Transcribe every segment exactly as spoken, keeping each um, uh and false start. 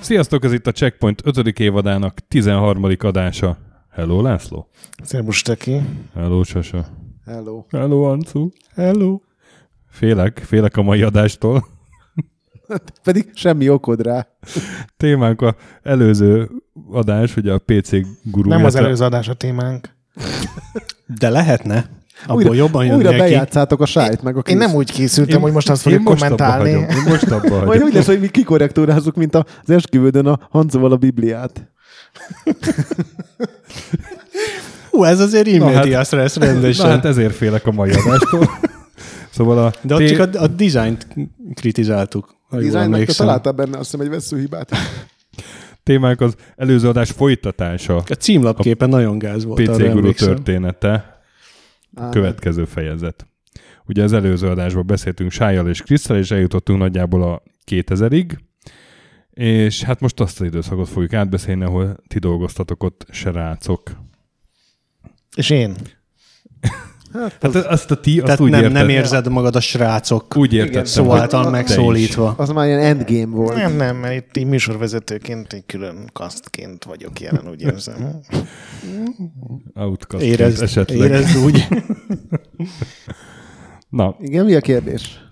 Sziasztok, ez itt a Checkpoint ötödik évadának tizenharmadik adása. Hello, László. Szervus, Teki. Hello, Sasa. Hello. Hello, Ancu. Hello. Félek, félek a mai adástól. Pedig semmi okod rá. Témánk a előző adás, ugye a pé cé gurú. Nem az előző adás a témánk. De lehetne. Abból újra, jobban jön újra neki. Bejátszátok a sájt meg a kész. Én nem úgy készültem, én, hogy most azt fogjuk kommentálni. Abba én most abba hagyom. Majd úgy lesz, hogy mi kikorrektúrázzuk, mint az esküvődön a Hancoval a Bibliát. Hú, ez azért immédiászra lesz rendesen. Na hát ezért félek a mai adástól. Szóval a De ott té... csak a, a dizájnt kritizáltuk. A dizájnnak találtál benne azt hiszem egy vesszőhibát. Témánk az előző adás folytatása. A címlapképen nagyon gáz volt. A pé cé gurú története. Következő fejezet. Ugye az előző adásban beszéltünk Sájjal és Krisztel, és eljutottunk nagyjából a kétezerig, és hát most azt az időszakot fogjuk átbeszélni, ahol ti dolgoztatok ott, srácok. És én. Hát, hát az... azt a ti, azt tehát úgy nem, érted. Tehát nem érzed magad a srácok úgy értettem, szó által megszólítva. Az már ilyen endgame volt. Nem, nem, mert itt így műsorvezetőként, így külön kasztként vagyok jelen, úgy érzem. Outcastként érezd, esetleg. Érezd úgy. Na. Igen, mi a kérdés?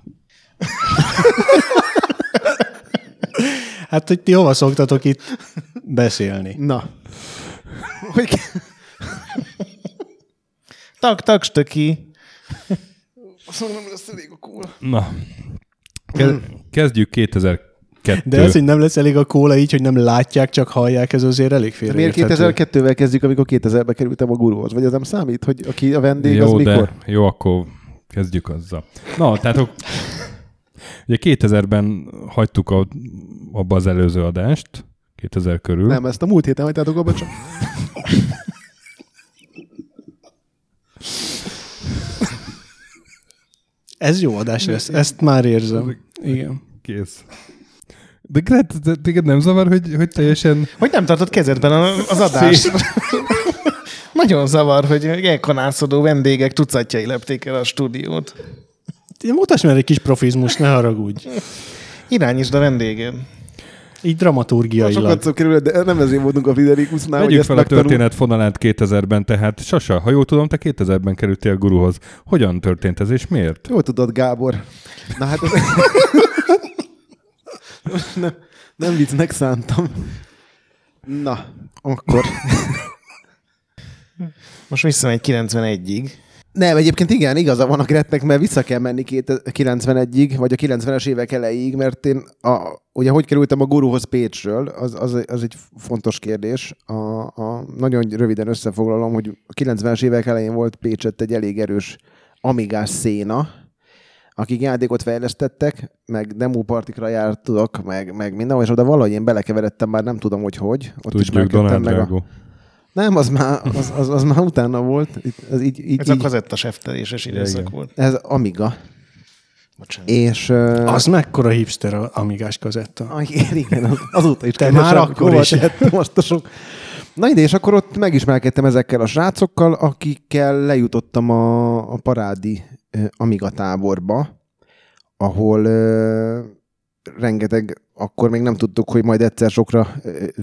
Hát, hogy ti hova szoktatok itt beszélni? Na. Hogy... Tak, tak, stöki. Azt mondom, hogy lesz elég a kóla. Na, kezdjük kétezer-kettő. De ez, hogy nem lesz elég a kóla így, hogy nem látják, csak hallják, ez azért elég félreérthető. Miért kétezer-kettővel kezdjük, amikor kétezerbe kerültem a gurúhoz? Vagy az nem számít, hogy aki a vendég, jó, az mikor? De, jó, akkor kezdjük azzal. Na, tehát ugye kétezerben hagytuk a, abba az előző adást, kétezer körül. Nem, ezt a múlt héten hagytátok abba csak... Ez jó adás lesz, ezt már érzem. Igen. Kész. De Gret, téged nem zavar, hogy, hogy teljesen... Hogy nem tartott kezedben az adást. Nagyon zavar, hogy elkanászodó vendégek tucatjai lepték el a stúdiót. Mutasd már egy kis profizmus, ne haragudj. Irányítsd a vendéged. Így dramaturgiailag. Sokat szó kerül, de nem ezért voltunk a Friderikusnál. Vegyük fel a történet fonalát kétezerben, tehát Sasa, ha jól tudom, te kétezerben kerültél gurúhoz. Hogyan történt ez és miért? Jól tudod, Gábor. Na hát... Ez... nem, nem viccnek szántam. Na, akkor... Most visszamegy kilencvenegyig. Nem, egyébként igen, igaza van a Gretnek, mert vissza kell menni kilencvenegyig, vagy a kilencvenes évek elejéig, mert én, a, ugye hogy kerültem a gurúhoz Pécsről, az, az, az egy fontos kérdés. A, a, nagyon röviden összefoglalom, hogy a kilencvenes évek elején volt Pécsett egy elég erős amigás széna, akik játékot fejlesztettek, meg demo partikra jártak, meg, meg mindenhol, és oda valahogy én belekeveredtem, már nem tudom, hogy hogy. Ott tudjuk, is megköttem meg a... Nem, az már, az, az, az már utána volt. Itt, az így, így, ez így, a kazettas efteléses időszak igen. Volt. Ez Amiga. Bocsánat. És, uh... Az mekkora hipster a Amigás kazetta. Ah, igen, az, azóta is. Te már akkor is. Most a sok... Na ide, és akkor ott megismerkedtem ezekkel a srácokkal, akikkel lejutottam a, a parádi uh, Amiga táborba, ahol uh, rengeteg akkor még nem tudtuk, hogy majd egyszer sokra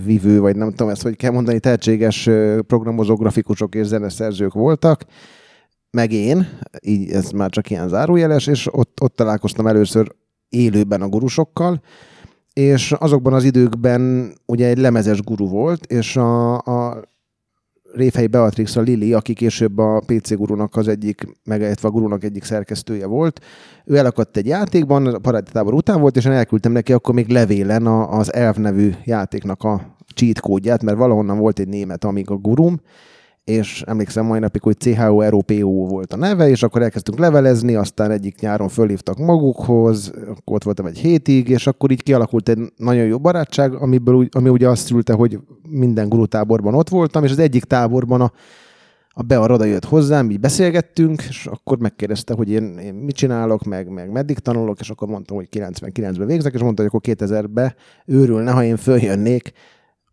vívő, vagy nem tudom ezt, hogy kell mondani, tehetséges programozó, grafikusok és zeneszerzők voltak, meg én, így ez már csak ilyen zárójeles, és ott, ott találkoztam először élőben a gurusokkal, és azokban az időkben ugye egy lemezes guru volt, és a, a Réfhelyi Beatrix, a Lili, aki később a pé cé gurúnak az egyik, megelhetve a gurúnak egyik szerkesztője volt, ő elakadt egy játékban, a parádi tábor után volt, és én elküldtem neki akkor még levélen a, az Elf nevű játéknak a cheat kódját, mert valahonnan volt egy német Amiga gurum, és emlékszem, mai napig, hogy CHOROPO volt a neve, és akkor elkezdtünk levelezni, aztán egyik nyáron fölhívtak magukhoz, ott voltam egy hétig, és akkor így kialakult egy nagyon jó barátság, amiből úgy, ami ugye azt szülte, hogy minden gurutáborban ott voltam, és az egyik táborban a, a Bear oda jött hozzám, így beszélgettünk, és akkor megkérdezte, hogy én, én mit csinálok, meg, meg meddig tanulok, és akkor mondtam, hogy kilencvenkilencben végzek, és mondta, hogy akkor kétezerben őrülne, ha én följönnék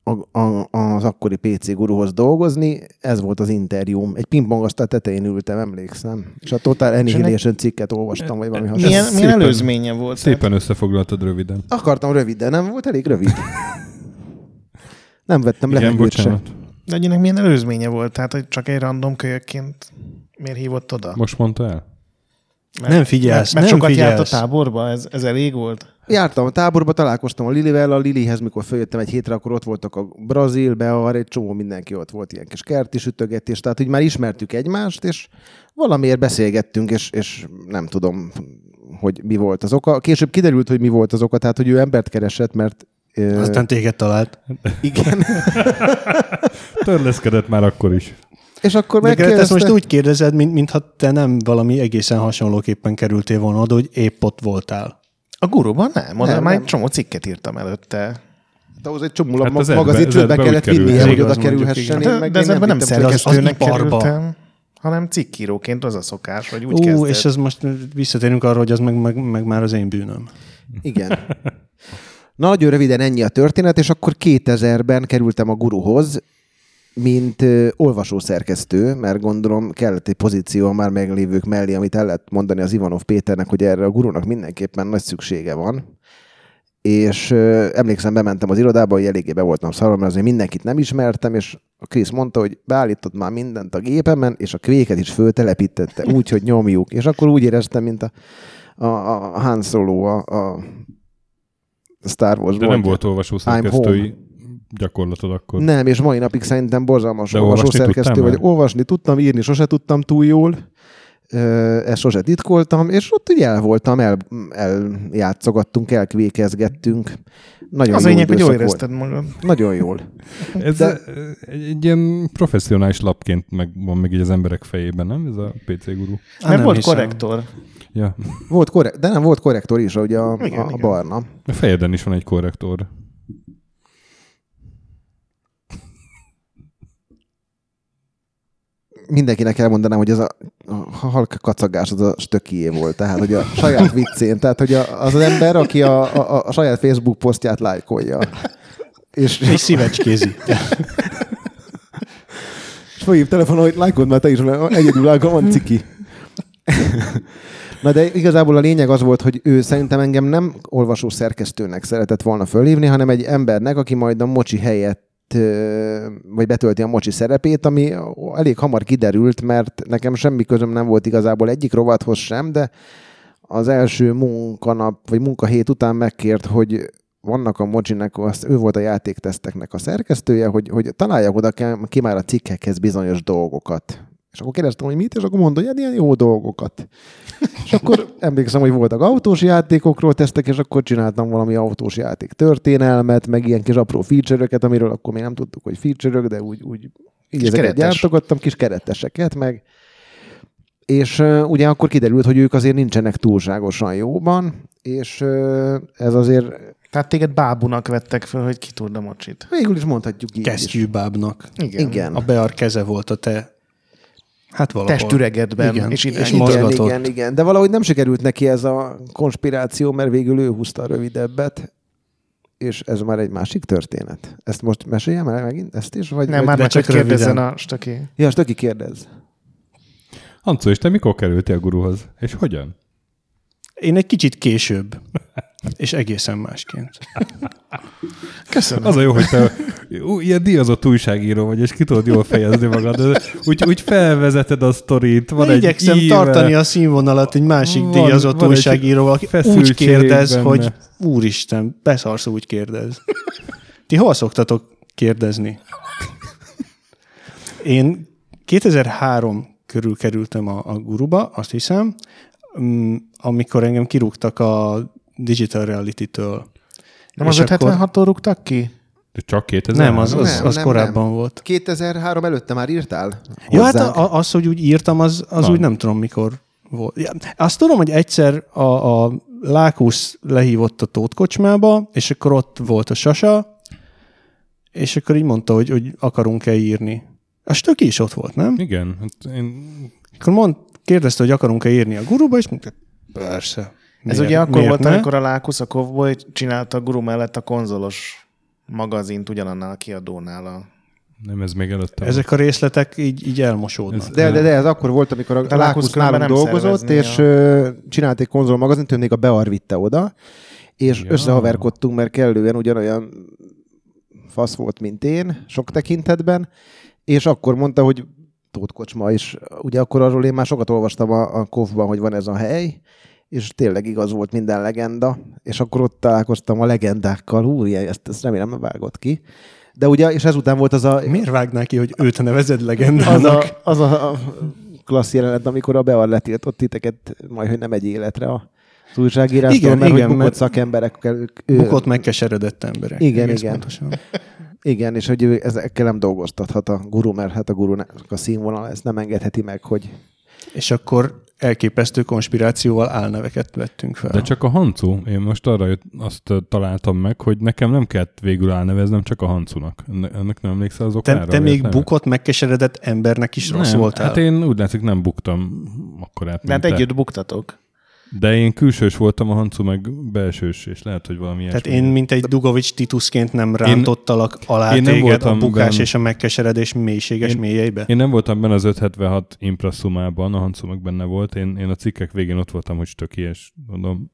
A, a, az akkori pé cé guruhoz dolgozni, ez volt az interjúm. Egy pingpongasztal tetején ültem, emlékszem. És a Total Annihilation cikket olvastam, vagy valami hasonló. Milyen, milyen előzménye volt? Szépen összefoglaltad röviden. Akartam röviden, nem volt elég rövid. Nem vettem levegőt sem. De egyének milyen előzménye volt? Tehát, hogy csak egy random kölyökként miért hívott oda? Most mondta el? Mert, nem figyelsz, mert, mert nem sokat figyelsz. Járt a táborba, ez, ez elég volt? Jártam a táborba, találkoztam a Lilivel, a Lilihez, mikor följöttem egy hétre, akkor ott voltak a Brazil, Bear, egy csomó mindenki ott volt, ilyen kis kerti sütögetés, tehát így már ismertük egymást, és valamiért beszélgettünk, és, és nem tudom, hogy mi volt az oka. Később kiderült, hogy mi volt az oka, tehát hogy ő embert keresett, mert... Ö... Aztán téged talált. Igen. Törleszkedett már akkor is. És akkor megkérdezte... Ezt most úgy kérdezed, mintha mint, mint te nem valami egészen hasonlóképpen kerültél volna oda, hogy épp ott voltál. A guruban nem, oda már egy csomó cikket írtam előtte. De ahhoz egy csomó hát magazicsőt be kellett vinnie, hogy oda kerülhessen. Én, de, de ez ebben nem szerkesztőnek kerültem, hanem cikkíróként az a szokás, hogy úgy Ú, kezded. És ez most visszatérünk arra, hogy az meg, meg, meg már az én bűnöm. Igen. Nagyon röviden ennyi a történet, és akkor kétezerben kerültem a guruhoz, mint ö, olvasószerkesztő, mert gondolom kellett egy pozíció a már meglévők mellé, amit el lehet mondani az Ivanov Péternek, hogy erre a gurunak mindenképpen nagy szüksége van. És ö, emlékszem, bementem az irodába, hogy eléggé be voltam szarva, mert azért mindenkit nem ismertem, és a Krisz mondta, hogy beállított már mindent a gépemen, és a kvéket is föltelepítette, úgy, hogy nyomjuk. És akkor úgy éreztem, mint a, a, a Han Solo a, a Star Wars. De nem volt olvasószerkesztői gyakorlatod akkor. Nem, és mai napig szerintem borzalmas olvasószerkesztő vagy. Olvasni tudtam, írni sose tudtam túl jól, ezt sose titkoltam, és ott ugye el voltam, el, eljátszogattunk, elkvékezgettünk. Nagyon az lényeg, hogy jól érezted magad. Nagyon jól. Ez de... egy ilyen professzionális lapként meg van még így az emberek fejében, nem? Ez a pé cé guru. Á, nem volt hiszem. Korrektor. Ja. Volt korre... De nem, volt korrektor is, ugye a, igen, a, a igen. Barna. A fejeden is van egy korrektor. Mindenkinek elmondanám, hogy ez a, a halk kacagás az a stökié volt, tehát hogy a saját viccén, tehát hogy a, az az ember, aki a, a, a saját Facebook posztját lájkolja. És, és szívecskézi. És fölhív telefonon, hogy lájkold már te is, mert egyedül ágam van ciki. Na de igazából a lényeg az volt, hogy ő szerintem engem nem olvasó szerkesztőnek szeretett volna fölhívni, hanem egy embernek, aki majd a mocsi helyett vagy betölti a mocsi szerepét, ami elég hamar kiderült, mert nekem semmi közöm nem volt igazából egyik rovathoz sem, de az első munkanap, vagy munkahét után megkért, hogy vannak a mocsinek, az, ő volt a játékteszteknek a szerkesztője, hogy, hogy találjak oda ki már a cikkekhez bizonyos dolgokat. És akkor kérdeztem, hogy mit, és akkor mondta, hogy ilyen jó dolgokat. És akkor emlékszem, hogy voltak autós játékokról tesztek, és akkor csináltam valami autós játék történelmet, meg ilyen kis apró feature-öket, amiről akkor még nem tudtuk, hogy feature-ök, de úgy, úgy így ezeket gyártogattam, kis kereteseket meg. És uh, ugye akkor kiderült, hogy ők azért nincsenek túlságosan jóban, és uh, ez azért... Tehát téged bábunak vettek fel, hogy ki tud a mocsit. Végül is mondhatjuk így. Kesztyűbábnak. Igen. Igen. A Bear keze volt a te... Hát valahol. Testüregedben. Igen, és, és mozgatott. Igen, igen, de valahogy nem sikerült neki ez a konspiráció, mert végül ő húzta a rövidebbet, és ez már egy másik történet. Ezt most meséljem el megint? Ezt is? Vagy, nem, vagy már meg csak kérdezzen a stöki. Ja, a stöki kérdez. Anco, és te mikor kerültél a guruhoz? És hogyan? Én egy kicsit később. És egészen másként. Köszönöm. Az a jó, hogy te ilyen díjazott újságíró vagy, és ki tudod jól fejezni magad. Úgy, úgy felvezeted a sztorit. Van egy igyekszem íve, tartani a színvonalat egy másik van, díjazott van újságíró, aki úgy kérdez, benne. Hogy úristen, beszarsz, úgy kérdez. Ti hol szoktatok kérdezni? Én kétezerhárom körül kerültem a, a guruba, azt hiszem, amikor engem kirúgtak a Digital Reality-től. Nem az öt hetvenhattól rúgtak ki? De csak kétezer? Nem, az, az, az nem, korábban nem. volt. kétezer-három előtte már írtál? Ja, hát a, az, hogy úgy írtam, az, az úgy nem tudom, mikor volt. Ja, azt tudom, hogy egyszer a, a Lákusz lehívott a Tóth kocsmába, és akkor ott volt a Sasa, és akkor így mondta, hogy, hogy akarunk-e írni. A Stöki is ott volt, nem? Igen. Hát én... Akkor mond, kérdezte, hogy akarunk-e írni a Guruba, és mondta, persze. Miért? Ez ugye akkor Miért volt, ne? Amikor a Lákusz, a Kovboly csinálta a Guru mellett a konzolos magazint ugyanannál a kiadónál. A... Nem, ez még előtte. Ezek a részletek így, így elmosódnak. De, de, de ez akkor volt, amikor a, a Lákusz nálunk dolgozott, és a... csinált egy konzol magazint, ő még a Bear vitte oda, és ja. összehaverkodtunk, mert kellően ugyanolyan fasz volt, mint én, sok tekintetben, és akkor mondta, hogy Tóth kocsma is. Ugye akkor arról én már sokat olvastam a, a Kovban, hogy van ez a hely, és tényleg igaz volt minden legenda, és akkor ott találkoztam a legendákkal, hú, ilyen, ezt, ezt remélem nem vágott ki. De ugye, és ezután volt az a... Miért vágnál ki, hogy őt nevezed legendának? Az a, az a klassz jelenet, amikor a Bear letiltott titeket, majd, hogy nem egy életre a újságírástól, igen, mert igen, hogy bukott szakemberekkel... Ő... Bukott megkeseredett emberek. Igen, igen. Pontosan. Igen, és hogy ezekkel nem dolgoztathat a Guru, mert hát a Gurunak a színvonal ezt nem engedheti meg, hogy... És akkor elképesztő konspirációval álneveket vettünk fel. De csak a Hancu. Én most arra jött, azt találtam meg, hogy nekem nem kellett végül álneveznem, csak a Hancunak. Ennek nem emlékszel az okmára. Te, te még bukott, megkeseredett embernek is rossz nem, voltál. Hát én úgy látszik, nem buktam akkor át. Hát együtt buktatok. De én külsős voltam, a Hancu meg belsős, és lehet, hogy valami ilyesmi. Tehát én, mint egy Dugovics Titusként nem rántottalak én, alá én téged a bukás benne, és a megkeseredés mélységes én, mélyeibe. Én nem voltam benne az öt hetvenhat impresszumában, a Hancu meg benne volt. Én, én a cikkek végén ott voltam, hogy Stöki, és mondom,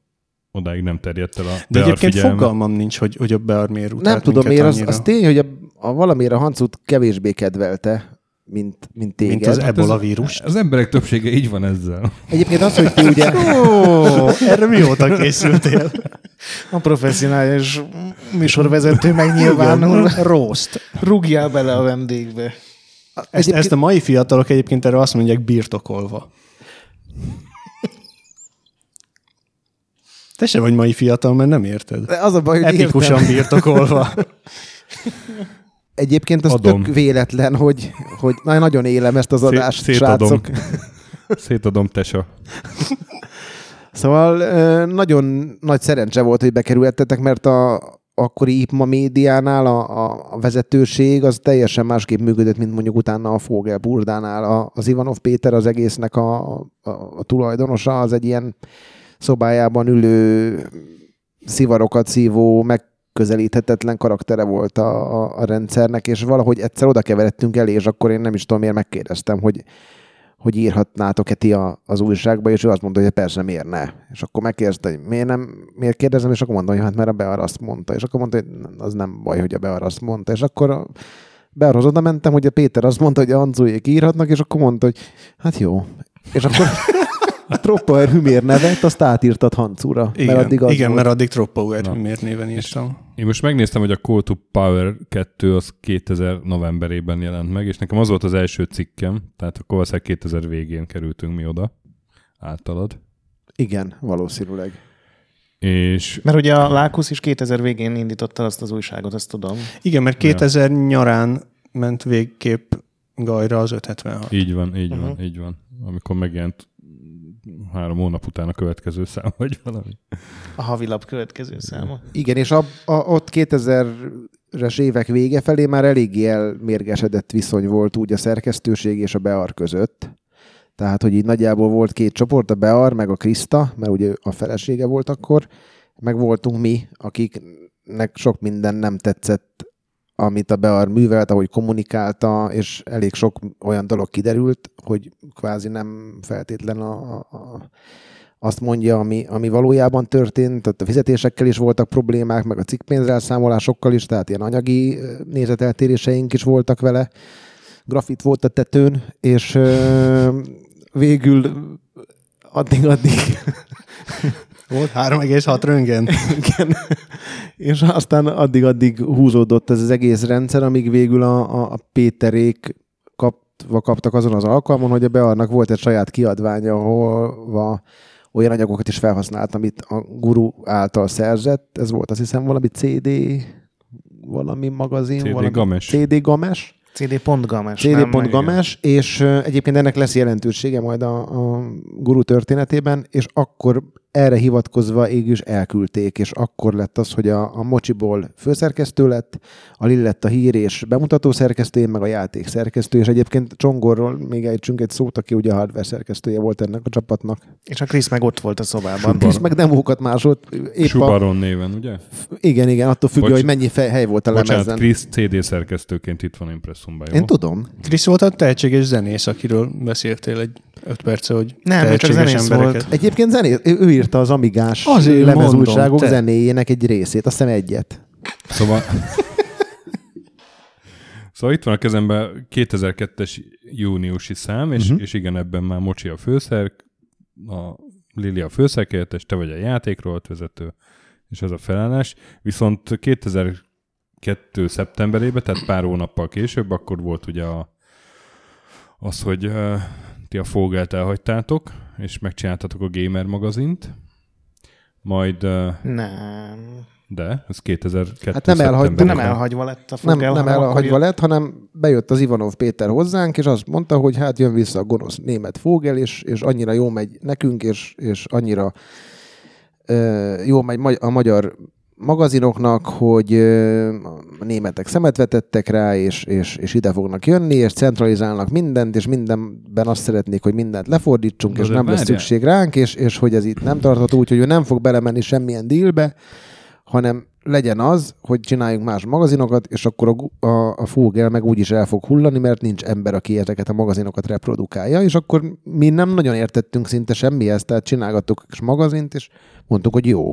odáig nem terjedt el a Bear. De egyébként figyelme. Fogalmam nincs, hogy, hogy a Bear miért utált. Nem tudom, én az, az tény, hogy a, a valamire a Hancut kevésbé kedvelte, Mint, mint téged. Mint az ebola vírus. Az emberek többsége így van ezzel. Egyébként az, hogy ti ugye... Ó, erre mióta készültél? A professzionális műsorvezető megnyilvánul. Rószt. Rúgjál bele a vendégbe. Ezt, egyébként... ezt a mai fiatalok egyébként erre azt mondják, birtokolva. Te se vagy mai fiatal, mert nem érted. De az a baj, hogy epikusan birtokolva. Egyébként az adom. Tök véletlen, hogy, hogy nagyon élem ezt az adást, Szét, srácok. Szétadom. Szétadom, tesa. Szóval nagyon nagy szerencse volt, hogy bekerültetek, mert a akkori IPMA médiánál a, a vezetőség az teljesen másképp működött, mint mondjuk utána a Fogel Burdánál. Az Ivanov Péter az egésznek a, a, a tulajdonosa, az egy ilyen szobájában ülő, szivarokat szívó, meg közelíthetetlen karaktere volt a, a, a rendszernek, és valahogy egyszer oda keveredtünk elé, és akkor én nem is tudom, miért megkérdeztem, hogy, hogy írhatnátok-e ti a, az újságba, és ő azt mondta, hogy persze, miért ne. És akkor megkérdezte, hogy miért nem, miért kérdezem, és akkor mondta, hogy hát mert a Bear azt mondta, és akkor mondta, hogy az nem baj, hogy a Bear azt mondta, és akkor a Bearhoz oda mentem, hogy a Péter azt mondta, hogy a Hanzujék írhatnak, és akkor mondta, hogy hát jó. És akkor... A Tropauer Hümér nevet, azt átírtad Hancúra. Igen, mert addig, igen, mert addig Tropauer Hümér néven írtam. Én most megnéztem, hogy a Call to Power kettő az kétezer novemberében jelent meg, és nekem az volt az első cikkem, tehát akkor valószínűleg kétezer végén kerültünk mi oda általad. Igen, valószínűleg. És... Mert ugye a Lákusz is kétezer végén indította azt az újságot, ezt tudom. Igen, mert kétezer ja. nyarán ment végképp gajra az öt hetvenhat. Így van, így uh-huh. van, így van. Amikor megjelent három hónap után a következő szám, vagy valami. A havilap következő száma. Igen, és a, a, ott kétezres évek vége felé már eléggé elmérgesedett viszony volt úgy a szerkesztőség és a Bear között. Tehát, hogy így nagyjából volt két csoport, a Bear meg a Krista, mert ugye a felesége volt akkor, meg voltunk mi, akiknek sok minden nem tetszett, amit a Bear művelt, ahogy kommunikálta, és elég sok olyan dolog kiderült, hogy kvázi nem feltétlen a, a, azt mondja, ami, ami valójában történt. Tehát a fizetésekkel is voltak problémák, meg a cikkpénzelszámolásokkal is, tehát ilyen anyagi nézeteltéréseink is voltak vele. Grafit volt a tetőn, és ö, végül addig-addig... Volt három egész hat röntgen. És aztán addig-addig húzódott ez az egész rendszer, amíg végül a, a Péterék kaptva kaptak azon az alkalmon, hogy a Bearnak volt egy saját kiadványa, ahol olyan anyagokat is felhasználtam, amit a Guru által szerzett. Ez volt azt hiszem valami cé dé valami magazin, cé dé valami Games. cé dé Games. cé dé.games. cé dé.games, és uh, egyébként ennek lesz jelentősége majd a, a guru történetében, és akkor erre hivatkozva így is elküldték, és akkor lett az, hogy a, a Mocsiból főszerkesztő lett, a Lill lett a hír és bemutató szerkesztője, meg a játék szerkesztő, és egyébként Csongorról még ejtsünk egy szót, aki ugye a hardware szerkesztője volt ennek a csapatnak. És a Krisz meg ott volt a szobában. Krisz meg demókat másolt. Subaron a... néven, ugye? Igen, igen, attól függő, Bocs... hogy mennyi fej, hely volt a Bocsánat, lemezen. Krisz cé dé szerkesztőként itt van Impressumban, jó? Én tudom. Krisz volt a tehetséges zenész, akiről beszéltél egy öt perce, hogy nem, csak zenész volt. Egyébként zenész, ő írta az amigás azért lemezújságok mondom, zenéjének egy részét, azt hiszem egyet. Szóval... szóval itt van a kezemben kétezer-kettes júniusi szám, és, uh-huh. és igen, ebben már Mocsi a főszerk, a Lili a főszerkértes, te vagy a játékról vezető, és ez a felállás. Viszont kétezer-kettő szeptemberében, tehát pár hónappal később, akkor volt ugye a, az, hogy... ti a Fogelt elhagytátok, és megcsináltatok a Gamer magazint, majd... Nem. De, ez kétezer-kettő hát nem, elhagy, nem elhagyva lett a Fogel. Nem, nem elhagyva jön. lett, hanem bejött az Ivanov Péter hozzánk, és azt mondta, hogy hát jön vissza a gonosz német Fogel, és, és annyira jó megy nekünk, és, és annyira uh, jó megy a magyar magazinoknak, hogy a németek szemet vetettek rá, és, és, és ide fognak jönni, és centralizálnak mindent, és mindenben azt szeretnék, hogy mindent lefordítsunk, de és de nem várjá. lesz szükség ránk, és, és hogy ez itt nem tartható, úgyhogy ő nem fog belemenni semmilyen dealbe, hanem legyen az, hogy csináljunk más magazinokat, és akkor a, a, a Fogel meg úgyis el fog hullani, mert nincs ember, aki ezeket a magazinokat reprodukálja, és akkor mi nem nagyon értettünk szinte semmihez, tehát csinálgattuk kis magazint, és mondtuk, hogy jó.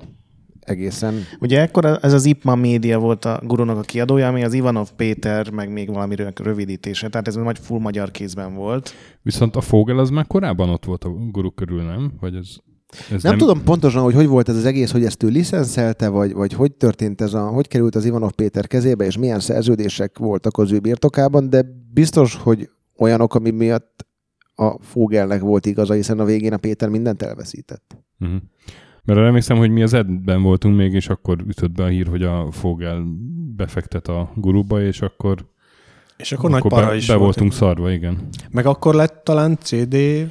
Egészen. Ugye ekkor ez az i pé em á média volt a gurunak a kiadója, ami az Ivanov Péter, meg még valami rövidítése. Tehát ez majd full magyar kézben volt. Viszont a Fogel az már korábban ott volt a guru körül, nem? Vagy ez, ez nem, nem tudom pontosan, hogy hogy volt ez az egész, hogy ezt ő licenszelte, vagy, vagy hogy történt ez, a, hogy került az Ivanov Péter kezébe, és milyen szerződések voltak az ő birtokában, de biztos, hogy olyanok, ami miatt a Fogelnek volt igaza, hiszen a végén a Péter mindent elveszített. Uh-huh. Mert remélem, hogy mi az edben voltunk még, és akkor ütött be a hír, hogy a Fogel befektet a guruba, és akkor, és akkor, akkor nagy para be, is be voltunk volt. Szarva, igen. Meg akkor lett talán cé dé...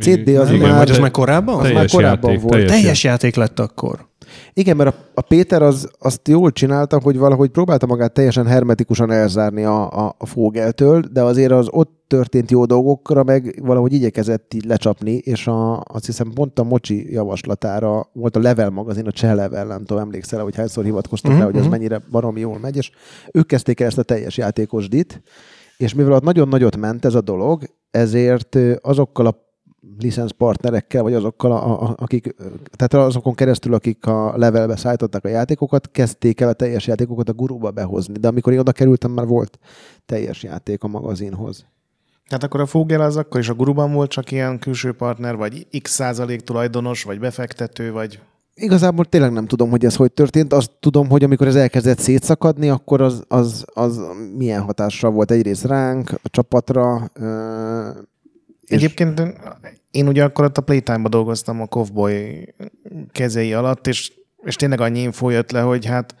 cé dé az igen, már... Vagy az meg korábban? Az már korábban játék, volt. Teljes, teljes játék lett akkor. Igen, mert a, a Péter az, azt jól csinálta, hogy valahogy próbálta magát teljesen hermetikusan elzárni a, a, a Fogeltől, de azért az ott történt jó dolgokra, meg valahogy igyekezett így lecsapni, és a, azt hiszem pont a Mocsi javaslatára volt a Level magazin, a Cseh Level, nem tudom, emlékszel, hogy hányszor hivatkoztak mm-hmm. rá, hogy ez mennyire baromi jól megy, és ők kezdték el ezt a teljes játékosdit, és mivel ott nagyon nagyot ment ez a dolog, ezért azokkal a licenszpartnerekkel, vagy azokkal, a, a, akik, tehát azokon keresztül, akik a Levelbe szállították a játékokat, kezdték el a teljes játékokat a guruba behozni. De amikor én oda kerültem, már volt teljes játék a magazinhoz. Tehát akkor a Fogel az akkor is a guruban volt csak ilyen külső partner, vagy x százalék tulajdonos, vagy befektető, vagy... Igazából tényleg nem tudom, hogy ez hogy történt. Azt tudom, hogy amikor ez elkezdett szétszakadni, akkor az, az, az milyen hatással volt egyrészt ránk, a csapatra... Ö- Egyébként én ugye akkor ott a Playtime-ba dolgoztam a Cowboy kezei alatt, és, és tényleg annyi infó jött le, hogy hát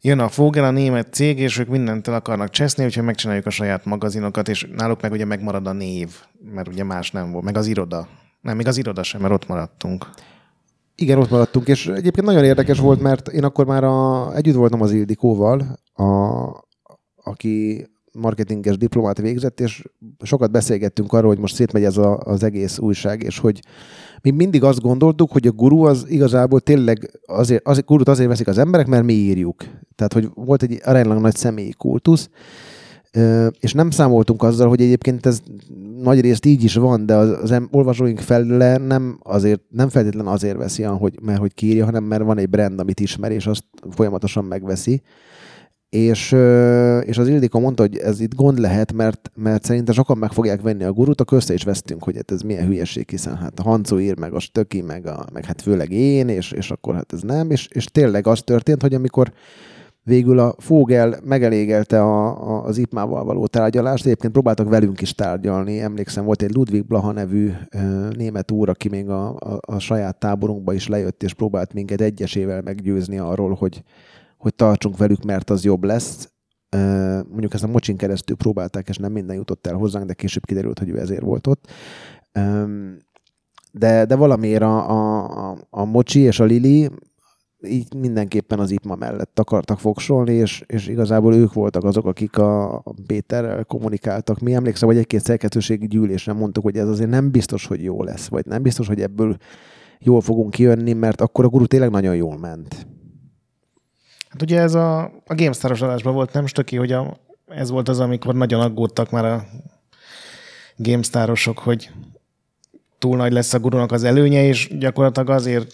jön a Fogel, a német cég, és ők mindent el akarnak cseszni, úgyhogy megcsináljuk a saját magazinokat, és náluk meg ugye megmarad a név, mert ugye más nem volt, meg az iroda. Nem, még az iroda sem, mert ott maradtunk. Igen, ott maradtunk, és egyébként nagyon érdekes volt, mert én akkor már a, együtt voltam az Ildikóval, a, aki... marketinges diplomát végzett, és sokat beszélgettünk arról, hogy most szétmegy ez a, az egész újság, és hogy mi mindig azt gondoltuk, hogy a guru az igazából tényleg azért, az, gurut azért veszik az emberek, mert mi írjuk. Tehát, hogy volt egy aránylag nagy személyi kultusz, és nem számoltunk azzal, hogy egyébként ez nagyrészt így is van, de az, az olvasóink fele nem, azért, nem feltétlen azért veszi, ahogy, mert hogy kiírja, hanem mert van egy brand, amit ismer, és azt folyamatosan megveszi. És, és az Ildikó mondta, hogy ez itt gond lehet, mert, mert szerintem sokan meg fogják venni a gurut, akkor össze is vesztünk, hogy hát ez milyen hülyeség, hiszen hát a Hanco ír, meg a Stöki, meg, a, meg hát főleg én, és, és akkor hát ez nem. És, és tényleg az történt, hogy amikor végül a Fogel megelégelte a, a, az i pé em á-val való tárgyalást, egyébként próbáltak velünk is tárgyalni. Emlékszem, volt egy Ludwig Blaha nevű ö, német úr, aki még a, a, a saját táborunkba is lejött, és próbált minket egyesével meggyőzni arról, hogy hogy tartsunk velük, mert az jobb lesz. Mondjuk ezt a mocsin keresztül próbálták, és nem minden jutott el hozzánk, de később kiderült, hogy ő ezért volt ott. De, de valamiért a, a, a Mocsi és a Lili így mindenképpen az IPMA mellett akartak fogsolni, és, és igazából ők voltak azok, akik a Péterrel kommunikáltak. Mi emlékszem, hogy egy-két szerkesztőségi gyűlésre mondtuk, hogy ez azért nem biztos, hogy jó lesz, vagy nem biztos, hogy ebből jól fogunk kijönni, mert akkor a Guru tényleg nagyon jól ment. Hát ugye ez a, a GameStar-os adásban volt, nem stöki, hogy a, ez volt az, amikor nagyon aggódtak már a GameStar-osok, hogy túl nagy lesz a Gurunak az előnye, és gyakorlatilag azért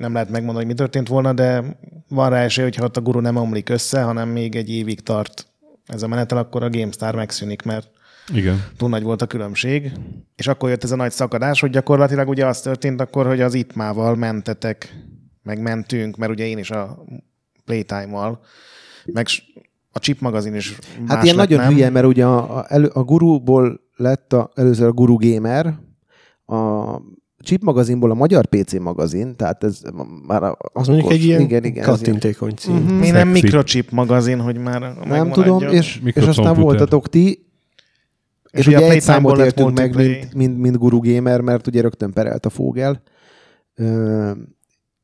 nem lehet megmondani, hogy mi történt volna, de van rá esély, hogyha ott a Guru nem omlik össze, hanem még egy évig tart ez a menetel, akkor a GameStar megszűnik, mert igen, túl nagy volt a különbség. És akkor jött ez a nagy szakadás, hogy gyakorlatilag ugye az történt akkor, hogy az IPMA-val mentetek, meg mentünk, mert ugye én is a Playtime-mal, meg a Chip magazin is más. Hát ilyen lett, nagyon nem? hülye, mert ugye a, a, a Guruból lett a, először a Guru Gamer, a Chip magazinból a Magyar pé cé magazin, tehát ez már a... Az mondjuk egy ilyen igen, igen, kattintékony cím. Mm-hmm. Mi nem Mikrochip magazin, hogy már megmaradjon. Nem tudom, és, és aztán voltatok ti, és, és ugye, ugye egy számot értünk meg, mint, mint, mint Guru Gamer, mert ugye rögtön perelt a Fogel, Ö,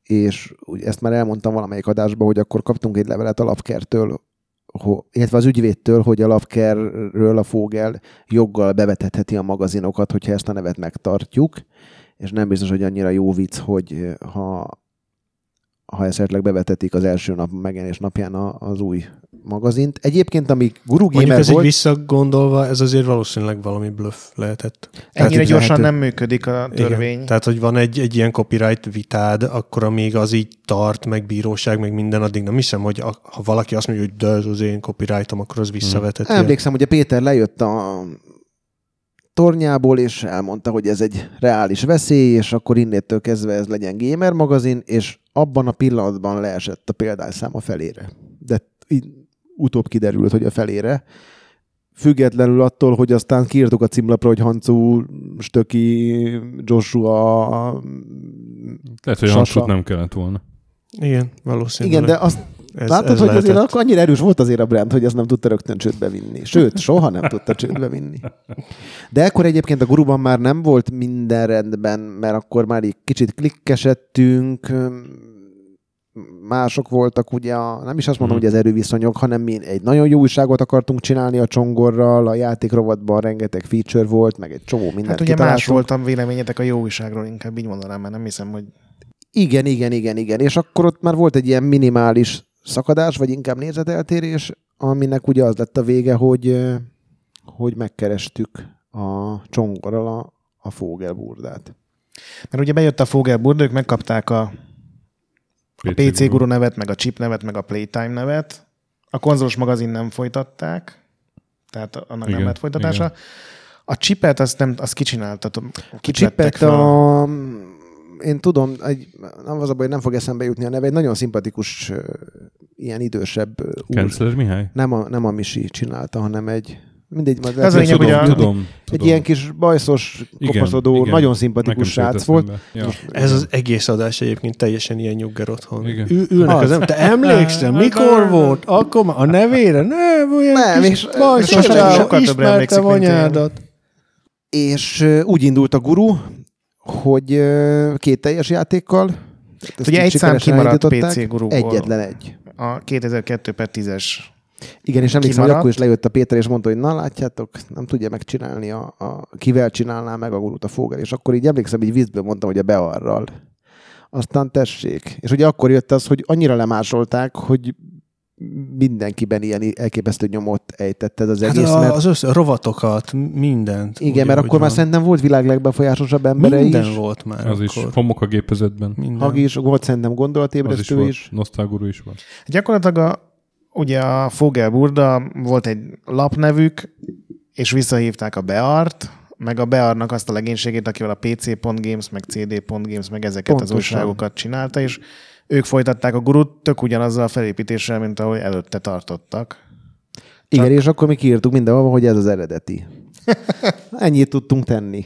és ezt már elmondtam valamelyik adásban, hogy akkor kaptunk egy levelet a Lapkertől, illetve az ügyvédtől, hogy a Lapkerről a Fogel joggal bevetetheti a magazinokat, hogyha ezt a nevet megtartjuk, és nem biztos, hogy annyira jó vicc, hogy ha, ha esetleg bevetetik az első nap megjelenés napján az új magazint. Egyébként, ami Guru Gamer mondjuk ez volt... Mondjuk visszagondolva, ez azért valószínűleg valami bluff lehetett. Ennyire gyorsan nem működik a törvény. Igen. Tehát, hogy van egy, egy ilyen copyright vitád, akkor amíg az így tart, meg bíróság, meg minden, addig nem hiszem, hogy a, ha valaki azt mondja, hogy de ez az én copyrightom, akkor az visszavetett. Emlékszem, hogy a Péter lejött a tornyából, és elmondta, hogy ez egy reális veszély, és akkor innétől kezdve ez legyen Gamer magazin, és abban a pillanatban leesett a példányszám a felére. De így utóbb kiderült, hogy a felére. Függetlenül attól, hogy aztán kiírtuk a címlapra, hogy Hancu, Stöki, Joshua, lehet, hogy Hancut nem kellett volna. Igen, valószínűleg. Igen, de azt ez, látod, ez hogy lehetett. Azért akkor annyira erős volt azért a brand, hogy ezt nem tudta rögtön csődbe vinni. Sőt, soha nem tudta csődbe vinni. De ekkor egyébként a Guruban már nem volt minden rendben, mert akkor már így kicsit klikkesettünk, mások voltak ugye, a, nem is azt mondom, hmm. hogy az erőviszonyok, hanem mi egy nagyon jó újságot akartunk csinálni a Csongorral, a játékrovatban rengeteg feature volt, meg egy csomó mindent hát ugye kitaláltunk. Más voltam véleményetek a jó újságról, inkább így mondanám, mert nem hiszem, hogy... Igen, igen, igen, igen. És akkor ott már volt egy ilyen minimális szakadás, vagy inkább nézeteltérés, aminek ugye az lett a vége, hogy, hogy megkerestük a Csongorral a, a Fogelburdát. Mert ugye bejött a Fogelburda, ők megkapták a A pé cé Guru nevet, meg a Chip nevet, meg a Playtime nevet. A konzolos magazin nem folytatták, tehát annak igen, nem lett folytatása. Igen. A Chipet azt, nem, azt kicsináltatom. A Chipet a... Én tudom, egy, az a baj, nem fog eszembe jutni a neve, egy nagyon szimpatikus, ilyen idősebb úr. Kenzler Mihály? Nem a, nem a Misi csinálta, hanem egy... Mindegy, majd lehet, tudom, tudom, egy, tudom. Egy ilyen kis bajszos, kopaszodó, igen, nagyon szimpatikus srác volt. Ja. Ez az egész adás egyébként teljesen ilyen nyugger otthon. Ül, ülnek az, az em- te emlékszel, mikor volt? Akkor a nevére? Nem, olyan nem, kis bajszos srác, ismerte vanyádat. És úgy indult a Guru, hogy két teljes játékkal. Ugye egy szám kimaradt pé cé Guruból. Egyetlen egy. A kétezer-kettő per tízes igen, és emlékszem, hogy akkor is lejött a Péter, és mondta, hogy na látjátok, nem tudja megcsinálni, a, a, kivel csinálná meg a Gurut a Fogel. És akkor így emlékszem, így vízből mondtam, hogy a Bearral. Aztán tessék. És ugye akkor jött az, hogy annyira lemásolták, hogy mindenkiben ilyen elképesztő nyomot ejtett ez az egész. Hát a, mert... az össze, a rovatokat, mindent. Igen, ugye, mert akkor van. Már szerintem volt világ legbefolyásosabb embere minden is. Minden volt már. Az is, homok a gépezetben. Hagi is volt, szerintem gondolatébresztő is. is. Nosztálguru is volt. Gyakorlatilag a ugye a Fogelburda volt egy lapnevük, és visszahívták a Beart, meg a Bearnak azt a legénységét, akivel a pé cé pont games, meg cé dé pont games, meg ezeket pontosan. Az újságokat csinálta, és ők folytatták a Gurut tök ugyanazzal a felépítéssel, mint ahogy előtte tartottak. Igen, Csak... és akkor mi kiírtuk mindenhova, hogy ez az eredeti. Ennyit tudtunk tenni.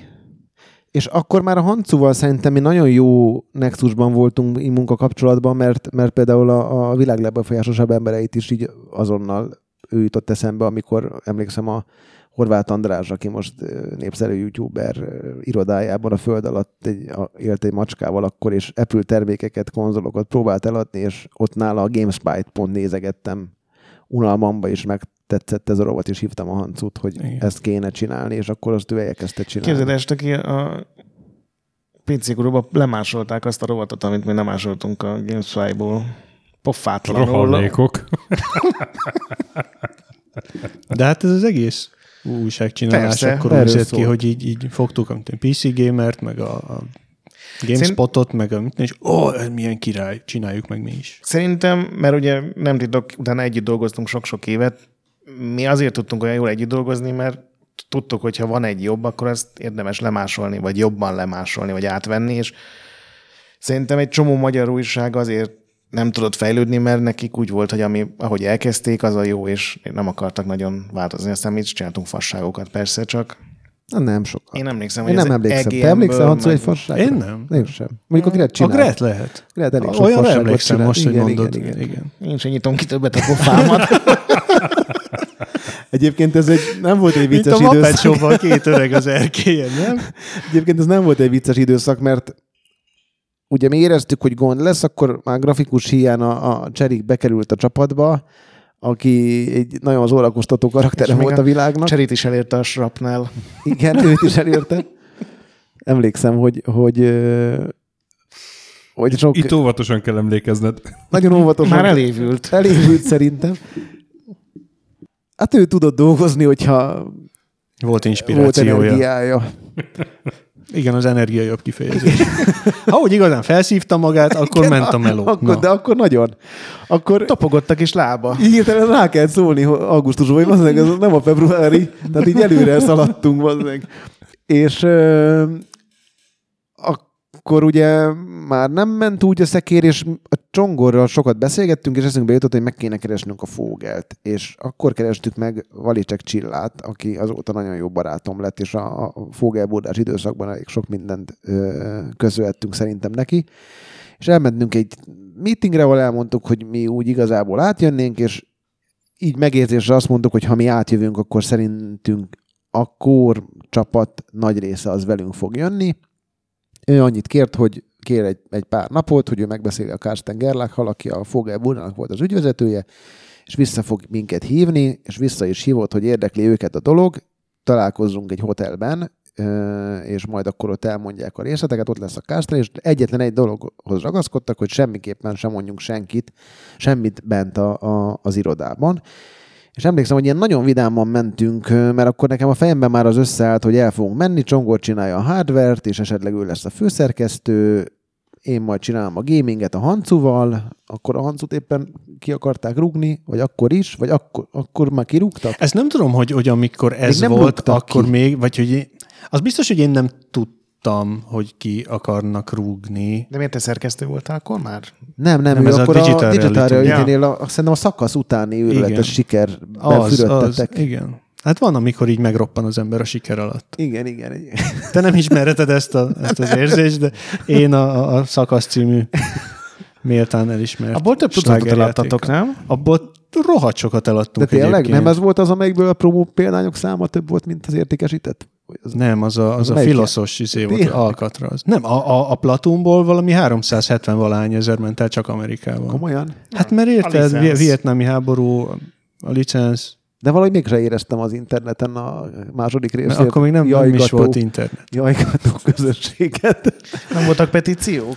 És akkor már a Hancuval szerintem mi nagyon jó nexusban voltunk így munkakapcsolatban, mert, mert például a, a világ legbefolyásosabb embereit is így azonnal ő jutott eszembe, amikor emlékszem a Horváth András, aki most népszerű youtuber, irodájában a föld alatt egy, a, élt egy macskával akkor, és Apple termékeket, konzolokat próbált eladni, és ott nála a GameSpy-t pont nézegettem unalmamba, és meg tetszett ez a rovat, és hívtam a Hancut, hogy igen, ezt kéne csinálni, és akkor azt ő elkezdte csinálni. Képzeld el, aki a pé cé Guru-ba lemásolták azt a rovatot, amit mi nem másoltunk a GameSpy-ból. Pofátlanul. Rohanékok. De hát ez az egész újságcsinálás akkor úgy jött ki, hogy így, így fogtuk a pé cé Gamert, meg a, a GameSpotot, meg a mit, és ó, oh, milyen király, csináljuk meg mi is. Szerintem, mert ugye nem titok, utána együtt dolgoztunk sok-sok évet, mi azért tudtunk olyan jól együtt dolgozni, mert tudtuk, hogy ha van egy jobb, akkor ezt érdemes lemásolni, vagy jobban lemásolni, vagy átvenni, és szerintem egy csomó magyar újság azért nem tudott fejlődni, mert nekik úgy volt, hogy ami, ahogy elkezdték, az a jó, és nem akartak nagyon változni. Aztán mi is csináltunk fasságokat, persze, csak... Na, nem sokat. Én emlékszem, hogy én nem emlékszem. Te emlékszel, Hancu, egy fasságra? Én nem. Én sem. Mondjuk a Gret csinál. A Gret lehet. Gret elég sok fasságot emlékszem csinál. Most, igen, hogy mondod. Igen, igen, igen. Igen. Én sem nyitom ki többet a pofámat. Egyébként ez egy, nem volt egy vicces időszak. Mint a Mapetsóban két öreg az erkélyen, nem? Egyébként ez nem volt egy vicces időszak, mert ugye mi éreztük, hogy gond lesz, akkor már grafikus hiány a, a Cserik bekerült a csapatba, aki egy nagyon szórakoztató karaktere volt a, a világnak. Cserit is elérte a Shrapnel. Igen, őt is elérte. Emlékszem, hogy... hogy, hogy sok... Itt óvatosan kell emlékezned. Nagyon óvatosan. Már elévült. Elévült szerintem. Hát ő tudott dolgozni, hogyha... Volt inspirációja. Volt energiája. Igen, az energia jobb kifejezés. Ha úgy igazán felszívta magát, akkor igen, ment a meló. Akkor, de akkor nagyon. Akkor topogottak is lába. Így értelem, rá kell szólni augusztusban, hogy valószínűleg ez nem a februári, tehát így előre szaladtunk valószínűleg. És euh, akkor ugye már nem ment úgy a szekér, és a Csongorral sokat beszélgettünk, és eszünkbe jutott, hogy meg kéne keresnünk a Vogelt. És akkor kerestük meg Valicek Csillát, aki azóta nagyon jó barátom lett, és a, a Vogel-bordás időszakban elég sok mindent ö, köszönhettünk szerintem neki. És elmentünk egy meetingre, ahol elmondtuk, hogy mi úgy igazából átjönnénk, és így megérzésre azt mondtuk, hogy ha mi átjövünk, akkor szerintünk a kor csapat nagy része az velünk fog jönni. Ő annyit kért, hogy kér egy, egy pár napot, hogy ő megbeszéli a Kársten Gerlákhal, aki a Vogelburnának volt az ügyvezetője, és vissza fog minket hívni, és vissza is hívott, hogy érdekli őket a dolog, találkozzunk egy hotelben, és majd akkor ott elmondják a részleteket, ott lesz a Kársten, és egyetlen egy dologhoz ragaszkodtak, hogy semmiképpen sem mondjunk senkit, semmit bent a, a, az irodában. És emlékszem, hogy ilyen nagyon vidáman mentünk, mert akkor nekem a fejemben már az összeállt, hogy el fogunk menni, Csongor csinálja a hardvert, és esetleg ő lesz a főszerkesztő, én majd csinálom a gaminget a Hancuval, akkor a Hancut éppen ki akarták rúgni, vagy akkor is, vagy akkor, akkor már kirúgtak? Ezt nem tudom, hogy, hogy amikor ez még volt, akkor ki. Még, vagy hogy én, az biztos, hogy én nem tudtam, hogy ki akarnak rúgni. De miért te szerkesztő voltál akkor már? Nem, nem, nem ez akkor a Digital, digital Reality-nél, ja. Szerintem a szakasz utáni őrületes sikerben fürödtetek. Igen. Hát van, amikor így megroppan az ember a siker alatt. Igen, igen. igen. Te nem ismereted ezt, a, ezt az érzést, de én a, a szakasz című méltán elismert. Abból több tudatot eladtatok, nem? Abból rohadt sokat eladtunk. De tényleg egyébként. Nem ez volt az, amelyikből a promó példányok száma több volt, mint az értékesített? Az nem, az a, az a filoszos izé volt, Alcatraz. Nem, a, a, a Platónból valami háromszázhetven-valahány ezer ment el csak Amerikában. Komolyan? Hát mert érted, a vietnámi háború, a licensz. De valahogy mégse éreztem az interneten a második részét. Akkor még nem, jajgató, nem is volt internet. Jajgató közösséget. Nem voltak petíciók?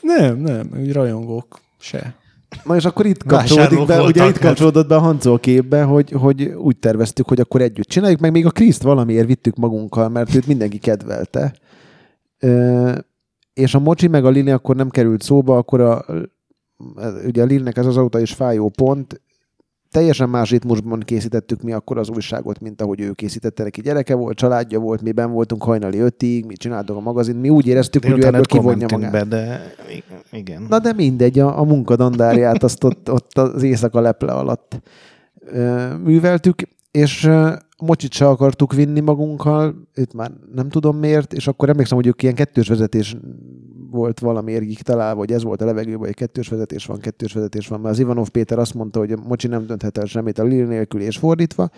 Nem, nem, úgy rajongók se. Na és akkor itt kapcsolódik be, ugye itt kapcsolódott be a Hanco képbe, hogy, hogy úgy terveztük, hogy akkor együtt csináljuk, meg még a Kriszt valamiért vittük magunkkal, mert őt mindenki kedvelte. Ö, és a Mocsi meg a Lili akkor nem került szóba, akkor a, ugye a Lilnek ez azóta is fájó pont, teljesen más ritmusban készítettük mi akkor az újságot, mint ahogy ő készítette. Neki gyereke volt, családja volt, mi benn voltunk hajnali ötig, mi csináltuk a magazint, mi úgy éreztük, de hogy ő ebből kivonja magát. Be, de... Igen. Na de mindegy, a, a munkadandárját azt ott, ott az éjszaka leple alatt műveltük, és Mocsit se akartuk vinni magunkkal, őt már nem tudom miért, és akkor emlékszem, hogy ők ilyen kettős vezetés volt valamiért kitalálva, hogy ez volt a levegőben, hogy kettős vezetés van, kettős vezetés van, mert az Ivanov Péter azt mondta, hogy a Mocsi nem dönthet el semmit a Lili nélkül, és fordítva.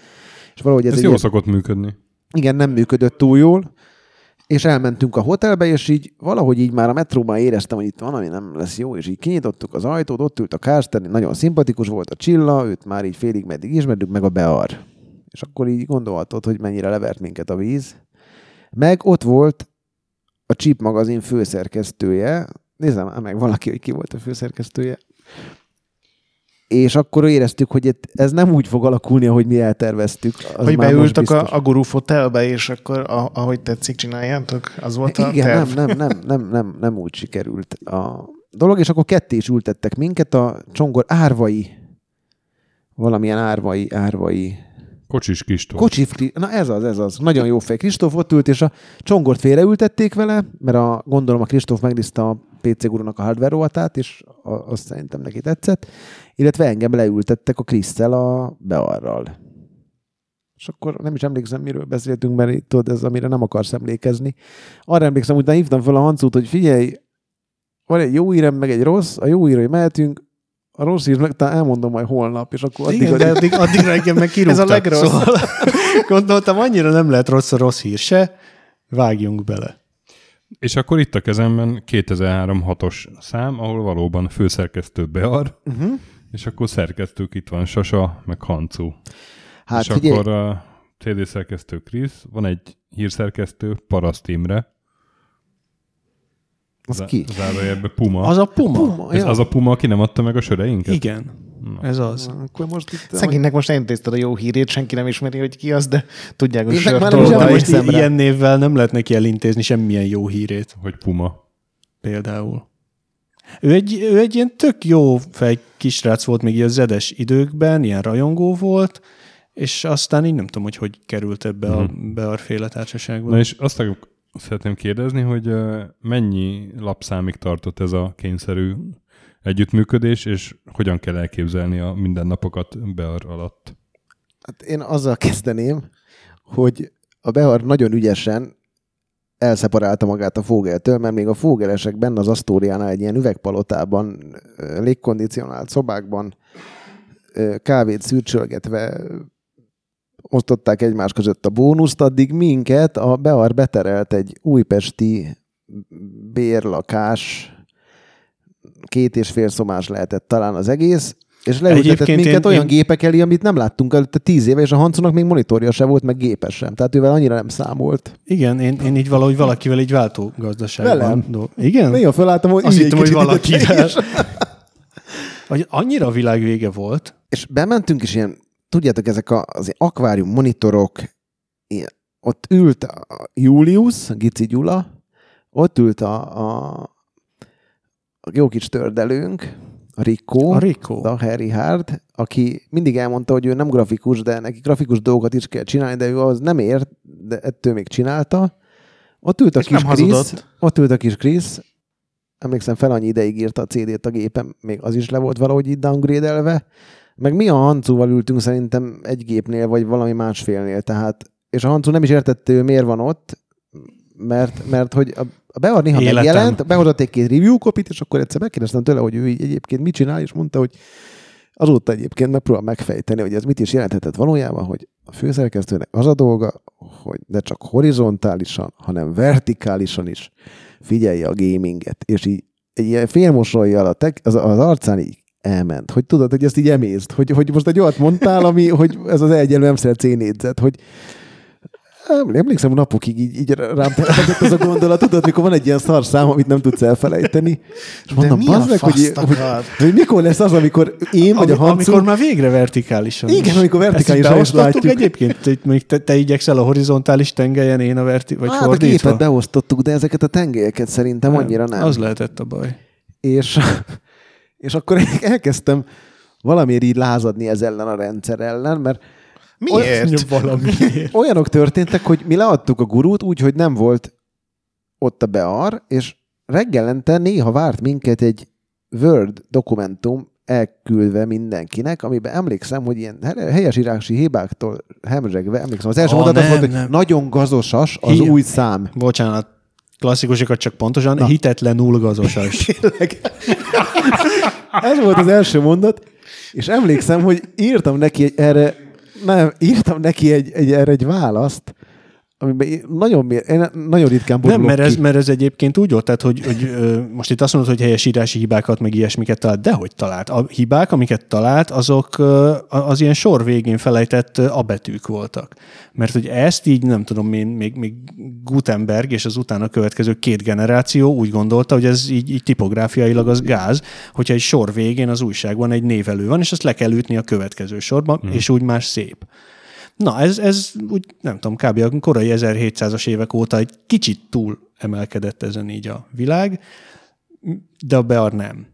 És valahogy ez, ez jól szokott működni. Igen, nem működött túl jól, és elmentünk a hotelbe, és így valahogy így már a metróban éreztem, hogy itt valami nem lesz jó, és így kinyitottuk az ajtót, ott ült a Kársten, nagyon szimpatikus volt a Csilla, őt már így félig meddig ismertük, meg a Bear. És akkor így gondolhatod, hogy mennyire levert minket a víz. Meg ott volt a Csíp magazin főszerkesztője. Nézzem már meg valaki, hogy ki volt a főszerkesztője. És akkor éreztük, hogy ez nem úgy fog alakulni, ahogy mi elterveztük. Az hogy beültök a, a Guru Fotelbe, és akkor ahogy tetszik csináljátok? Az volt a igen, terv? Nem, nem, nem, nem, nem, nem úgy sikerült a dolog. És akkor ketté is ültettek minket a Csongor árvai, valamilyen árvai, árvai Kocsis Kristóf. Kocsis Kristóf. Na ez az, ez az. Nagyon jó fej. Kristóf ott ült, és a Csongort félreültették vele, mert a, gondolom a Kristóf megnézte a pé cé Gurunak a hardware rovatát, és azt szerintem neki tetszett. Illetve engem leültettek a Krisszel a Bearral. És akkor nem is emlékszem, miről beszéltünk, mert itt tudod, ez amire nem akarsz emlékezni. Arra emlékszem, utána hívtam fel a Hancút, hogy figyelj, van egy jó írem, meg egy rossz, a jó ír, hogy mehetünk, a rossz ír, meg talán elmondom majd holnap, és akkor addig... Igen, de addig, addigra engem meg kirúgtak. Ez a legrossz. Szóval gondoltam, annyira nem lehet rossz a rossz hír se, vágjunk bele. És akkor itt a kezemben kétezer-három hatos szám, ahol valóban főszerkesztő Bear, uh-huh. és akkor szerkesztők itt van Sasa, meg Hancu. Hát, és figyelj. Akkor a cé dé szerkesztő Krisz, van egy hírszerkesztő Paraszt Imre. Az Z- ki? Puma. Az a Puma. Puma ez az a Puma, aki nem adta meg a söreinket? Igen. Na. Ez az. Szegénynek most elintézted a jó hírét, senki nem ismeri, hogy ki az, de tudják, hogy sörtolvajt szemre. Ilyen névvel nem lehet neki elintézni semmilyen jó hírét. Hogy Puma. Például. Ő egy, ő egy ilyen tök jó fej kisrác volt még ilyen zedes időkben, ilyen rajongó volt, és aztán így nem tudom, hogy hogy került ebbe hmm. a Bear-féle társaságba. Na és aztán szeretném kérdezni, hogy mennyi lapszámig tartott ez a kényszerű együttműködés, és hogyan kell elképzelni a mindennapokat Bear alatt? Hát én azzal kezdeném, hogy a Bear nagyon ügyesen elszeparálta magát a Vogeltől, mert még a Vogelesek benne az Asztóriánál egy ilyen üvegpalotában, légkondicionált szobákban kávét szürcsölgetve osztották egymás között a bónuszt, addig minket a Bear beterelt egy újpesti bérlakás, két és fél szomás lehetett talán az egész, és leültetett minket én, olyan én... gépek elé, amit nem láttunk előtte tíz éve, és a Hancunak még monitorja se volt, meg gépes sem. Tehát ővel annyira nem számolt. Igen, én, én így valahogy valakivel így váltó gazdaságban. Velem? Do... Igen? Nagyon felálltam, hogy azt hittem, hogy valakivel. Annyira világvége volt. És bementünk is ilyen, tudjátok, ezek az akvárium monitorok, ilyen, ott ült a Julius, a Gici Gyula, ott ült a, a, a jó kis tördelőnk, a Rico, a, Rico. a Harry Hard, aki mindig elmondta, hogy ő nem grafikus, de neki grafikus dolgokat is kell csinálni, de ő az nem ért, de ettől még csinálta. Ott ült a és kis Krisz, ott ült a kis Krisz, emlékszem fel annyi ideig írta a cé dét a gépen, még az is le volt valahogy itt downgrade-elve, meg mi a Hancúval ültünk szerintem egy gépnél, vagy valami másfélnél, tehát, és a Hancu nem is értette, ő miért van ott, mert, mert hogy a, a Bear néha életem. Megjelent, behozott egy két review kopit, és akkor egyszer megkérdeztem tőle, hogy ő így egyébként mit csinál, és mondta, hogy azóta egyébként megpróbál megfejteni, hogy ez mit is jelenthetett valójában, hogy a főszerkesztőnek az a dolga, hogy ne csak horizontálisan, hanem vertikálisan is figyelje a gaminget, és így egy ilyen félmosolyjal a tek, az, az arcán így elment. Hogy tudod, hogy ezt így emészt, hogy, hogy most egy olyat mondtál, ami, hogy ez az egyenlő emszer C négyzet, hogy emlékszem, a napokig így, így rám telepedett ez a gondolat, tudod, mikor van egy ilyen szar szám, amit nem tudsz elfelejteni, és mondom, bazd meg, hogy, hogy, hogy mikor lesz az, amikor én vagy Ami, a Hancu... Amikor már végre vertikálisan. Igen, amikor vertikálisan is látjuk. Egyébként, még te, te igyekszel a horizontális tengelyen, én a verti... vagy hát, fordítva. A gépet beosztottuk, de ezeket a tengelyeket szerintem annyira nem. Az lehetett a baj. És... És akkor elkezdtem valamiért így lázadni ez ellen a rendszer ellen, mert miért? Valamiért. Olyanok történtek, hogy mi leadtuk a Gurút úgy, hogy nem volt ott a Bear, és reggelente néha várt minket egy Word dokumentum elküldve mindenkinek, amiben emlékszem, hogy ilyen helyesírási hibáktól hemzsegve, emlékszem, az első oh, mondat nem, az volt, hogy nagyon gazosas az Hi- új szám. Bocsánat, klasszikusokat csak pontosan, na. Hitetlenül gazosas. Tényleg. Ez volt az első mondat, és emlékszem, hogy írtam neki egy, erre, nem, írtam neki egy, egy, erre egy választ, amiben nagyon, nagyon ritkán borulok nem, mert ez, ki. Mert ez egyébként úgy volt, tehát, hogy, hogy most itt azt mondod, hogy helyesírási hibákat, meg ilyesmiket talált, de hogy talált? A hibák, amiket talált, azok az ilyen sor végén felejtett abetűk voltak. Mert hogy ezt így, nem tudom, még, még Gutenberg és az utána következő két generáció úgy gondolta, hogy ez így, így tipográfiailag az gáz, hogyha egy sor végén az újságban egy névelő van, és azt le kell ütni a következő sorban, hmm. és úgy más szép. Na, ez, ez úgy, nem tudom, kb. A korai ezerhétszázas évek óta egy kicsit túl emelkedett ezen így a világ, de a Bear nem.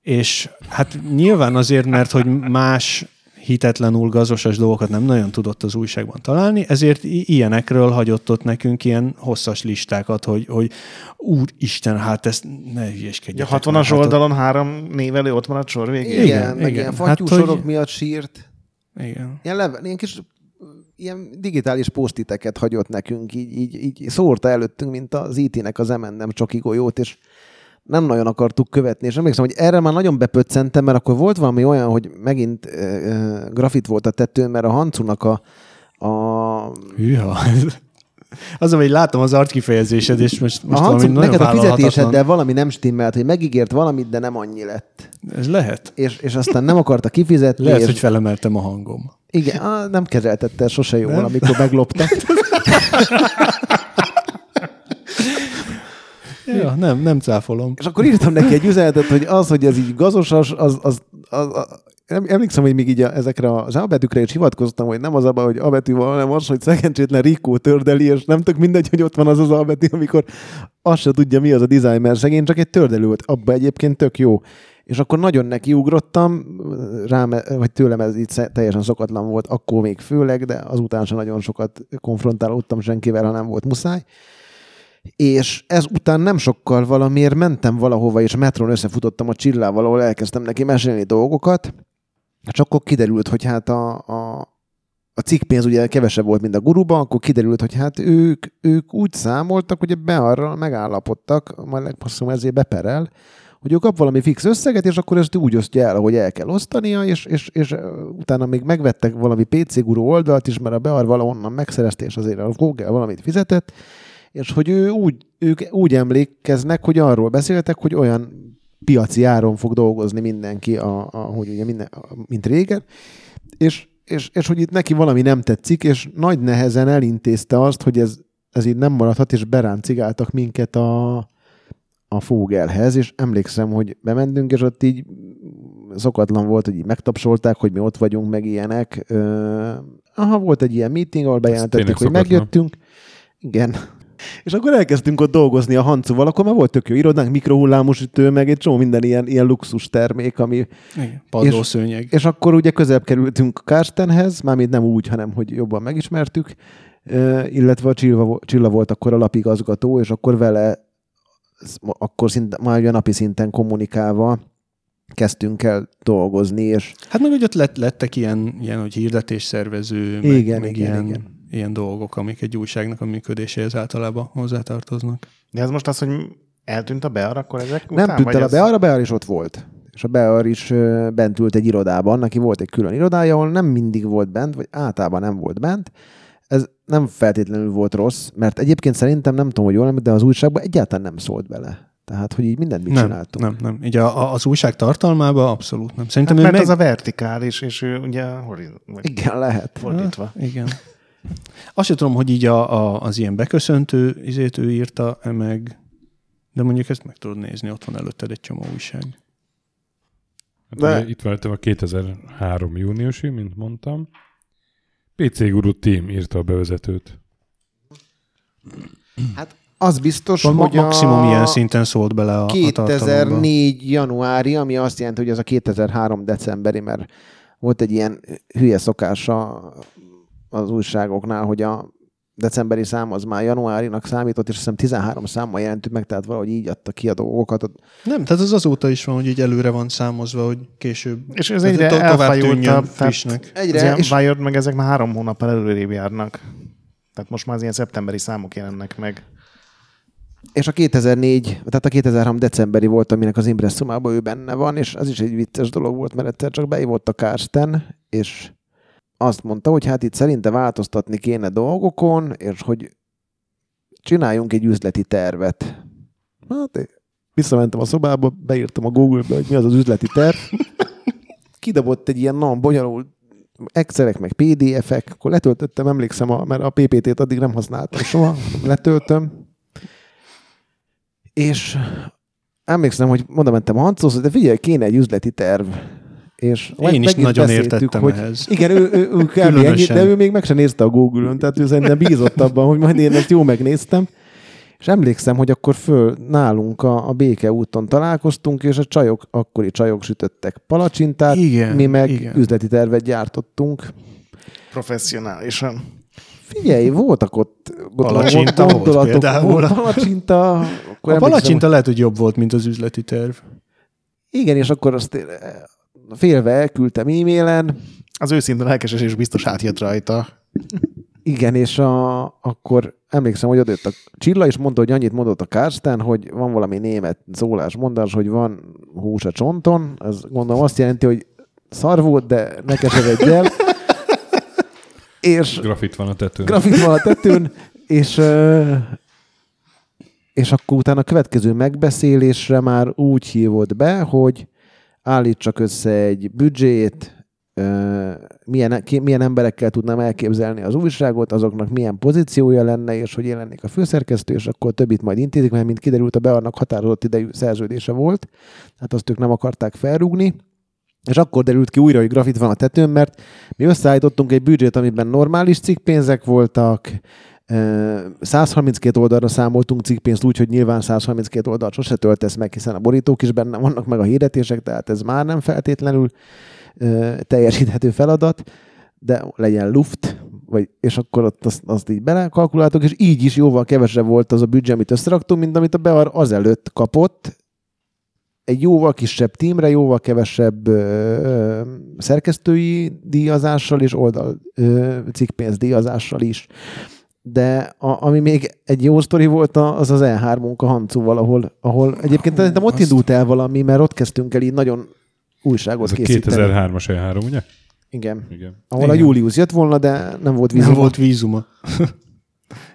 És hát nyilván azért, mert hogy más hitetlenül gazosas dolgokat nem nagyon tudott az újságban találni, ezért ilyenekről hagyott ott nekünk ilyen hosszas listákat, hogy, hogy úristen, hát ezt ne hülyeskedjetek. A hatvanas hát oldalon ott... három névelő ott van a sor végén. Igen, igen, meg igen. Ilyen fattyú hát, sorok hogy... miatt sírt. Igen. Ilyen, leve, ilyen kis... ilyen digitális posztiteket hagyott nekünk, így, így, így szórta előttünk, mint az í té-nek az em és em csoki golyót, és nem nagyon akartuk követni, és emlékszem, hogy erre már nagyon bepöccentem, mert akkor volt valami olyan, hogy megint uh, grafit volt a tetőn, mert a Hancunak a... a... Hűha! Azon, hogy látom az arckifejezésed, és most, most a valami Hancu, neked a fizetéseddel valami nem stimmelt, hogy megígért valamit, de nem annyi lett. Ez lehet. És, és aztán nem akarta kifizetni. Lehet, és... hogy felemeltem a hangom. Igen, á, nem kezeltette sose jól, nem? Amikor meglopta. Ja, nem, nem cáfolom. És akkor írtam neki egy üzenetet, hogy az, hogy ez így gazosas, az... az, az, az emlékszem, hogy még így a, ezekre az abetűkre is hivatkoztam, hogy nem az abba, hogy abetű van, hanem az, hogy szegentsétlen Rikó tördeli, és nem tök mindegy, hogy ott van az az abetű, amikor azt se tudja, mi az a design, mert szegény csak egy tördelő volt. Abba egyébként tök jó. És akkor nagyon nekiugrottam, rám, vagy tőlem ez így teljesen szokatlan volt, akkor még főleg, de azután sem nagyon sokat konfrontálódtam senkivel, ha nem volt muszáj. És ezután nem sokkal valamiért mentem valahova, és metrón összefutottam a Csillával, ahol elkezdtem neki mesélni dolgokat, és akkor kiderült, hogy hát a, a, a cikkpénz ugye kevesebb volt, mint a guruban, akkor kiderült, hogy hát ők, ők úgy számoltak, hogy a Bearral megállapodtak, majd legpasszom ezért beperel, hogy ő kap valami fix összeget, és akkor ezt úgy osztja el, ahogy el kell osztania, és, és, és utána még megvettek valami pé cé guru oldalt is, mert a Bear valahonnan megszerezte, és azért a Google valamit fizetett, és hogy ő úgy, ők úgy emlékeznek, hogy arról beszéltek, hogy olyan piaci áron fog dolgozni mindenki, a, a, hogy ugye minden, a, mint régen, és, és, és hogy itt neki valami nem tetszik, és nagy nehezen elintézte azt, hogy ez, ez így nem maradhat, és beráncigáltak minket a, a Vogelhez, és emlékszem, hogy bementünk, és ott így szokatlan volt, hogy így megtapsolták, hogy mi ott vagyunk, meg ilyenek. Ö, aha, volt egy ilyen meeting, ahol bejelentették, hogy megjöttünk. Igen. És akkor elkezdtünk ott dolgozni a Hancuval, akkor már volt tök jó irodánk, mikrohullámosütő, meg egy csomó minden ilyen, ilyen luxus termék, ami... Igen, padlószőnyeg. És, és akkor ugye közelebb kerültünk Carstenhez, mármint nem úgy, hanem hogy jobban megismertük, uh, illetve a Csilla, Csilla volt akkor a lapigazgató, és akkor vele akkor szinte, már ugye napi szinten kommunikálva kezdtünk el dolgozni, és... Hát meg ugye ott lett, lettek ilyen, ilyen hogy hirdetésszervező, meg, igen, meg igen, ilyen... Igen. ilyen dolgok, amik egy újságnak a működéséhez általában hozzátartoznak. De ez most az, hogy eltűnt a Bear, akkor ezek után? Nem tűnt el a Bear, a Bear is ott volt. És a Bear is bent ült egy irodában, neki volt egy külön irodája, ahol nem mindig volt bent, vagy általában nem volt bent. Ez nem feltétlenül volt rossz, mert egyébként szerintem nem tudom, hogy jól, de az újságban egyáltalán nem szólt bele. Tehát, hogy így mindent mit nem, csináltunk. Nem, nem. Így a, a, az újság tartalmában abszolút nem. Szerintem hát, mert meg... az a vertikális, és ő ugye horiz... igen, lehet. Fordítva. Ha, igen. Azt sem tudom, hogy így a, a, az ilyen beköszöntő izét ő írta meg, de mondjuk ezt meg tudod nézni, ott van előtted egy csomó újság. Hát, itt vártam a kétezer-három júniusi, mint mondtam. pé cé Guru Team írta a bevezetőt. Hát az biztos, van, hogy maximum ilyen szinten szólt bele a kétezer-négy januári, ami azt jelenti, hogy ez a kétezer-három decemberi, mert volt egy ilyen hülye szokása az újságoknál, hogy a decemberi szám az már januárinak számított, és azt hiszem tizenhárom számmal jelentük meg, tehát valahogy így adta ki a dolgokat. Nem, tehát az azóta is van, hogy így előre van számozva, hogy később. És ez egyre elfajultabb, tehát egyre, és Wired meg ezek már három hónappal előrébb járnak. Tehát most már az ilyen szeptemberi számok jelennek meg. És a kétezer-négy, tehát a kétezer-három decemberi volt, aminek az impresszumában ő benne van, és az is egy vicces dolog volt, mert egyszer csak beívott a Carsten, és azt mondta, hogy hát itt szerinte változtatni kéne dolgokon, és hogy csináljunk egy üzleti tervet. Hát visszamentem a szobába, beírtam a Google-be, hogy mi az az üzleti terv. Kidobott egy ilyen nagyon bonyolult Excelek, meg pé dé ef-ek, akkor letöltöttem, emlékszem, a, mert a pé pé té-t addig nem használtam soha, letöltöm. És emlékszem, hogy oda mentem a Hancóhoz, de figyelj, kéne egy üzleti terv. És én is nagyon értettem ehhez. Igen, ő, ő, ő kell ennyit, de ő még meg sem nézte a Google-ön, tehát ő szerintem bízott abban, hogy majd én ezt jó megnéztem. És emlékszem, hogy akkor föl nálunk a, a Békeúton találkoztunk, és a csajok, akkori csajok sütöttek palacsintát, igen, mi meg igen. üzleti tervet gyártottunk. Professzionálisan. Figyelj, voltak ott palacsinta, volt például. Palacsinta, a palacsinta lehet, hogy jobb volt, mint az üzleti terv. Igen, és akkor azt félve elküldtem e-mailen. Az őszintén lelkes és biztos átjött rajta. Igen, és a, akkor emlékszem, hogy odajött a Csilla, és mondta, hogy annyit mondott a Kárstán, hogy van valami német szólásmondás, hogy van hús a csonton. Ez gondolom azt jelenti, hogy szar volt, de ne keseredj el. És grafit van a tetőn. Grafit van a tetőn, és, és akkor utána a következő megbeszélésre már úgy hívott be, hogy állítsak össze egy büdzsét, milyen, milyen emberekkel tudnám elképzelni az újságot, azoknak milyen pozíciója lenne, és hogy én lennék a főszerkesztő, és akkor többit majd intézik, mert mint kiderült, a Bearnak határozott idejű szerződése volt, hát azt ők nem akarták felrúgni. És akkor derült ki újra, hogy grafit van a tetőn, mert mi összeállítottunk egy büdzsét, amiben normális cikkpénzek voltak, száz harminckét oldalra számoltunk cikkpénzt úgy, hogy nyilván száz harminckét oldalt sose töltesz meg, hiszen a borítók is benne vannak, meg a hirdetések, tehát ez már nem feltétlenül teljesíthető feladat, de legyen luft, vagy, és akkor ott azt, azt így belekalkuláltuk, és így is jóval kevesebb volt az a büdzsé, amit összeraktunk, mint amit a Bear azelőtt kapott, egy jóval kisebb tímre, jóval kevesebb ö, ö, szerkesztői díjazással és oldal ö, cikkpénz díjazással is. De a, ami még egy jó sztori volt, az az é hármas munka Hancúval, ahol, ahol egyébként Hú, ott azt... indult el valami, mert ott kezdtünk el így nagyon újságot ez készíteni. Ez a kétezer-hármas é három, ugye? Igen. Igen. Ahol Igen. a Július jött volna, de nem volt vízuma. Nem volt vízuma.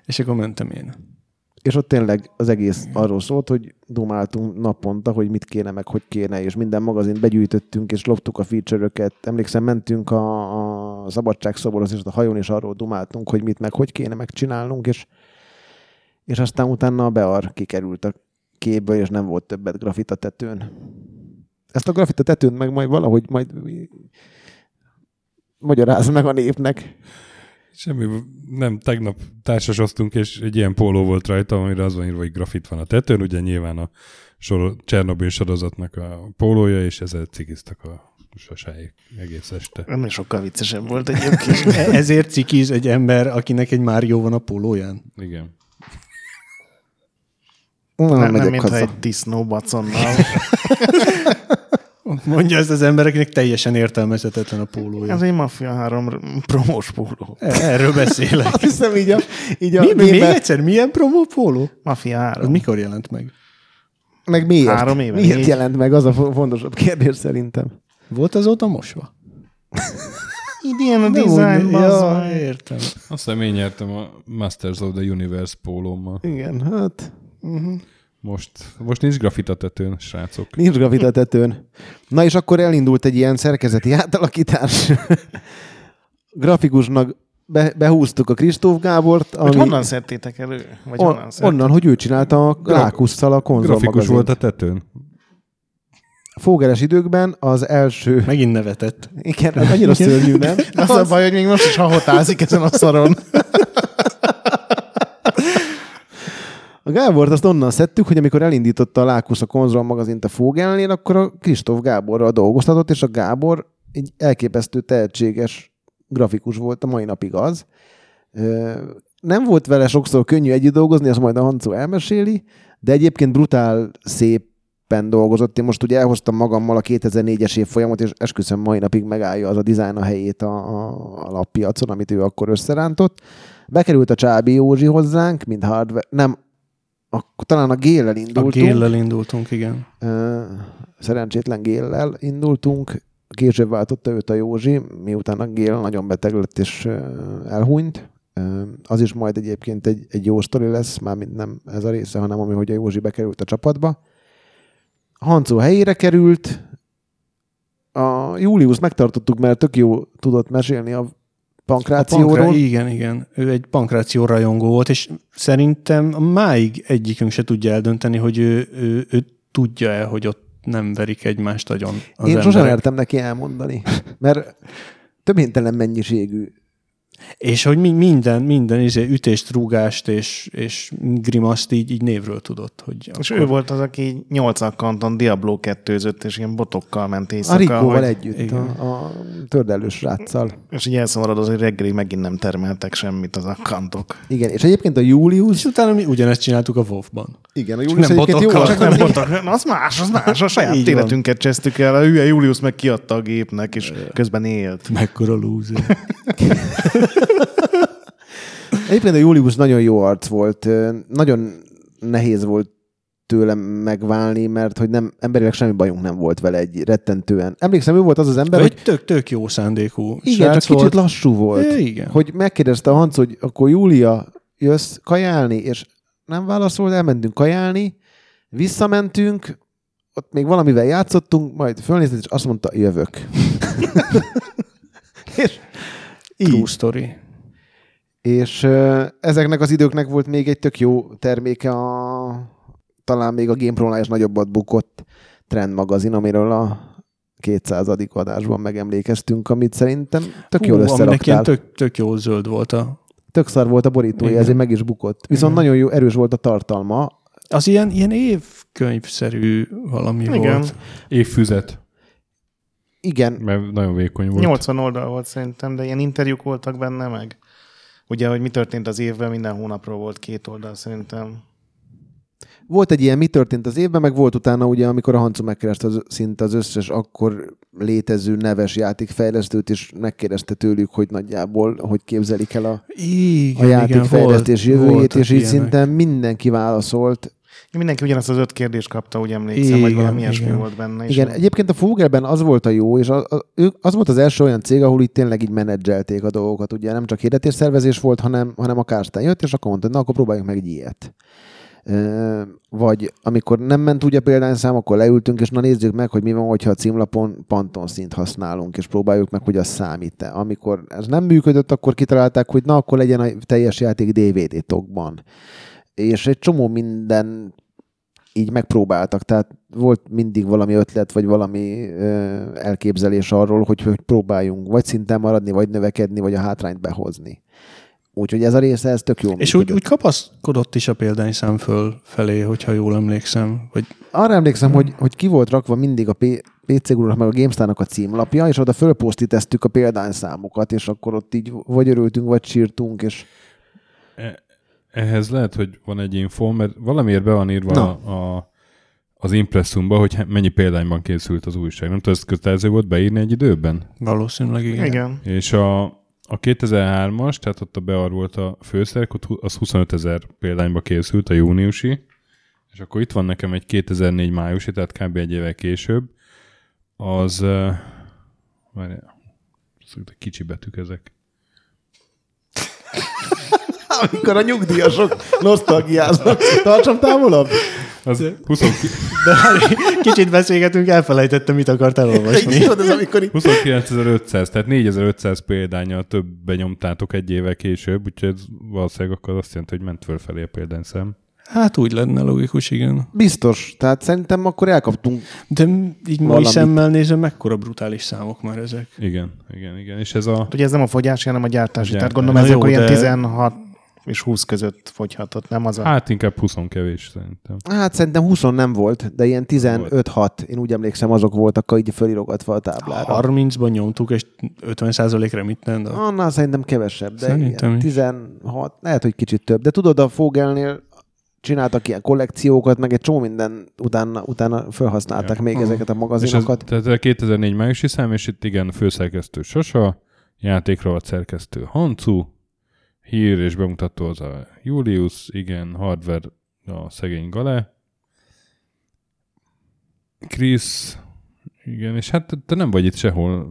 És akkor mentem én. És ott tényleg az egész arról szólt, hogy dumáltunk naponta, hogy mit kéne, meg hogy kéne, és minden magazint begyűjtöttünk, és loptuk a feature-öket. Emlékszem, mentünk a, a Szabadságszoborhoz, és a hajón is arról dumáltunk, hogy mit, meg hogy kéne megcsinálnunk, és, és aztán utána a Bear kikerült a képből, és nem volt többet grafit a tetőn. Ezt a grafit a tetőn meg majd valahogy majd magyarázz meg a népnek. Semmi, nem, tegnap társasoztunk, és egy ilyen póló volt rajta, amire az van írva, hogy grafit van a tetőn, ugye nyilván a sor- Csernobil sorozatnak a pólója, és ezzel cikiztak a sosáig egész este. Nem sokkal viccesebb volt egyébként. Ezért cikiz egy ember, akinek egy Mário van a pólóján. Igen. Nem, nem, nem mintha egy disznóbaconnal. Mondja ezt az embereknek, teljesen értelmezhetetlen a pólója. Ez egy Mafia három promós póló. Erről beszélek. Azt hiszem, így a... Így a mi, mi, még egyszer, milyen promó póló? Mafia három. Az mikor jelent meg? Meg miért? Három éve. Miért négy. Jelent meg? Az a fontosabb kérdés szerintem. Volt azóta mosva? Idén a dizájnban. Ja, értem. Azt hiszem, én nyertem a Masters of the Universe pólómmal. Igen, hát... Uh-huh. Most, most nincs grafit a tetőn, srácok. Nincs grafit a tetőn. Na és akkor elindult egy ilyen szerkezeti átalakítás. Grafikusnak be, behúztuk a Kristóf Gábort. Ami... Hogy honnan szedtétek elő? Vagy On, honnan, onnan, hogy ő csinálta a Lákusszal a konzolmagazint. Grafikus volt a tetőn. Fógeres időkben az első... Megint nevetett. Igen, hát annyira szörnyű, nem? Az, az a baj, hogy még most is hahotázik ezen a szaron. A Gábort azt onnan szedtük, hogy amikor elindította a Lákusz a konzolmagazint a Fogelnél, akkor a Kristóf Gáborral dolgoztatott, és a Gábor egy elképesztő tehetséges grafikus volt, a mai napig az. nem volt vele sokszor könnyű együtt dolgozni, azt majd a Hanco elmeséli, de egyébként brutál szépen dolgozott. Én most ugye elhoztam magammal a kétezer-négyes év folyamot, és esküszöm mai napig megállja az a dizájn a helyét a, a lappiacon, amit ő akkor összerántott. Bekerült a Csábi Józsi hozzánk, mint hardware, nem, a, talán a géllel indultunk. A géllel indultunk, igen. Szerencsétlen géllel indultunk. Később váltotta őt a Józsi, miután a gél nagyon beteg lett és elhunyt. Az is majd egyébként egy, egy jó sztori lesz, mármint nem ez a része, hanem ami, hogy a Józsi bekerült a csapatba. Hanco helyére került. A Júliuszt megtartottuk, mert tök jó tudott mesélni a pankrációról. A pankrá... Igen, igen. Ő egy pankráció rajongó volt, és szerintem máig egyikünk se tudja eldönteni, hogy ő, ő, ő tudja-e, hogy ott nem verik egymást agyon az emberek. Én sosem értem neki elmondani, mert töménytelen mennyiségű. És hogy minden, minden izé, ütést, rúgást és, és grimaszt így, így névről tudott. Hogy és akkor... ő volt az, aki nyolcas kanton Diablo kettőzött, és ilyen botokkal ment éjszaka. A Rikóval hogy... együtt, igen. a, a tördelős sráccal. És így elszomorod az, hogy reggelig megint nem termeltek semmit az a kantok. Igen, és egyébként a Július... És utána mi ugyanezt csináltuk a WoW-ban. Igen, a Július nem egyébként botokkal, jó. Nem botokkal, az más, az más, a saját így életünket van. Csesztük el. A hülye Július meg kiadta a gépnek, és közben élt. Mekkora lúzer. Egyébként a Július nagyon jó arc volt. Nagyon nehéz volt tőlem megválni, mert hogy nem, emberileg semmi bajunk nem volt vele egy rettentően. Emlékszem, ő volt az az ember, hogy... hogy... Tök, tök jó szándékú. Igen, csak kicsit lassú volt. É, igen. Hogy megkérdezte a Hanc, hogy akkor Júlia, jössz kajálni? És nem válaszolt, elmentünk kajálni, visszamentünk, ott még valamivel játszottunk, majd fölnézett, és azt mondta, jövök. És true story. És ö, ezeknek az időknek volt még egy tök jó terméke, a, talán még a GamePro-nál is nagyobbat bukott Trend magazin, amiről a kétszázadik adásban megemlékeztünk, amit szerintem tök Hú, jól összeraktál. Tök, tök jó zöld volt a... Tök szar volt a borítója, igen. Ezért meg is bukott. Viszont igen. Nagyon jó, erős volt a tartalma. Az ilyen, ilyen évkönyvszerű valami igen. volt. Évfüzet. Igen. Mert nagyon vékony volt. nyolcvan oldal volt szerintem, de ilyen interjúk voltak benne meg. Ugye, hogy mi történt az évben, minden hónapról volt két oldal szerintem. Volt egy ilyen mi történt az évben, meg volt utána ugye, amikor a Hanco megkereste az, szinte az összes akkor létező neves játékfejlesztőt, és megkérdezte tőlük, hogy nagyjából, hogy képzelik el a, igen, a játékfejlesztés igen, jövőjét, volt, és így ilyenek. Szinte mindenki válaszolt. Mindenki ugyanazt az öt kérdést kapta, úgy emlékszem, hogy valami ilyesmi volt benne. Igen, egyébként a Vogelben az volt a jó, és az, az volt az első olyan cég, ahol itt tényleg így menedzselték a dolgokat, ugye nem csak hirdetésszervezés volt, hanem, hanem a Kárstán jött, és akkor mondta, na akkor próbáljunk meg egy ilyet. Vagy amikor nem ment úgy a példányszám, akkor leültünk, és na nézzük meg, hogy mi van, hogyha a címlapon pantonszint használunk, és próbáljuk meg, hogy az számít-e. Amikor ez nem működött, akkor kitalálták, hogy na akkor legyen a teljes játék dé vé dé-tokban. És egy csomó minden így megpróbáltak, tehát volt mindig valami ötlet, vagy valami ö, elképzelés arról, hogy, hogy próbáljunk vagy szinten maradni, vagy növekedni, vagy a hátrányt behozni. Úgyhogy ez a része, ez tök jó. És úgy, úgy kapaszkodott is a példányszám föl felé, hogyha jól emlékszem. Vagy... Arra emlékszem, hogy, hogy ki volt rakva mindig a pé cé gurúnak, meg a GameStar-nak a címlapja, és oda fölposztíteztük a példányszámokat, és akkor ott így vagy örültünk, vagy sírtunk, és... E- Ehhez lehet, hogy van egy infó, mert valamiért be van írva no. a, a, az impresszumba, hogy mennyi példányban készült az újság. Nem tudom, ezt kötelező volt beírni egy időben? Valószínűleg igen. igen. És a, a kétezer-hármas, tehát ott a bear volt a főszerk, az huszonötezer példányba készült, a júniusi, és akkor itt van nekem egy kétezer-négy májusi, tehát kb. Egy évvel később, az... Várjál, kicsi betűk ezek. Amikor a nyugdíjasok nosztalgiáznak. Tartsam távolabb? Az huszonkilenc... De kicsit beszélgetünk, elfelejtettem, mit akartál olvasni. huszonkilencezer-ötszáz, tehát négyezer-ötszáz példányal többen nyomtátok egy évvel később, úgyhogy ez valószínűleg akkor azt jelenti, hogy ment fölfelé a példányszám. Hát úgy lenne logikus, igen. Biztos, tehát szerintem akkor elkaptunk. De így mai szemmel nézem, mekkora brutális számok már ezek. Igen, igen, igen. És ez a... Ugye ez nem a fogyási, hanem a gyártási. A gyártási. Tehát gondolom, ezek olyan tizenhat és húsz között fogyhatott, nem az a... Hát inkább húsz kevés szerintem. Hát szerintem húsz nem volt, de ilyen tizenöt-hat, én úgy emlékszem, azok voltak így fölirogatva a táblára. harmincban nyomtuk, és ötven százalékra mit nem? De... Annál szerintem kevesebb, de szerintem tizenhat, lehet, hogy kicsit több. De tudod, a Vogelnél csináltak ilyen kollekciókat, meg egy csomó minden utána, utána felhasználták ja. még uh-huh. ezeket a magazinokat. Ez, tehát kétezer-négy májusi szám, és itt igen, főszerkesztő Sosa, játékrovat szerkesztő Hancu, hír és bemutató az a Julius, igen, hardware a szegény Gale, Krisz, igen, és hát te nem vagy itt sehol,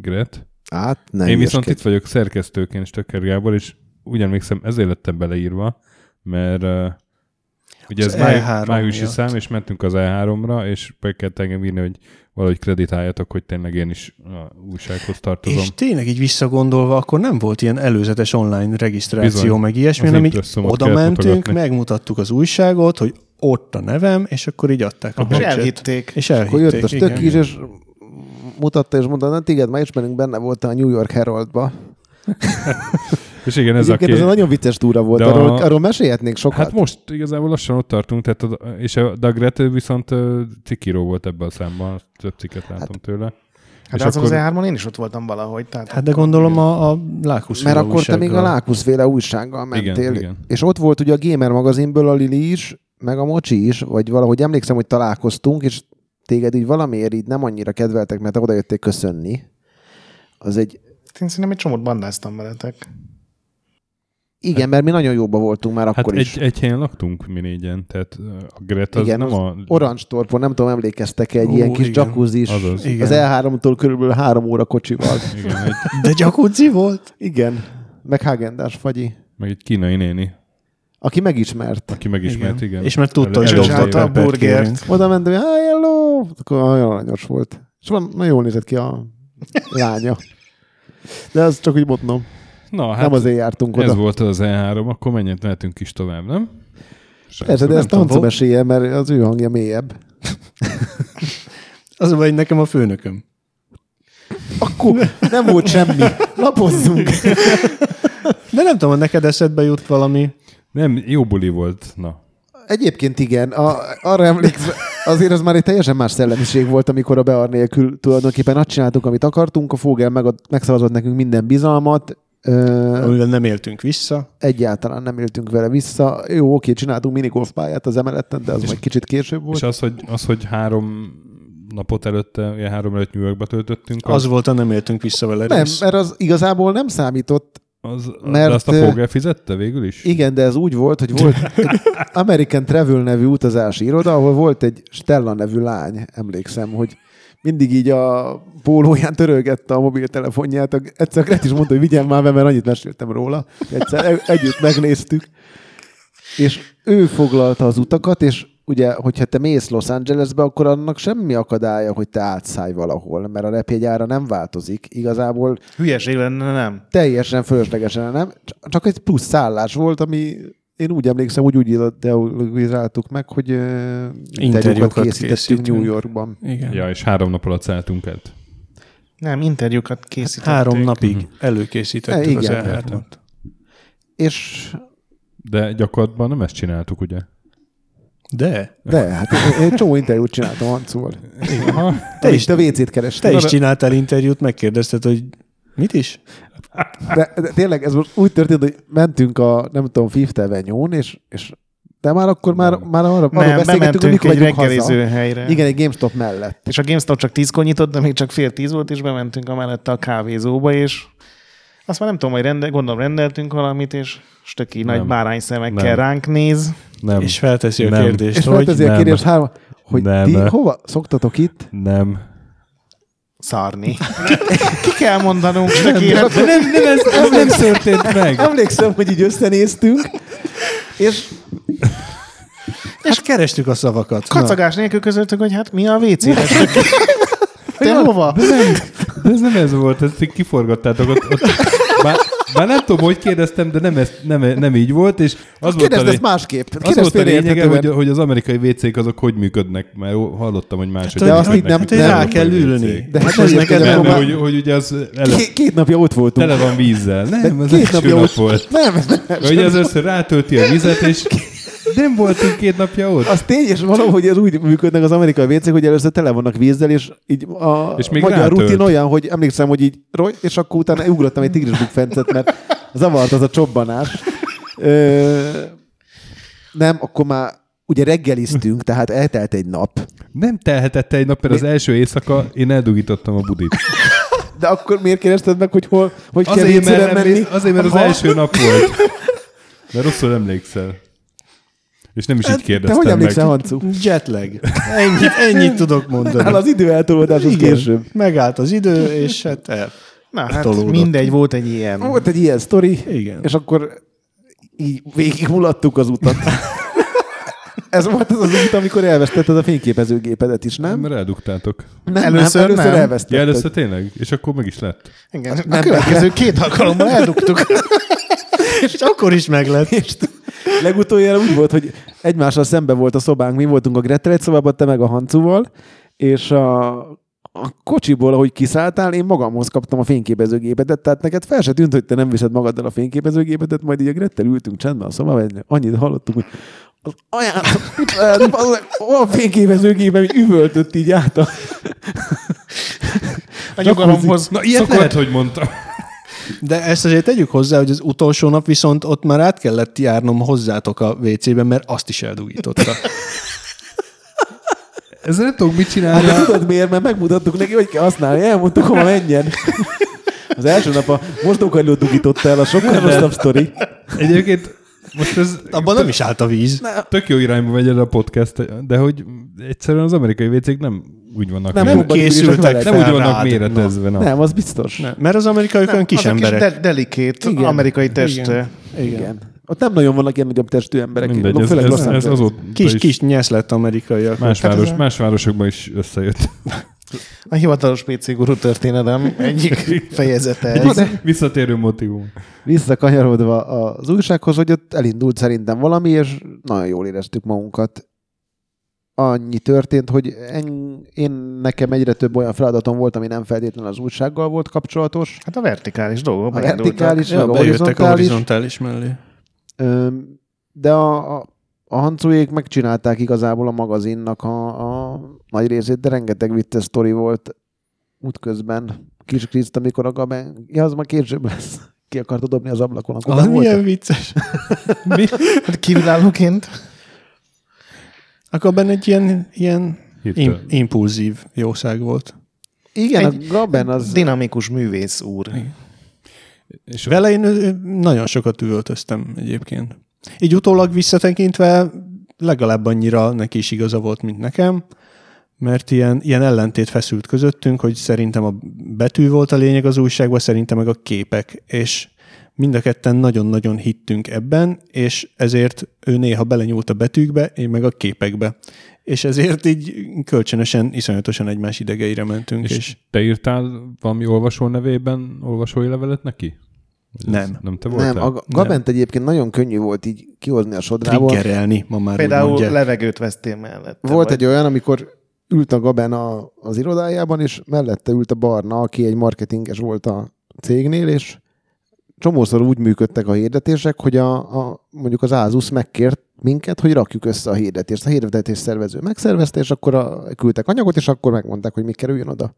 Gret. Hát nem. Én viszont itt vagyok szerkesztőként, Stöcker Gábor, és úgy emlékszem, ezért lettem beleírva, mert uh, ugye az ez máj, májusi miatt. Szám, és mentünk az E háromra, és be kellett engem írni, hogy valahogy kreditáljatok, hogy tényleg én is a újsághoz tartozom. És tényleg így visszagondolva, akkor nem volt ilyen előzetes online regisztráció, bizony, meg ilyesmi, hanem így oda mentünk, megmutattuk az újságot, hogy ott a nevem, és akkor így adták a becset. És elhitték. És elhitték. Akkor jött a Stöki is, és mutatta, és mondta, na téged már ismerünk, benne voltál a New York Heraldba. És igen, ez egyébként a két... ez nagyon vicces túra volt, arról, a... arról mesélhetnénk sokat. Hát most igazából lassan ott tartunk, tehát a, és a Dagret viszont cikkíró volt ebben a számban, több cikket látom hát, tőle. Hát és az akkor... az E hármon én is ott voltam valahogy. Tehát hát de gondolom a, a Lákuszféle mert újsággal. Akkor te még a Lákuszféle újsággal mentél. Igen, igen. És ott volt ugye a Gamer magazinből a Lili is, meg a Mocsi is, vagy valahogy emlékszem, hogy találkoztunk, és téged így valamiért így nem annyira kedveltek, mert oda jöttél köszönni. Az egy... Én szerintem egy csomót bandáztam veletek. Igen, mert mi nagyon jóba voltunk már hát akkor egy, is. Hát egy helyen laktunk mi négyen, tehát a Gret az igen, nem az a... Orange Torpon, nem tudom, emlékeztek egy Ó, ilyen kis jacuzzis, az, az. az E háromtól körülbelül három óra kocsival. Igen, egy... De jacuzzi volt? Igen, meg Häagen-Dazs fagyi. Meg egy kínai néni. Aki megismert. Aki megismert, igen. igen. És mert tudta, hogy dobta a burgert. Oda mentem, hogy hello! Akkor nagyon aranyos volt. És nagyon jól nézett ki a lánya. De az csak úgy mondom. Na, hát nem azért jártunk oda. Ez volt az E három, akkor menjünk, mehetünk is tovább, nem? Persze, de ezt Hanca mesélje, mert az ő hangja mélyebb. Az vagy nekem a főnököm. Akkor nem volt semmi. Lapozzunk. De nem tudom, neked eszedbe jut valami. Nem, jó buli volt. Na. Egyébként igen. A, arra emlékszem, azért az már egy teljesen más szellemiség volt, amikor a Bear nélkül tulajdonképpen azt csináltuk, amit akartunk. A Vogel meg, megszavazott nekünk minden bizalmat, amivel nem éltünk vissza. Egyáltalán nem éltünk vele vissza. Jó, oké, csináltunk minigolfpályát az emeleten, de az és, majd kicsit később volt. És az, hogy, az, hogy három napot előtte, ilyen három előtt New Yorkba töltöttünk. Az, az volt, a nem éltünk vissza vele. Nem, rész. Mert az igazából nem számított. Az, mert, de azt a Vogel fizette végül is? Igen, de ez úgy volt, hogy volt egy American Travel nevű utazási iroda, ahol volt egy Stella nevű lány, emlékszem, hogy mindig így a pólóján törölgette a mobiltelefonját. Egyszer Gret is mondta, hogy vigyem már be, mert annyit meséltem róla. Egyszer együtt megnéztük. És ő foglalta az utakat, és ugye, hogyha te mész Los Angelesbe, akkor annak semmi akadálya, hogy te átszállj valahol, mert a repjegyára nem változik. Igazából... Hülyeség lenne, nem? Teljesen fölöslegesen, nem? Csak egy plusz szállás volt, ami... Én úgy emlékszem, hogy úgy ideologizáltuk meg, hogy interjúkat készítettünk készítünk. New Yorkban. Igen. Ja, és három nap alatt szálltunk el. Nem, interjúkat készítettünk. Hát három napig uh-huh. előkészítettük e, az elhármat. És... De gyakorlatban nem ezt csináltuk, ugye? De? De, hát én csomó interjút csináltam Hancúval. Te is, te vécét kerestem. Te is csináltál interjút, megkérdezted, hogy mit is? De, de tényleg ez most úgy történt, hogy mentünk a, nem tudom, Fifth Avenue-n, és, és de már akkor már, már arra, arra beszélgettünk, hogy mikor vagyunk haza. Helyre. Igen, egy GameStop mellett. És a GameStop csak tízkor nyitott, de még csak fél tíz volt, és bementünk a mellette a kávézóba, és azt már nem tudom, hogy rendel, gondolom rendeltünk valamit, és Stöki nagy bárány szemekkel nem. ránk néz. Nem. És felteszi nem. a kérdést, és hogy felteszi a kérdést, nem. Három, hogy nem. ti hova szoktatok itt? Nem. Szarni. Ki kell mondanunk? Nem, nem, nem, ez, ez nem történt meg. Emlékszem, hogy így összenéztünk, és, és hát kerestük a szavakat. Kacagás na. nélkül közöltünk, hogy hát mi a vécéhez? Te hova? De, de ez nem ez volt, ezt kiforgattátok. Ott, ott, bár, Már nem tudom, hogy kérdeztem, de nem, ez, nem, nem így volt. És az kérdezd ezt másképp. Az volt a lényege, hogy, hogy az amerikai vécék azok hogy működnek, mert hallottam, hogy máshogy. De azt nem rá kell ülni. De hát ez nekem, hogy ugye az... Két napja ott voltunk. Tele van vízzel. Nem, ez egy nap volt. Nem, ugye az össze rátölti a vizet, és... Nem voltunk két napja ott. Az tény, és valahogy ez úgy működnek az amerikai vécék, hogy először tele vannak vízzel, és így a és még magyar rátölt. Rutin olyan, hogy emlékszem, hogy így roj, és akkor utána ugrottam egy tigrisbukfencet, mert zavart az a csobbanás. Ö, nem, akkor már ugye reggeliztünk, tehát eltelt egy nap. Nem telhetett egy nap, mert az első éjszaka én eldugítottam a budit. De akkor miért kérdezted meg, hogy hol, hogy kell vécére menni? Azért, mert az első nap volt. De rosszul emlékszel. És nem is hát, így kérdeztem meg. Te hogy emlékszel, Hancu? Jetlag. Ennyit, ennyit tudok mondani. Hát az idő eltolódás az később. Megállt az idő, és hát el. Már hát tolódott. Mindegy, volt egy ilyen. Volt egy ilyen sztori, igen. És akkor így végig mulattuk az utat. Ez volt az az út, amikor elvesztetted a fényképezőgépedet is, nem? Mert eldugtátok. Nem, először nem. Először elvesztetted. Ja, először tényleg? És akkor meg is lett. Igen. A nem következő meg... két alkalommal eldugtuk. És akkor is meg lett. Legutoljára úgy volt, hogy egymással szemben volt a szobánk, mi voltunk a Grettel egy szobában, te meg a Hancuval, és a, a kocsiból, ahogy kiszálltál, én magamhoz kaptam a fényképezőgépedet, tehát neked fel se tűnt, hogy te nem viszed magaddal a fényképezőgépedet, majd így a Grettel ültünk csendben a szobában, annyit hallottuk, hogy az ajánlom, olyan fényképezőgépen, hogy üvöltött így át a... A nyugalomhoz. Na ilyet szokott, lehet, hogy mondtam. De ezt azért tegyük hozzá, hogy az utolsó nap viszont ott már át kellett járnom hozzátok a vécében, mert azt is eldugította. Ezzel nem tudok mit csinálni. Hát, tudod miért? Mert megmutattuk neki, hogy kell használni. Elmondtuk, hova menjen. Az első nap a mosdókagylót dugította el, a sokkal rosszabb sztori. Egyébként most ez... Abban nem is állt a víz. Tök jó irányba megy a podcast, de hogy egyszerűen az amerikai vécék nem... Úgy vannak nem, nem készültek, nem úgy vannak méretezve. Nem. nem, az biztos. Nem. Mert az amerikai olyan kis emberek. De- delikét igen. Amerikai test. Igen. Igen. Igen. Ott nem nagyon vannak ilyen nagyobb testű emberek. Mindegy, no, ez, ez, ez azóta kis, is. Kis nyesz lett amerikaiak. Más, hát város, a... más városokban is összejött. A hivatalos pé cé guru történetem egyik fejezete ez. Visszatérő motivum. Visszakanyarodva az újsághoz, hogy ott elindult szerintem valami, és nagyon jól éreztük magunkat. Annyi történt, hogy en, én nekem egyre több olyan feladatom volt, ami nem feltétlenül az újsággal volt kapcsolatos. Hát a vertikális dolgok. A vertikális, meg a horizontális. A horizontális mellé. De a, a, a Hancujék megcsinálták igazából a magazinnak a, a nagy részét, de rengeteg vicces sztori volt útközben. Kis Kriszt, amikor a Gaben... Ja, az már később lesz. Ki akarta dobni az ablakon. Az voltak? Milyen vicces. Mi? Kívülállóként... Akkor benne egy ilyen, ilyen im- impulzív jószág volt. Igen, egy a Gaben az... dinamikus művész úr. Igen. És vele én nagyon sokat üvöltöztem egyébként. Így utólag visszatekintve legalább annyira neki is igaza volt, mint nekem, mert ilyen, ilyen ellentét feszült közöttünk, hogy szerintem a betű volt a lényeg az újságban, szerintem meg a képek, és... Mind a ketten nagyon-nagyon hittünk ebben, és ezért ő néha belenyúlt a betűkbe, én meg a képekbe. És ezért így kölcsönösen, iszonyatosan egymás idegeire mentünk. És, és... te írtál valami olvasó nevében olvasói levelet neki? Vagy nem. Nem te voltál? Nem, a Gabent nem. Egyébként nagyon könnyű volt így kihozni a sodrából. Triggerelni, ma már például levegőt vesztél mellett. Volt vagy... egy olyan, amikor ült a Gaben a, az irodájában, és mellette ült a Barna, aki egy marketinges volt a cégnél, és csomószor úgy működtek a hirdetések, hogy a, a, mondjuk az Ázusz megkért minket, hogy rakjuk össze a hirdetést. A hirdetés szervező megszervezte, és akkor a, küldtek anyagot, és akkor megmondták, hogy mi kerüljön oda.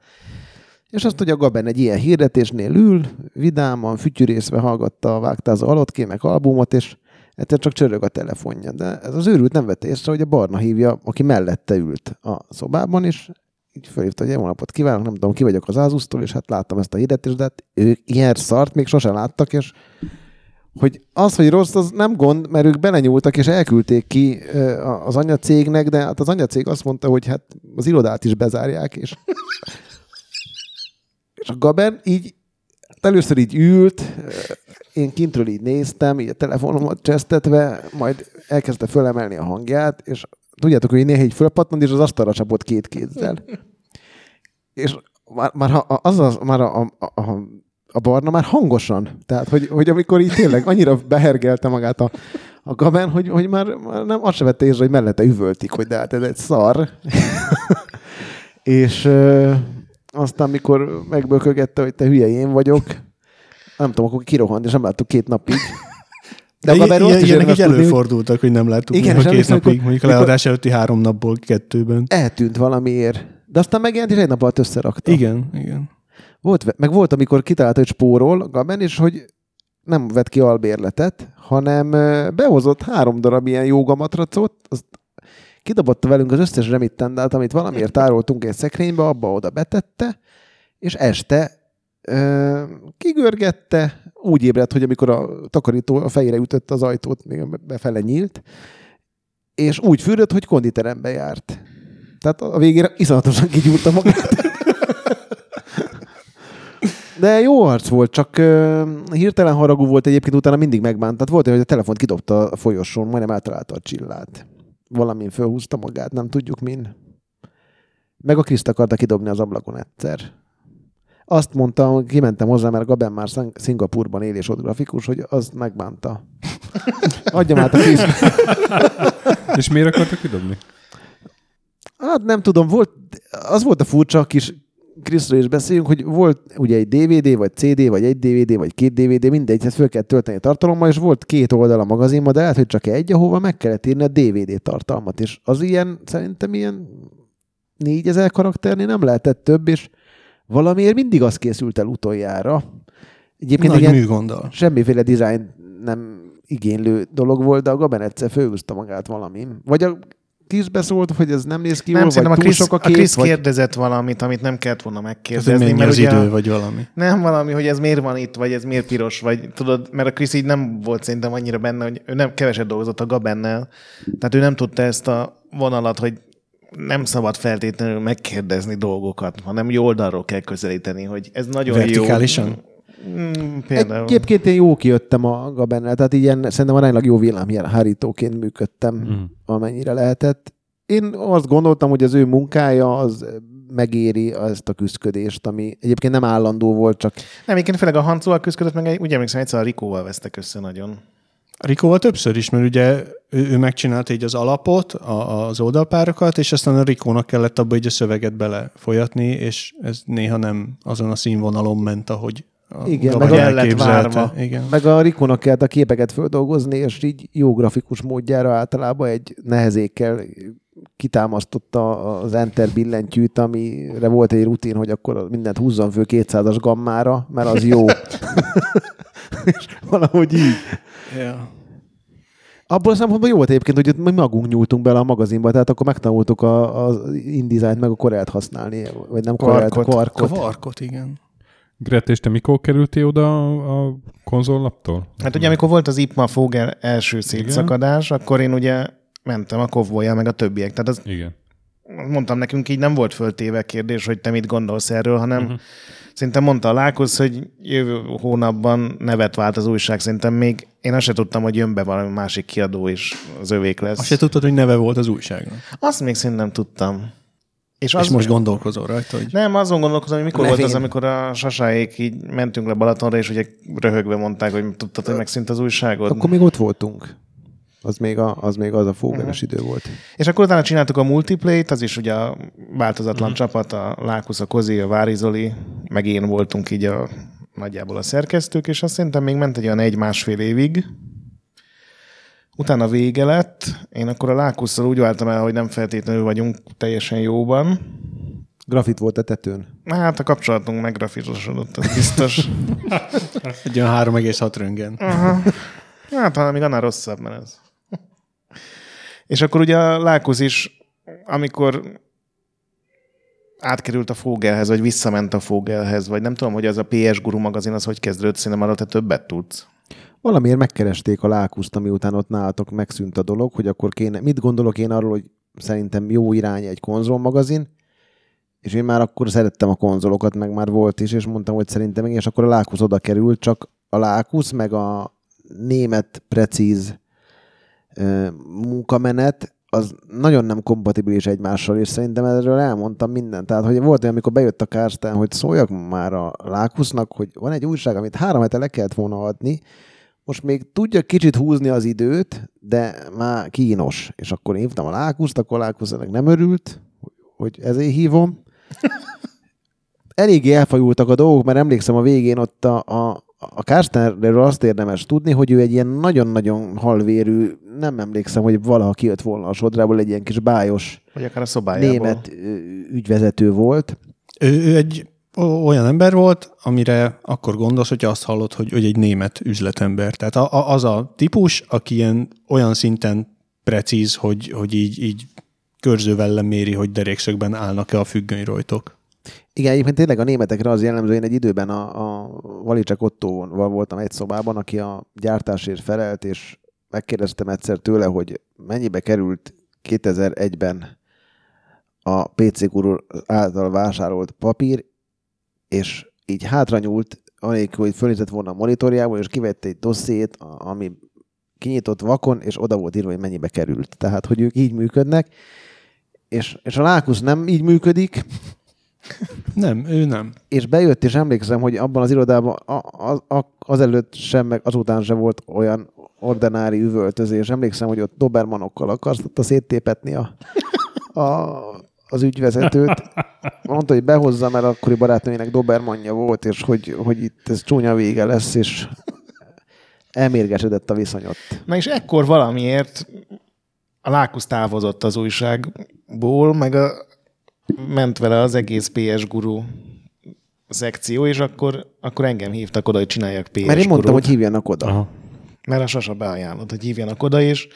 És azt, hogy a Gaben egy ilyen hirdetésnél ül, vidáman, fütyűrészve hallgatta a Vágtázó Alottkémek albumot, és egyszer csak csörög a telefonja. De ez az őrült nem vette észre, hogy a Barna hívja, aki mellette ült a szobában, és így felhívta, hogy jó napot kívánok, nem tudom, ki vagyok az Ázusztól, és hát láttam ezt a hirdetést, de hát ők ilyen szart még sosem láttak, és hogy az, hogy rossz, az nem gond, mert ők belenyúltak, és elküldték ki az anyacégnek, de hát az anyacég azt mondta, hogy hát az irodát is bezárják, és, és a Gaben így először így ült, én kintről így néztem, így a telefonomat csesztetve, majd elkezdte fölemelni a hangját, és tudjátok, hogy néha így fölpattant, és az asztalra csapott két kézzel. És már, már, ha, az az, már a, a, a, a barna már hangosan. Tehát, hogy, hogy amikor így tényleg annyira behergelte magát a, a Gaben, hogy, hogy már, már nem azt se vette észre, hogy mellette üvöltik, hogy de hát ez egy szar. És ö, aztán, mikor megbökögette, hogy te hülye, én vagyok, nem tudom, akkor kirohant, és nem láttuk két napig. De, de ilyen, ilyenek így tudni, előfordultak, hogy nem láttuk igen, néha két napig, mondjuk mikor, a leadás előtti három napból kettőben. Eltűnt valamiért. De aztán megjelent, és egy nap alatt összerakta. Igen, igen. Volt, meg volt, amikor kitalálta, hogy spórol Gaben, és hogy nem vett ki albérletet, hanem behozott három darab ilyen jógamatracot, azt kidobotta velünk az összes remittendát, amit valamiért tároltunk egy szekrénybe, abba oda betette, és este ö, kigörgette, úgy ébredt, hogy amikor a takarító a fejére ütött az ajtót, még befele nyílt, és úgy fürödt, hogy konditerembe járt. Tehát a végére iszonyatosan kigyúrta magát. De jó arc volt, csak uh, hirtelen haragú volt egyébként, utána mindig megbánt. Tehát volt, hogy a telefont kidobta a folyosón, majdnem eltalálta a csillát. Valamin fölhúzta magát, nem tudjuk min. Meg a Kriszt akarta kidobni az ablakon egyszer. Azt mondtam, kimentem hozzá, mert Gaben már Szingapurban él, és ott grafikus, hogy az megbánta. Adjam át a Kriszt. És miért akarta kidobni? Hát nem tudom, volt, az volt a furcsa kis Krisztről is beszélünk, hogy volt ugye egy dé vé dé, vagy cé dé, vagy egy dé vé dé, vagy két dé vé dé, mindegy, hát föl kellett tölteni tartalommal, és volt két oldal a magazinban, de lehet, hogy csak egy, ahova meg kellett írni a dé vé dé tartalmat, és az ilyen, szerintem ilyen négyezer karakternél nem lehetett több, és valamiért mindig az készült el utoljára. Egyébként nagy műgonddal. Semmiféle design nem igénylő dolog volt, de a Gaben egyszer fölhúzta magát valamin. Vagy a Krisz beszólt, hogy ez nem néz ki nem, jól, vagy túl sok a kép. A Krisz vagy... kérdezett valamit, amit nem kellett volna megkérdezni. Mert az ugye idő, vagy valami. Nem valami, hogy ez miért van itt, vagy ez miért piros, vagy tudod, mert a Krisz így nem volt szerintem annyira benne, hogy ő nem keveset dolgozott a Gabennel, tehát ő nem tudta ezt a vonalat, hogy nem szabad feltétlenül megkérdezni dolgokat, hanem jó oldalról kell közelíteni, hogy ez nagyon vertikálisan? Jó. Vertikálisan? Mm, egyébként én jó kijöttem a Gabennel, tehát ilyen szerintem aránylag jó villámhárítóként működtem, mm. amennyire lehetett. Én azt gondoltam, hogy az ő munkája az megéri ezt a küszködést, ami egyébként nem állandó volt, csak... Nem, egyébként főleg a Hancóval küszködött, meg úgy emlékszem, egyszer a Rikóval vesztek össze nagyon. Rikóval többször is, mert ugye ő, ő megcsinálta így az alapot, a, az oldalpárokat, és aztán a Rikónak kellett abba így a szöveget belefolyatni, és ez néha nem azon a színvonalon ment, ahogy a igen, meg el lett várva. Igen. Meg a Rikónak kellett a képeket földolgozni, és így jó grafikus módjára általában egy nehezékkel kitámasztotta az Enter billentyűt, amire volt egy rutin, hogy akkor mindent húzzon föl kétszázas gammára, mert az jó. És valahogy így. Yeah. Abból a szempontból jó volt egyébként, hogy mi magunk nyúltunk bele a magazinba, tehát akkor megtanultuk az InDesign-t meg a Corelt használni, vagy nem Corelt, a Quarkot. A Quarkot, igen. Gret, és te mikor kerültél oda a konzollaptól? Hát ugye, amikor volt az i pé em á Fogel első szétszakadás, akkor én ugye mentem a Kovbolyjal, meg a többiek. Tehát az, igen. Mondtam nekünk, így nem volt föltéve kérdés, hogy te mit gondolsz erről, hanem uh-huh. Szerintem mondta a Lákusz, hogy jövő hónapban nevet vált az újság, szerintem még én azt se tudtam, hogy jön be valami másik kiadó, és az övék lesz. Azt se tudtad, hogy neve volt az újságnak? Azt még szerintem tudtam. És, és most gondolkozol rajta? Hogy... Nem, azon gondolkozom, hogy mikor nevén. Volt az, amikor a Sasáék így mentünk le Balatonra, és ugye röhögve mondták, hogy tudtad, hogy megszűnt az újságod. Akkor még ott voltunk. Az még, a, az, még az a Fogeres uh-huh. idő volt. És akkor utána csináltuk a Multiplay-t, az is ugye a változatlan uh-huh. csapat, a Lákusz, a Kozi, a Vári Zoli, meg én voltunk így a, nagyjából a szerkesztők, és azt szerintem még ment egy olyan egy-másfél évig. Utána vége lett. Én akkor a Lákusszal úgy váltam el, hogy nem feltétlenül vagyunk teljesen jóban. Grafit volt a tetőn? Hát a kapcsolatunk meggrafitosodott, az biztos. Egy olyan három egész hat röntgen. Aha. Hát hanem még annál rosszabb, mert ez. És akkor ugye a Lákusz is, amikor átkerült a Fogelhez, vagy visszament a Fogelhez, vagy nem tudom, hogy az a pé es Guru magazin, az hogy kezdődött, szerintem arra te többet tudsz. Valamiért megkeresték a Lákuszt, ami után ott nálatok megszűnt a dolog, hogy akkor kéne, mit gondolok én arról, hogy szerintem jó irány egy konzol magazin, és én már akkor szerettem a konzolokat, meg már volt is, és mondtam, hogy szerintem én, és akkor a Lákusz oda került, csak a Lákusz, meg a német precíz munkamenet, az nagyon nem kompatibilis egymással, és szerintem erről elmondtam mindent. Tehát, hogy volt olyan, amikor bejött a Kársten, hogy szóljak már a Lákusznak, hogy van egy újság, amit három hete le kellett volna adni, most még tudja kicsit húzni az időt, de már kínos. És akkor én hívtam a Lákuszt, akkor a Lákusz ennek nem örült, hogy ezért hívom. Eléggé elfajultak a dolgok, mert emlékszem a végén ott a, a A Kárstenről azt érdemes tudni, hogy ő egy ilyen nagyon-nagyon halvérű, nem emlékszem, hogy valaha kijött volna a sodrából, egy ilyen kis bájos, vagy akár a szobájából, német ügyvezető volt. Ő, ő egy olyan ember volt, amire akkor gondolsz, hogyha azt hallod, hogy, hogy egy német üzletember. Tehát a, a, az a típus, aki ilyen, olyan szinten precíz, hogy, hogy így, így körzővel leméri, hogy derékszögben állnak-e a függönyrojtok. Igen, egyébként tényleg a németekre az jellemző, én egy időben a, a Valicek Ottóval voltam egy szobában, aki a gyártásért felelt, és megkérdeztem egyszer tőle, hogy mennyibe került kétezer-egyben a pé cé Guru által vásárolt papír, és így hátranyúlt, anélkül, hogy fölnézett volna a monitorjából, és kivette egy dossziét, ami kinyitott vakon, és oda volt írva, hogy mennyibe került. Tehát, hogy ők így működnek, és, és a Lákusz nem így működik. Nem, ő nem. És bejött, és emlékszem, hogy abban az irodában azelőtt sem, meg azután sem volt olyan ordinári üvöltözés. Emlékszem, hogy ott dobermanokkal akarsztotta széttépetni a, a, az ügyvezetőt. Mondta, hogy behozza, mert akkori barátnőjének dobermanja volt, és hogy, hogy itt ez csúnya vége lesz, és elmérgesedett a viszony ott. Na és ekkor valamiért a Lákusz távozott az újságból, meg a ment vele az egész pé es Guru szekció, és akkor, akkor engem hívtak oda, hogy csináljak pé es Gurút. Mert én mondtam, Gurút, hogy hívjanak oda. Aha. Mert a Sasa beajánlott, hogy hívjanak oda, és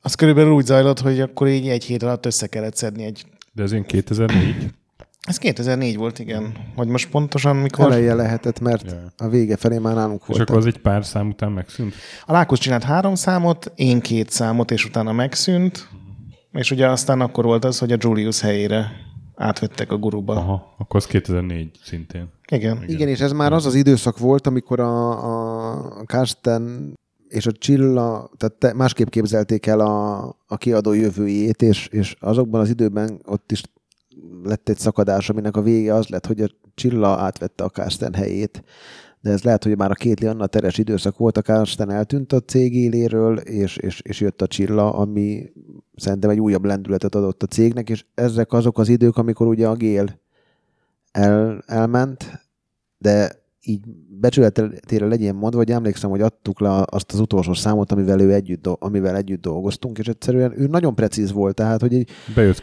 az körülbelül úgy zajlott, hogy akkor így egy hét alatt össze kellett szedni egy... De ez én kétezer-négy? Ez kétezer-négy volt, igen. Vagy most pontosan mikor... Eleje lehetett, mert yeah. a vége felé már nálunk voltak. És akkor az egy pár szám után megszűnt? A Lákusz csinált három számot, én két számot, és utána megszűnt. És ugye aztán akkor volt az, hogy a Julius helyére átvettek a Guruba. Aha, akkor az kétezer-négy szintén. Igen. Igen, Igen és ez már az az időszak volt, amikor a, a Kársten és a Csilla, tehát másképp képzelték el a, a kiadó jövőjét, és, és azokban az időben ott is lett egy szakadás, aminek a vége az lett, hogy a Csilla átvette a Kársten helyét. De ez lehet, hogy már a Kétli Anna teres időszak volt, a Kársten eltűnt a cég éléről, és, és, és jött a Csilla, ami szerintem egy újabb lendületet adott a cégnek, és ezek azok az idők, amikor ugye a Gél el, elment, de így becsületére legyen mondva, hogy emlékszem, hogy adtuk le azt az utolsó számot, amivel, ő együtt, amivel együtt dolgoztunk, és egyszerűen ő nagyon precíz volt, tehát, hogy így... Bejött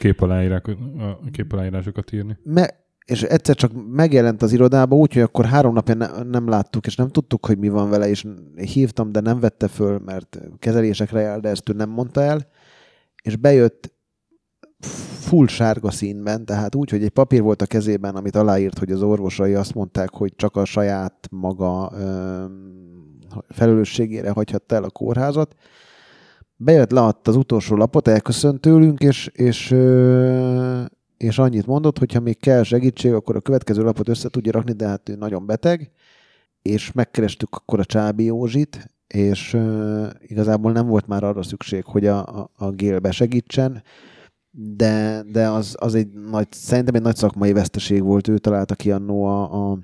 képaláírásokat írni. Mert és egyszer csak megjelent az irodába, úgyhogy akkor három napja ne, nem láttuk, és nem tudtuk, hogy mi van vele, és hívtam, de nem vette föl, mert kezelésekre jár, de ezt ő nem mondta el, és bejött full sárga színben, tehát úgy, hogy egy papír volt a kezében, amit aláírt, hogy az orvosai azt mondták, hogy csak a saját maga ö, felelősségére hagyhatta el a kórházat. Bejött, leadta az utolsó lapot, elköszönt tőlünk, és... és ö, és annyit mondott, hogy ha még kell segítség, akkor a következő lapot össze tudja rakni, de hát ő nagyon beteg, és megkerestük akkor a Csábi Józsit, és uh, igazából nem volt már arra szükség, hogy a, a, a Gélbe segítsen, de, de az, az egy nagy, szerintem egy nagy szakmai veszteség volt, ő találta ki annó a, a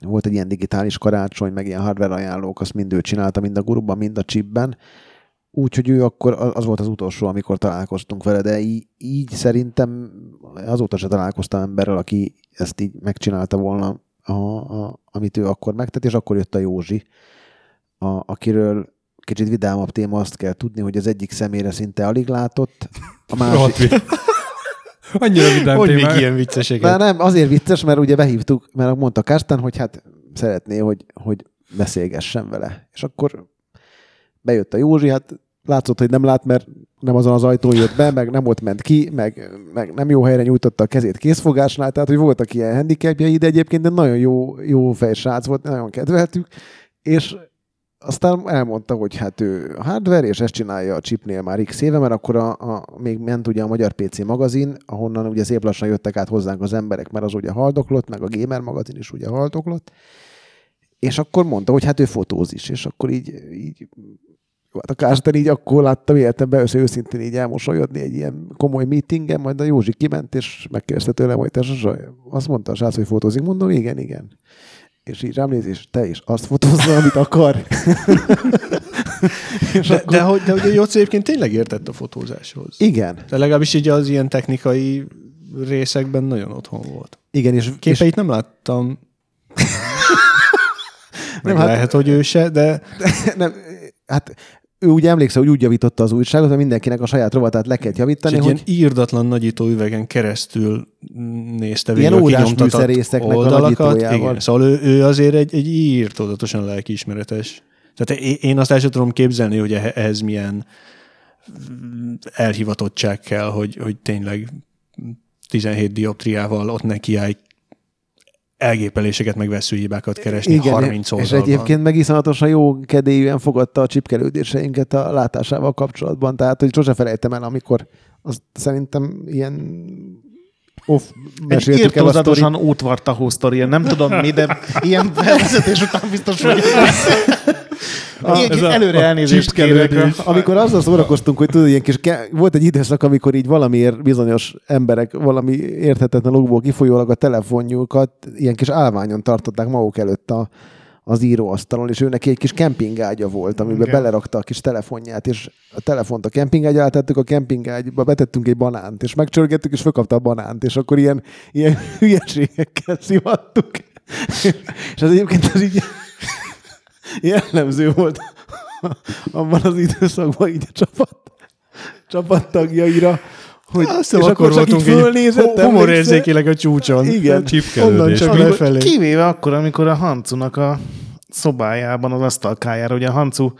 volt egy ilyen digitális karácsony, meg ilyen hardware ajánlók, azt mind ő csinálta, mind a Guruban, mind a Chipben, úgyhogy ő akkor, az volt az utolsó, amikor találkoztunk vele, de így, így szerintem azóta se találkoztam emberrel, aki ezt így megcsinálta volna, a, a, amit ő akkor megtett, és akkor jött a Józsi, a, akiről kicsit vidámabb téma, azt kell tudni, hogy az egyik szemére szinte alig látott, a másik... Annyira vidám hogy témát. Még ilyen vicceseket. Már nem, azért vicces, mert ugye behívtuk, mert mondta Kársten, hogy hát szeretné, hogy, hogy beszélgessen vele. És akkor... Bejött a Józsi, hát látszott, hogy nem lát, mert nem azon az ajtón jött be, meg nem ott ment ki, meg, meg nem jó helyre nyújtotta a kezét készfogásnál, tehát hogy voltak ilyen handicapjai, de egyébként nagyon jó, jó fejsrác volt, nagyon kedveltük, és aztán elmondta, hogy hát ő hardware, és ezt csinálja a Chipnél már x éve, mert akkor a, a, még ment ugye a Magyar pé cé magazin, ahonnan ugye szép lassan jöttek át hozzánk az emberek, mert az ugye haldoklott, meg a Gamer magazin is ugye haldoklott, és akkor mondta, hogy hát ő fotóz is, és akkor így, így a Kásten így akkor láttam életemben össze őszintén így elmosolyodni egy ilyen komoly meetingen, majd a Józsi kiment, és megkérdezte tőlem, hogy társaság, azt mondta a srác, hogy fotózik, mondom, igen, igen. És így rám néz, és te is azt fotózzal, amit akar. de, akkor... de, de hogy, de, hogy a Józsi egyébként tényleg értett a fotózáshoz. Igen. De legalábbis így az ilyen technikai részekben nagyon otthon volt. Igen, és... képeit és... nem láttam. Nem, hát, lehet, hogy ő se, de... de nem, hát ő úgy emlékszel, hogy úgy javította az újságot, hogy mindenkinek a saját rovatát le kell javítani. És egy hogy... ilyen írdatlan nagyító üvegen keresztül nézte végül a kinyomtatott oldalakat. Igen, szóval ő, ő azért egy, egy írtózatosan lelkiismeretes. Tehát én azt el sem tudom képzelni, hogy ehhez milyen elhivatottság kell, hogy, hogy tényleg tizenhét dioptriával ott nekiállj elgépeléseket, meg vesszőhibákat keresni. Igen, harminc oldalban. És egyébként meg iszonyatosan jó kedélyűen fogadta a csipkelődéseinket a látásával kapcsolatban. Tehát, hogy sose felejtem el, amikor azt szerintem ilyen off meséltük el a sztorit. Egy írtózatosan ótvartahó sztori, nem tudom mi, de ilyen felvezetés után biztos, hogy... Ilyen, a, előre a elnézést kérlek. Amikor azzal szórakoztunk, hogy tudod, ilyen kis ke- volt egy időszak, amikor így valamiért bizonyos emberek valami érthetetlen okból kifolyólag a telefonjukat ilyen kis állványon tartották maguk előtt a, az íróasztalon, és ő neki egy kis kempingágya volt, amiben okay. belerakta a kis telefonját, és a telefont a kempingágyra átettük, a kempingágyba betettünk egy banánt, és megcsörgettük, és fölkapta a banánt, és akkor ilyen, ilyen hülyeségekkel szivattuk. És az egyébként az így... jellemző volt abban az időszakban így a csapat, csapattagjaira, hogy ja, szóval és akkor, akkor csak így fölnézett. Humorérzékileg a csúcson. Igen, onnan csak lefelé. Kivéve akkor, amikor a Hancunak a szobájában, az asztalkájára, ugye a Hancu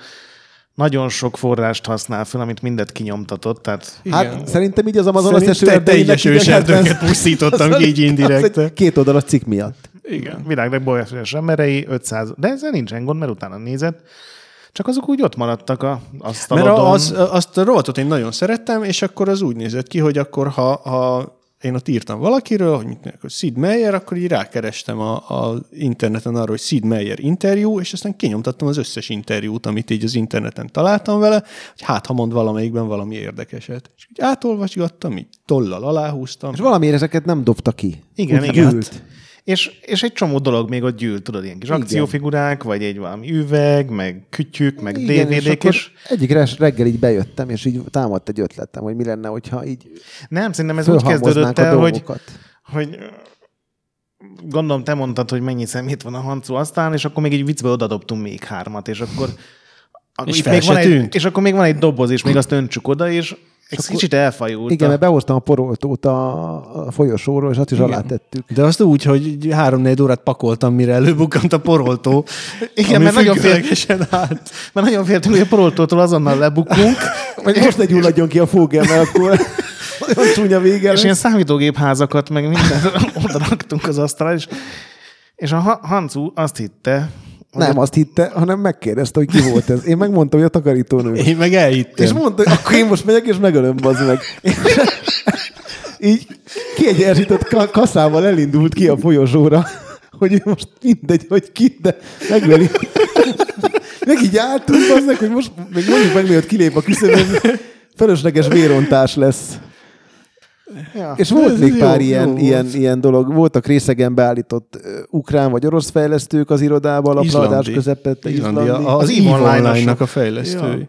nagyon sok forrást használ fel, amit mindet kinyomtatott. Tehát... hát igen. Szerintem így az Amazonas esőerdőket. Te egyes őserdőket pusztítottam ki így indirekte. Két oldalas cikk miatt. Igen. Világ legbolyatos emberei, ötszáz, de ezzel nincsen gond, mert utána nézett. Csak azok úgy ott maradtak a asztalodon. Mert az, azt a rovatot én nagyon szerettem, és akkor az úgy nézett ki, hogy akkor ha, ha én ott írtam valakiről, hogy, hogy Sid Meier, akkor így rákerestem az interneten arra, hogy Sid Meier interjú, és aztán kinyomtattam az összes interjút, amit így az interneten találtam vele, hogy hát, ha mond valamelyikben valami érdekeset. És így átolvasgattam, így tollal aláhúztam. És valamiért ezeket nem dobta ki. Igen, igen. És, és egy csomó dolog még ott gyűlt, tudod, ilyen kis igen. akciófigurák, vagy egy valami üveg, meg kütyük, meg igen, dé vé dék. És és... egyik reggel így bejöttem, és így támadt egy ötletem, hogy mi lenne, hogyha így nem, szerintem ez úgy kezdődött el, hogy, hogy gondolom te mondtad, hogy mennyi szemét van a Hancu aztán, és akkor még egy viccbe odadobtunk még hármat, és akkor, akkor és, még van egy, és akkor még van egy doboz, és még azt öntsük oda, és ez kicsit elfajult. Igen, mert behoztam a poroltót a folyosóról, és azt is igen. alátettük. De azt úgy, hogy három-négy órát pakoltam, mire előbukkant a poroltó. Igen, mert nagyon, fél... állt. mert nagyon féltünk, hogy a poroltótól azonnal lebukkunk. Most ne gyulladjon ki a fogel, mert akkor nagyon csúnya vége. És ilyen számítógépházakat, meg mindent oda raktunk az asztalra, és, és a Hancu azt hitte, nem azt hitte, hanem megkérdezte, hogy ki volt ez. Én megmondtam, hogy a takarítónő. Én meg elhittem. És mondta, hogy akkor én most megyek, és megölöm, bazd meg. Így kiegyenesített kaszával elindult ki a folyosóra, hogy most mindegy, hogy ki, de megöli. Meg így álltunk, bazd meg, hogy most még mondjuk meg, miatt kilép a küszöbön, felesleges vérontás lesz. Ja, és volt még pár jó, ilyen, jó, ilyen, ilyen dolog. Voltak részegen beállított ukrán vagy orosz fejlesztők az irodában, a pladás közepette. Izlandi, az e-online-nak a fejlesztői. Ja.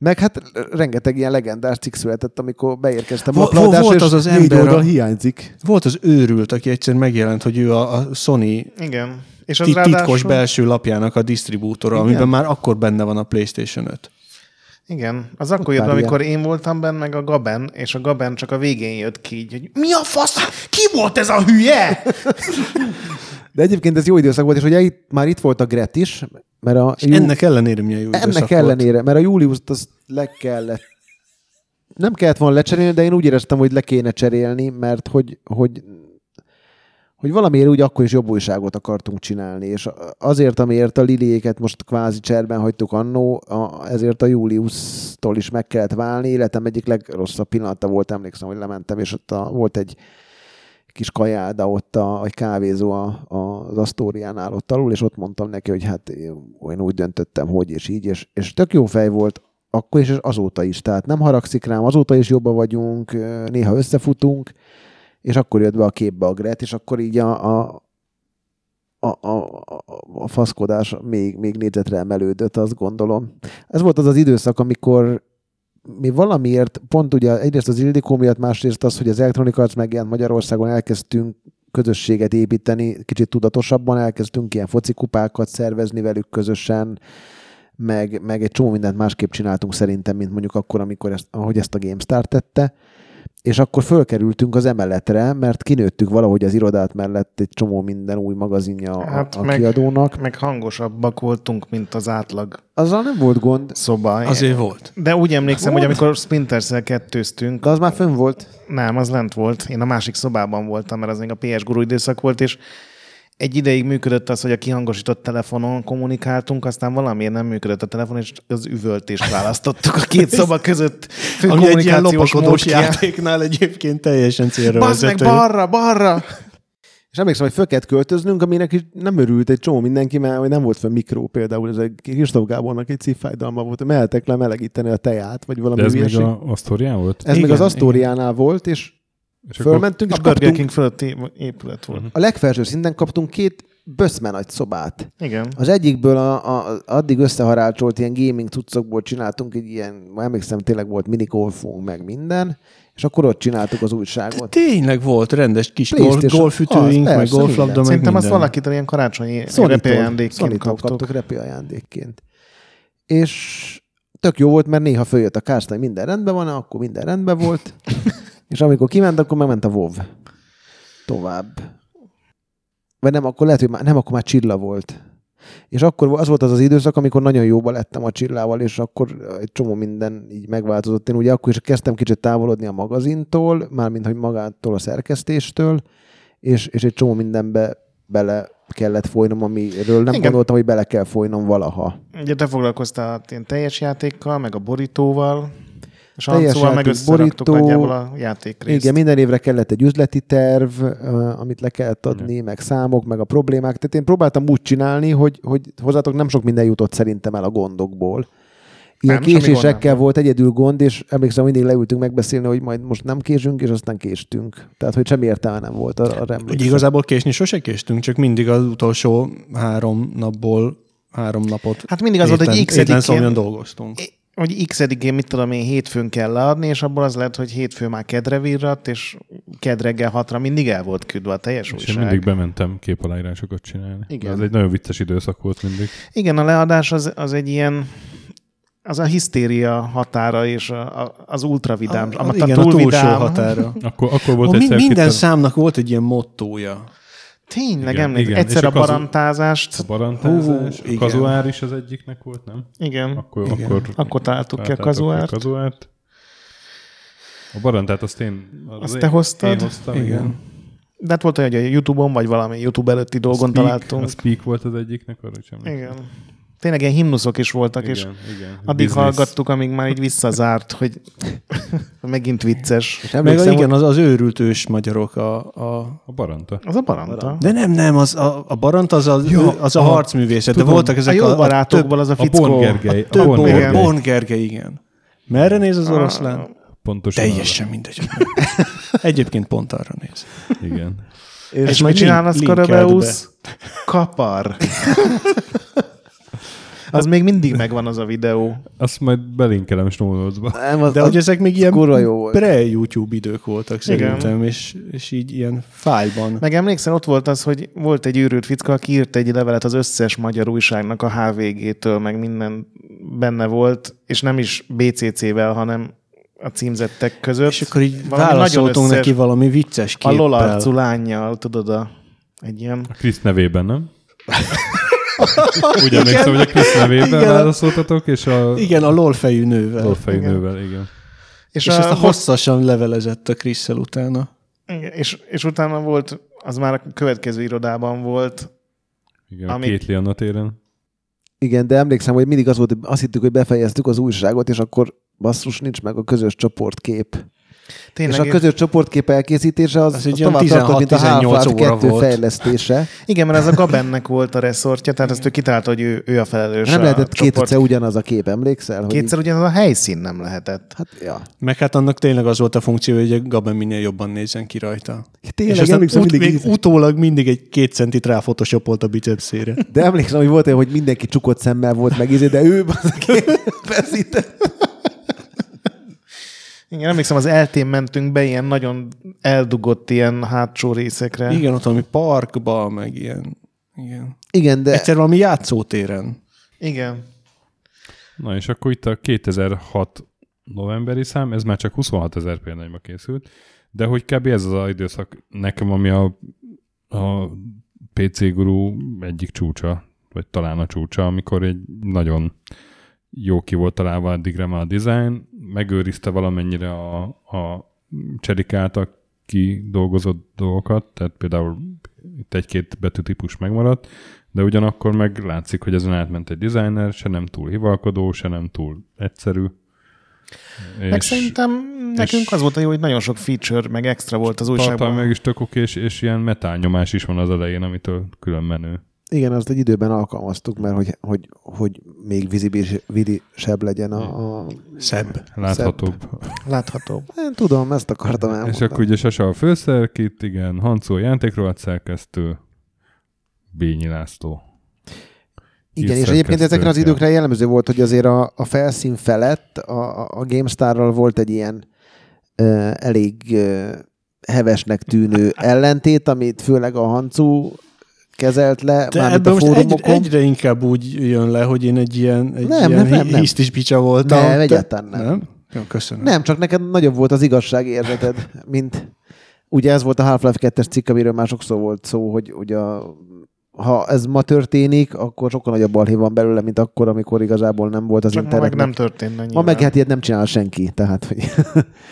Meg hát rengeteg ilyen legendás cikk született, amikor beérkeztem Vol, a pladásra, és az az négy ember oldal hiányzik. Volt az őrült, aki egyszer megjelent, hogy ő a, a Sony igen. És az titkos ráadásul... belső lapjának a disztribútora, igen. amiben már akkor benne van a PlayStation öt. Igen, az akkor jött, amikor én voltam benne, meg a Gaben, és a Gaben csak a végén jött ki így, hogy mi a fasz? Ki volt ez a hülye? De egyébként ez jó időszak volt, és ugye itt, már itt volt a Gret is. Mert a jú... ennek ellenére mi a jó időszak ennek ellenére, volt. Mert a júliust azt le kellett. Nem kellett volna lecserélni, de én úgy éreztem, hogy le kéne cserélni, mert hogy... hogy... hogy valamiért úgy akkor is jobb újságot akartunk csinálni, és azért, amiért a Liliéket most kvázi cserben hagytuk annó, a, ezért a Juliustól is meg kellett válni. Életem egyik legrosszabb pillanata volt, emlékszem, hogy lementem, és ott a, volt egy kis kajáda ott, a, egy kávézó a, a, az Asztóriánál ott alul, és ott mondtam neki, hogy hát én úgy döntöttem, hogy és így, és, és tök jó fej volt akkor is, és azóta is. Tehát nem haragszik rám, azóta is jobban vagyunk, néha összefutunk, és akkor jött be a képbe a Gret, és akkor így a, a A, a, a faszkodás még, még négyzetre emelődött, azt gondolom. Ez volt az az időszak, amikor mi valamiért, pont ugye egyrészt az Ildikó miatt, másrészt az, hogy az Electronic Arts megjelent Magyarországon, elkezdtünk közösséget építeni, kicsit tudatosabban elkezdtünk ilyen focikupákat szervezni velük közösen, meg, meg egy csomó mindent másképp csináltunk szerintem, mint mondjuk akkor, amikor ezt, ahogy ezt a GameStar tette. És akkor fölkerültünk az emeletre, mert kinőttük valahogy az irodát mellett egy csomó minden új magazinja hát a, a meg, kiadónak. Meg hangosabbak voltunk, mint az átlag. Azzal nem volt gond. Szoba. Azért volt. De úgy emlékszem, volt? Hogy amikor Splinter Cell kettőztünk. De az már fönn volt? Nem, az lent volt. Én a másik szobában voltam, mert az még a pé es Guru időszak volt, és egy ideig működött az, hogy a kihangosított telefonon kommunikáltunk, aztán valamiért nem működött a telefon, és az üvöltést választottuk a két szoba között. Ami egy ilyen lopakodós játéknál egyébként teljesen célra vezető. Bassz meg balra, balra! És emlékszem, hogy föl kellett költöznünk, aminek nem örült egy csomó mindenki, mert nem volt fel mikró például. Ez egy Kristóf Gábornak egy cifájdalma volt, hogy mehetek le melegíteni a teját, vagy valami ilyesmi. Ez még az Asztórián volt? Ez igen, még az Asztóriánál volt, és És fölmentünk, és a Burger King fölötti épület volt. A legfelső szinten kaptunk két böszme nagy szobát. Igen. Az egyikből a, a, addig összeharálcsolt ilyen gaming cuccokból csináltunk egy ilyen, emlékszem, tényleg volt minigolfunk, meg minden, és akkor ott csináltuk az újságot. De tényleg volt rendes kis golfütőink, meg golflabda, meg minden. Szerintem azt valakitől ilyen karácsonyi repiajándékként kaptuk. kaptuk repiajándékként. És tök jó volt, mert néha följött a kárszta, hogy minden rendben van, akkor minden rendben volt. És amikor kiment, akkor megment a WoW tovább. Vagy nem, akkor lehet, hogy már, nem, akkor már Csilla volt. És akkor az volt az az időszak, amikor nagyon jóba lettem a Csillával, és akkor egy csomó minden így megváltozott. Én ugye akkor is kezdtem kicsit távolodni a magazintól, mármint, hogy magától a szerkesztéstől, és, és egy csomó mindenbe bele kellett folynom, amiről nem Igen. gondoltam, hogy bele kell folynom valaha. Ugye te foglalkoztál ilyen teljes játékkal, meg a borítóval, és Ancóval meg összeraktuk nagyjából a játékrészt. Igen, minden évre kellett egy üzleti terv, amit le kellett adni, igen. meg számok, meg a problémák. Tehát én próbáltam úgy csinálni, hogy, hogy hozzátok nem sok minden jutott szerintem el a gondokból. Ilyen nem, késésekkel volt egyedül gond, és emlékszem, mindig leültünk megbeszélni, hogy majd most nem késünk, és aztán késtünk. Tehát, hogy semmi értelme nem volt arra emlékszem. Igazából késni sose késtünk, csak mindig az utolsó három napból három napot. Hát mindig az volt, hogy x-edikén dolgoztunk. Hogy x-edikén, mit tudom én, hétfőn kell leadni, és abból az lett, hogy hétfő már kedre virradt, és kedreggel hatra mindig el volt küldve a teljes újság. És én mindig bementem képaláírásokat csinálni. Igen. Ez egy nagyon vicces időszak volt mindig. Igen, a leadás az, az egy ilyen, az a hisztéria határa, és a, a, az ultravidám. A, a, igen, túl a túlsó vidám. Határa. akkor, akkor volt a, minden kitán... számnak volt egy ilyen mottója. Tényleg, igen, emlékszem. Igen. Egyszer a, a barantázást. A barantázás, hú, a kazuár is az egyiknek volt, nem? Igen. Akkor, igen. akkor, akkor találtuk ki a kazuárt. a kazuárt. A barantát azt én... Az azt én, te hoztad? Én hoztam, igen. igen. De hát volt olyan, hogy a YouTube-on, vagy valami YouTube előtti dolgon Speak, találtunk. A Speak volt az egyiknek, arra sem. Igen. Tényleg ilyen himnuszok is voltak, igen, és igen. addig Business. Hallgattuk, amíg már így visszazárt, hogy megint vicces. Meg a, igen, az, az őrült ős magyarok. A, a... a baranta. Az a baranta. baranta. De nem, nem, az a, a baranta az a, ja, az a, a harcművészet. Tudom, de voltak ezek a... A jó barátokból az a fickó. A Born Gergely. A, a Born Gergely. Born Gergely, igen. Merre néz az oroszlán? Pontosan teljesen arra. Mindegy. Egyébként pont arra néz. Igen. És, és mit csinálsz, Karabeusz? Kapar. Az még mindig megvan az a videó. Azt majd belinkelem Snownotes-ba. De az, hogy ezek még ilyen pre-YouTube idők voltak szerintem, és, és így ilyen fájban. Meg emlékszel, ott volt az, hogy volt egy őrült ficka, aki írt egy levelet az összes magyar újságnak a há vé gé-től, meg minden benne volt, és nem is bé cé cé-vel, hanem a címzettek között. És akkor így válaszoltunk neki valami vicces képpel. A Lolarcu lányjal, tudod, a, egy ilyen... A Krisz nevében, nem? Úgy emlékszem, hogy a Krisz nevében válaszoltatok, és a... Igen, a lolfejű nővel. Lolfejű igen. nővel, igen. És, és a... ezt a hosszasan levelezett a Krisszel utána. Igen, és, és utána volt, az már a következő irodában volt. Igen, ami... a Kétli Anna téren. Igen, de emlékszem, hogy mindig az volt, azt hittük, hogy befejeztük az újságot, és akkor basszus, nincs meg a közös csoportkép. Tényleg, és a közös csoportkép elkészítése az, az, az tovább tartott, mint a Half-Life kettő fejlesztése. Igen, mert ez a Gabennek volt a reszortja, tehát ezt ő kitalálta, hogy ő, ő a felelős. Nem lehetett kétszer ugyanaz a kép, emlékszel? Hogy kétszer ugyanaz a helyszín nem lehetett. Hát, ja. Meg hát annak tényleg az volt a funkció, hogy a Gaben minél jobban nézzen ki rajta. Tényleg, és aztán ut- még utólag mindig egy két centit ráfotoshopolt a bicepszére. De emlékszem, hogy volt olyan, hogy mindenki csukott szemmel volt megízé, de ő feszített. Igen, emlékszem, az eltén mentünk be ilyen nagyon eldugott ilyen hátsó részekre. Igen, ott valami parkba, meg ilyen. Igen, Igen de... egyszer valami játszótéren. Igen. Na és akkor itt a kétezer-hat novemberi szám, ez már csak huszonhatezer példányba készült, de hogy kb. Ez az az időszak nekem, ami a, a pé cé Guru egyik csúcsa, vagy talán a csúcsa, amikor egy nagyon jó ki volt találva addigra már a design, megőrizte valamennyire a, a Cserik által kidolgozott dolgokat, tehát például itt egy-két betűtípus megmaradt, de ugyanakkor meg látszik, hogy ezen átment egy designer, se nem túl hivalkodó, se nem túl egyszerű. Meg és, szerintem nekünk és az volt a jó, hogy nagyon sok feature, meg extra volt az újságban. Tartalmi meg is tök oké, és, és ilyen metálnyomás is van az elején, amitől külön menő. Igen, azt egy időben alkalmaztuk, mert hogy, hogy, hogy még vizibilisebb legyen a... a szebb. Láthatóbb. Szebb. Láthatóbb. Én tudom, ezt akartam elmondani. És akkor ugye Sasa a főszerkít, igen, Hancó játékrovat szerkesztő, Bényi László. Igen, és egyébként ezekre az időkre jellemző volt, hogy azért a, a felszín felett a, a GameStar-ral volt egy ilyen ö, elég ö, hevesnek tűnő ellentét, amit főleg a Hancó kezelt le, mármint a fórumokon. Egy, egyre inkább úgy jön le, hogy én egy ilyen, egy nem, ilyen nem, nem, hisztis picsa voltam. Nem, egyáltalán nem. nem. Jó, köszönöm. Nem, csak neked nagyobb volt az igazságérzeted, mint ugye ez volt a Half-Life kettes cikk, amiről már sokszor volt szó, hogy ugye ha ez ma történik, akkor sokkal nagyobb balhé van belőle, mint akkor, amikor igazából nem volt az csak internet. Csak ma meg nem történne nyilván. Ma meg hát ilyet nem csinál senki, tehát hogy...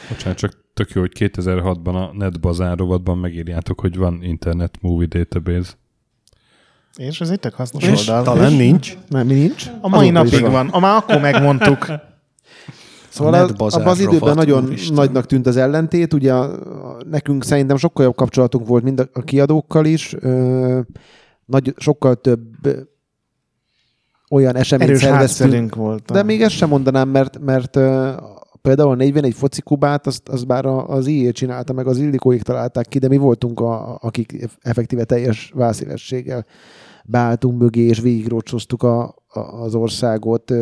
Bocsánat, csak tök jó, hogy kétezer-hatban a NetBazár rovatban megírjátok, hogy van Internet Movie Database. És ez egy tök hasznos és oldal. Talán és nincs. Nem, nincs. A mai Azonban napig van. van. A már akkor megmondtuk. Szóval abban az időben nagyon Isten. nagynak tűnt az ellentét. Ugye nekünk szerintem sokkal jobb kapcsolatunk volt mind a kiadókkal is. Nagy, sokkal több olyan eseményt szerveztünk. Volt. De még ezt sem mondanám, mert, mert például a negyvenegy foci kubát, azt, azt bár az i é csinálta, meg az Ildikóik találták ki, de mi voltunk, a, akik effektíve teljes vászélességgel beálltunk mögé, és végigrócsoztuk a, a, az országot.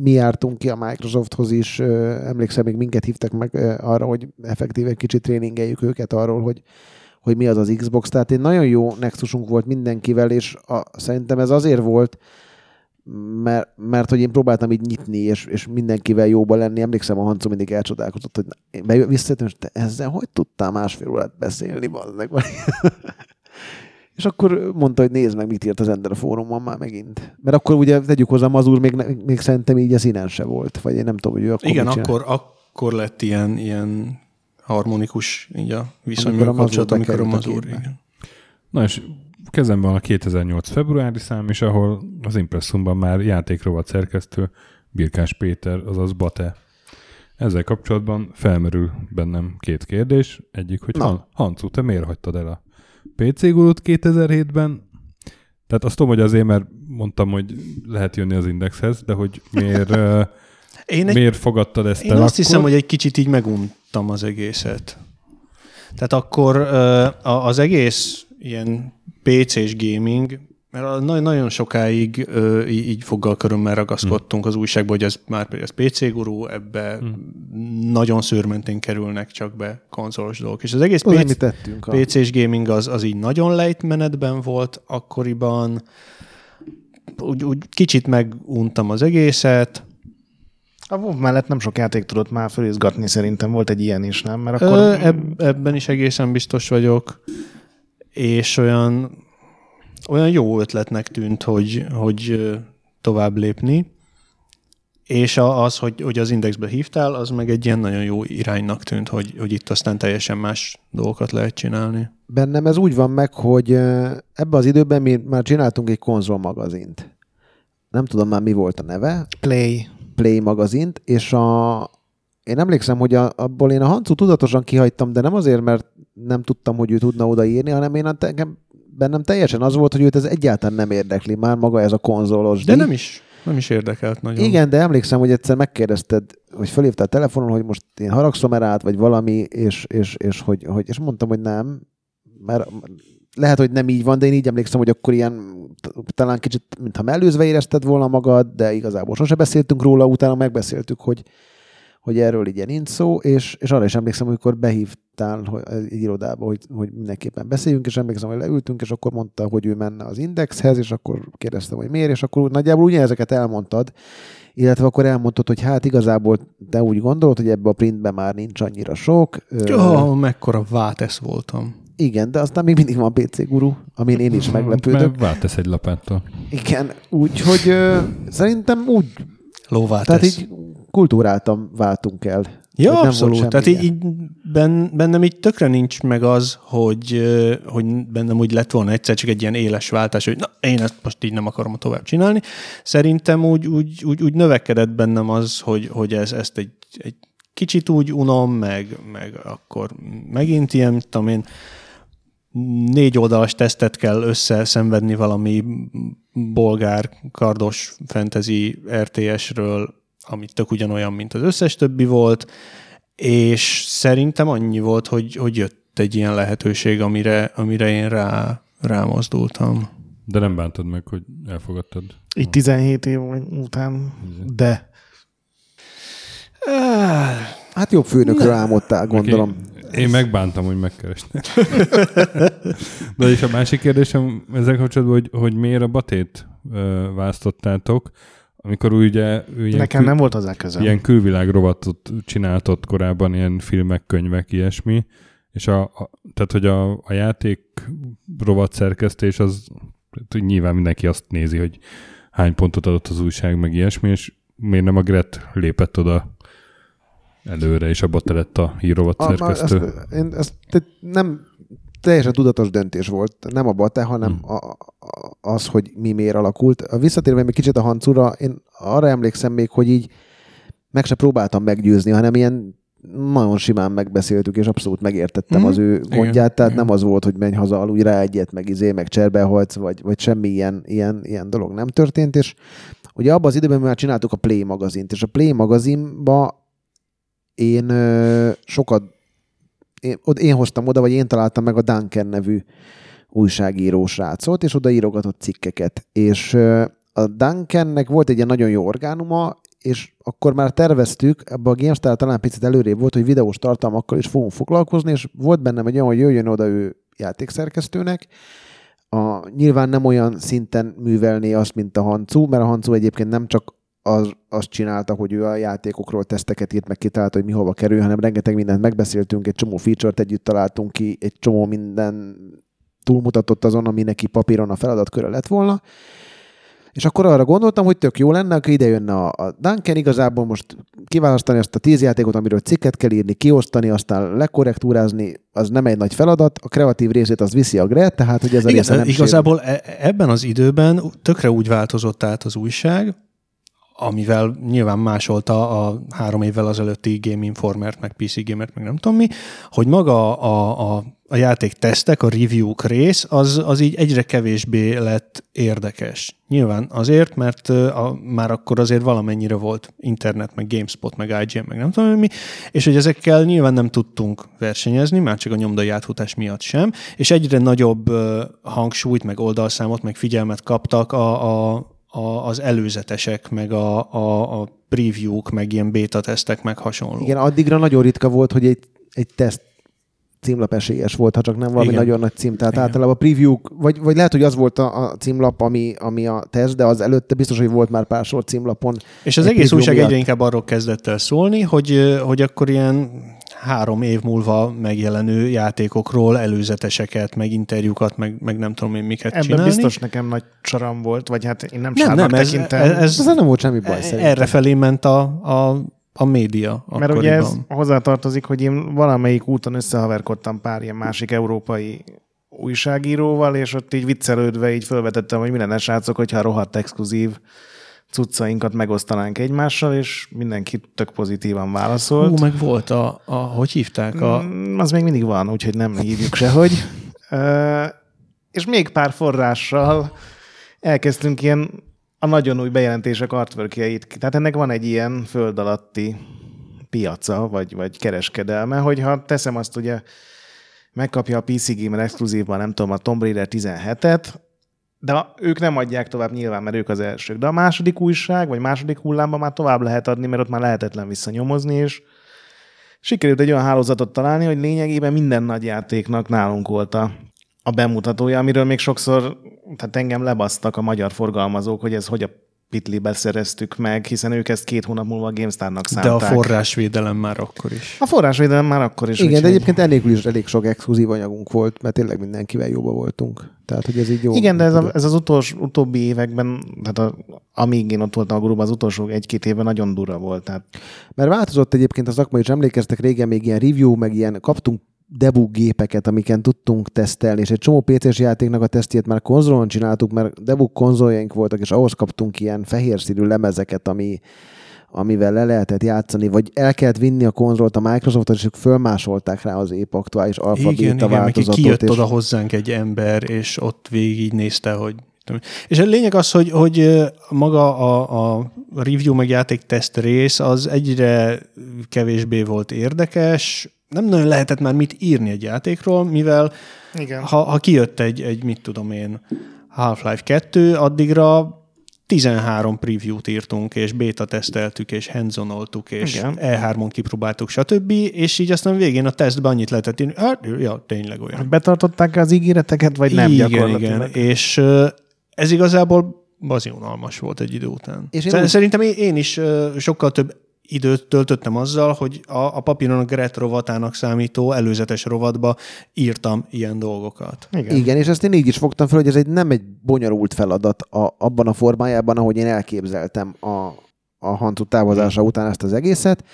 Mi jártunk ki a Microsofthoz is, emlékszem, még minket hívtak meg arra, hogy effektíve kicsit tréningeljük őket arról, hogy, hogy mi az az Xbox. Tehát én nagyon jó nexusunk volt mindenkivel, és a, szerintem ez azért volt, Mert, mert hogy én próbáltam így nyitni, és, és mindenkivel jóba lenni. Emlékszem, a Hanco mindig elcsodálkozott, hogy én visszajöttem, és te ezzel hogy tudtál másfél órát beszélni? És akkor mondta, hogy nézd meg, mit írt az Ender a fórumon már megint. Mert akkor ugye, tegyük hozzá, Mazur még, még szerintem így a színen se volt, vagy én nem tudom, hogy ő akkor Igen, akkor, akkor lett ilyen, ilyen harmonikus így a viszonyban a kapcsolat, amikor a Mazur. Na és kezemben van a kétezer-nyolc februári szám is, ahol az Impressumban már játékrovat szerkesztő Birkás Péter, azaz Bate. Ezzel kapcsolatban felmerül bennem két kérdés. Egyik, hogy Han- Hancu, te miért hagytad el a pé cé Gurút kétezer-hétben? Tehát azt tudom, hogy azért, mert mondtam, hogy lehet jönni az Indexhez, de hogy miért, én egy, miért fogadtad ezt én el Én azt akkor? hiszem, hogy egy kicsit így meguntam az egészet. Tehát akkor az egész ilyen pé cés gaming, mert nagyon sokáig ö, így foggal körömmel ragaszkodtunk mm. az újságba, hogy ez már ez pé cé Guru, ebbe mm. nagyon szőrmentén kerülnek csak be konzolos dolgok. És az egész pé cés, pé cés gaming az, az így nagyon lejtmenetben volt akkoriban. Úgy, úgy kicsit meguntam az egészet. A WoW mellett nem sok játék tudott már fölizgatni, szerintem volt egy ilyen is, nem? Mert akkor... Ö, eb- ebben is egészen biztos vagyok. És olyan, olyan jó ötletnek tűnt, hogy, hogy tovább lépni, és az, hogy, hogy az Indexbe hívtál, az meg egy ilyen nagyon jó iránynak tűnt, hogy, hogy itt aztán teljesen más dolgokat lehet csinálni. Bennem ez úgy van meg, hogy ebben az időben mi már csináltunk egy konzolmagazint. Nem tudom már, mi volt a neve. Play. Play magazint, és a, én emlékszem, hogy a, abból én a Hancu tudatosan kihagytam, de nem azért, mert nem tudtam, hogy ő tudna odaírni, hanem én engem, bennem teljesen az volt, hogy őt ez egyáltalán nem érdekli már maga ez a konzolos. De nem is, nem is érdekelt nagyon. Igen, de emlékszem, hogy egyszer megkérdezted, hogy felhívtál telefonon, hogy most én haragszom-e rád, vagy valami, és, és, és, hogy, hogy, és mondtam, hogy nem, mert lehet, hogy nem így van, de én így emlékszem, hogy akkor ilyen talán kicsit, mintha mellőzve érezted volna magad, de igazából sose beszéltünk róla, utána megbeszéltük, hogy, hogy erről így nincs szó, és, és arra is emlékszem, amikor behívtál hogy, egy irodába, hogy, hogy mindenképpen beszéljünk, és emlékszem, hogy leültünk, és akkor mondta, hogy ő menne az Indexhez, és akkor kérdeztem, hogy miért, és akkor nagyjából ugyanezeket elmondtad, illetve akkor elmondtad, hogy hát igazából te úgy gondolod, hogy ebbe a printben már nincs annyira sok. Oh, mekkora vátesz voltam. Igen, de aztán még mindig van pé cé Guru, amin én is meglepődök. Váltesz egy lapáttal. Igen, úgyhogy ö, szerintem úgy... Lóváltesz. Tehát így kultúráltan váltunk el. Ja, abszolút. Tehát így, így bennem így tökre nincs meg az, hogy, hogy bennem úgy lett volna egyszer csak egy ilyen éles váltás, hogy na, én ezt most így nem akarom tovább csinálni. Szerintem úgy, úgy, úgy, úgy növekedett bennem az, hogy, hogy ez, ezt egy, egy kicsit úgy unom, meg, meg akkor megint ilyen, tudom én, négy oldalas tesztet kell összeszenvedni valami bolgár kardos fantasy er té esről, ami tök ugyanolyan, mint az összes többi volt, és szerintem annyi volt, hogy, hogy jött egy ilyen lehetőség, amire, amire én rá, rámozdultam. De nem bántad meg, hogy elfogadtad? Így tizenhét év után, de... Hát jobb főnökről álmodtál, gondolom. Én, én megbántam, hogy megkeresnek. De és a másik kérdésem ezzel kapcsolatban, hogy, hogy miért a Batét választottátok, amikor ugye... Nekem kül, nem volt hozzá közöm. Ilyen külvilág rovatot csináltott korábban, ilyen filmek, könyvek, ilyesmi, és a, a, tehát, hogy a, a játék rovat szerkesztés az nyilván mindenki azt nézi, hogy hány pontot adott az újság, meg ilyesmi, és miért nem a Gret lépett oda előre, és abba te lett a hírovat szerkesztő. Ezt, én, ezt, nem teljesen tudatos döntés volt. Nem a Bate, hanem hmm. a, a, az, hogy mi miért alakult. A visszatérve még kicsit a Hancura, én arra emlékszem még, hogy így meg se próbáltam meggyőzni, hanem ilyen nagyon simán megbeszéltük, és abszolút megértettem hmm. az ő gondját, igen, tehát igen. Nem az volt, hogy menj haza, aludj rá egyet, meg izé, meg cserbehagysz, vagy, vagy semmi ilyen, ilyen, ilyen dolog nem történt, és ugye abban az időben már csináltuk a Play magazint, és a Play magazinba Én ö, sokat, én, én hoztam oda, vagy én találtam meg a Duncan nevű újságíró srácot, és oda írogatott cikkeket. És ö, a Duncannek volt egy ilyen nagyon jó orgánuma, és akkor már terveztük, ebben a GameStar talán picit előrébb volt, hogy videós tartalmakkal is fogunk foglalkozni, és volt bennem egy olyan, hogy jöjjön oda ő játékszerkesztőnek. A, nyilván nem olyan szinten művelné azt, mint a Hancu, mert a Hancu egyébként nem csak Az, azt csinálta, hogy ő a játékokról teszteket írt, meg kitalálta, hogy mi hova kerül, hanem rengeteg mindent megbeszéltünk, egy csomó feature-t együtt találtunk ki, egy csomó minden túlmutatott azon, ami neki papíron a feladatköre lett volna. És akkor arra gondoltam, hogy tök jó lenne, akkor ide jönne a, a Duncan, igazából most kiválasztani azt a tíz játékot, amiről cikket kell írni, kiosztani, aztán lekorrektúrázni, az nem egy nagy feladat, a kreatív részét az viszi a Gret, tehát hogy ez a része nem igazából sér... ebben az időben tökre úgy változott át az újság, amivel nyilván másolta a három évvel azelőtti Game Informert, meg pé cé Gamert, meg nem tudom mi, hogy maga a, a, a játéktesztek, a review-k rész, az, az így egyre kevésbé lett érdekes. Nyilván azért, mert a, már akkor azért valamennyire volt internet, meg GameSpot, meg i gé en, meg nem tudom mi, és hogy ezekkel nyilván nem tudtunk versenyezni, már csak a nyomdai áthutás miatt sem, és egyre nagyobb hangsúlyt, meg oldalszámot, meg figyelmet kaptak a, a A, az előzetesek, meg a, a, a preview-k, meg ilyen beta tesztek, meg hasonló. Igen, addigra nagyon ritka volt, hogy egy, egy teszt címlap esélyes volt, ha csak nem valami igen. Nagyon nagy cím. Tehát igen. Általában a preview-k, vagy, vagy lehet, hogy az volt a, a címlap, ami, ami a teszt, de az előtte biztos, hogy volt már pár sor címlapon. És az egész újság miatt egyre inkább arról kezdett el szólni, hogy, hogy akkor ilyen három év múlva megjelenő játékokról előzeteseket, meg interjúkat, meg, meg nem tudom én miket Ebben csinálni. Ebben biztos nekem nagy csaram volt, vagy hát én nem, nem sárnak nem, tekintem. Ez, ez, ez nem volt semmi baj szerintem. Errefelé ment a, a, a média. Mert akkoriban. Ugye ez hozzátartozik, hogy én valamelyik úton összehaverkodtam pár ilyen másik európai újságíróval, és ott így viccelődve így felvetettem, hogy mi lenne srácok, hogyha rohadt exkluzív cuccainkat megosztanánk egymással, és mindenki tök pozitívan válaszolt. Hú, meg volt a, a hogy hívták? A... Az még mindig van, úgyhogy nem hívjuk sehogy. E, és még pár forrással elkezdtünk ilyen a nagyon új bejelentések artworkjait. Tehát ennek van egy ilyen föld alatti piaca, vagy, vagy kereskedelme, hogyha teszem azt, ugye megkapja a pé cé Gamer exkluzívban, nem tudom, a Tomb Raider tizenhetet, de ők nem adják tovább nyilván, mert ők az elsők. De a második újság, vagy második hullámban már tovább lehet adni, mert ott már lehetetlen visszanyomozni, és sikerült egy olyan hálózatot találni, hogy lényegében minden nagy játéknak nálunk volt a, a bemutatója, amiről még sokszor, tehát engem lebasztak a magyar forgalmazók, hogy ez hogy a Pitlibe szereztük meg, hiszen ők ezt két hónap múlva a GameStar-nak szánták. De a forrásvédelem már akkor is. A forrásvédelem már akkor is. Igen, de hogy... egyébként elég, is elég sok exkluzív anyagunk volt, mert tényleg mindenkivel jóba voltunk. Tehát, hogy ez így jó. Igen, de ez, a, ez az utolsó, utóbbi években, tehát a, amíg én ott voltam a grúban, az utolsó egy-két évben nagyon durva volt. Tehát... Mert változott egyébként a szakma, és emlékeztek régen még ilyen review, meg ilyen kaptunk debug gépeket, amiken tudtunk tesztelni, és egy csomó pé cés játéknak a tesztjét már konzolon csináltuk, mert debug konzoljaink voltak, és ahhoz kaptunk ilyen fehér színű lemezeket, ami, amivel le lehetett játszani, vagy el kellett vinni a konzolt a Microsoftot, és ők fölmásolták rá az épp aktuális alfa beta változatot. Kijött és... oda hozzánk egy ember, és ott végig nézte, hogy... És a lényeg az, hogy, hogy maga a, a review meg játékteszt rész az egyre kevésbé volt érdekes, nem nagyon lehetett már mit írni egy játékról, mivel ha, ha kijött egy, egy, mit tudom én, Half-Life kettő, addigra tizenhárom preview-t írtunk, és beta-teszteltük, és hands-on-oltuk, és igen. E hármon kipróbáltuk, stb. És így aztán végén a tesztben annyit lehetett írni, hát, ja, tényleg olyan. Betartották az ígéreteket, vagy nem igen, gyakorlatilag? Igen, és ez igazából bazi unalmas volt egy idő után. És én Szerintem úgy... én is sokkal több időt töltöttem azzal, hogy a, a papíron a Gret rovatának számító előzetes rovatba írtam ilyen dolgokat. Igen. Igen, és ezt én így is fogtam fel, hogy ez egy, nem egy bonyolult feladat a, abban a formájában, ahogy én elképzeltem a, a Hancu távozása után ezt az egészet,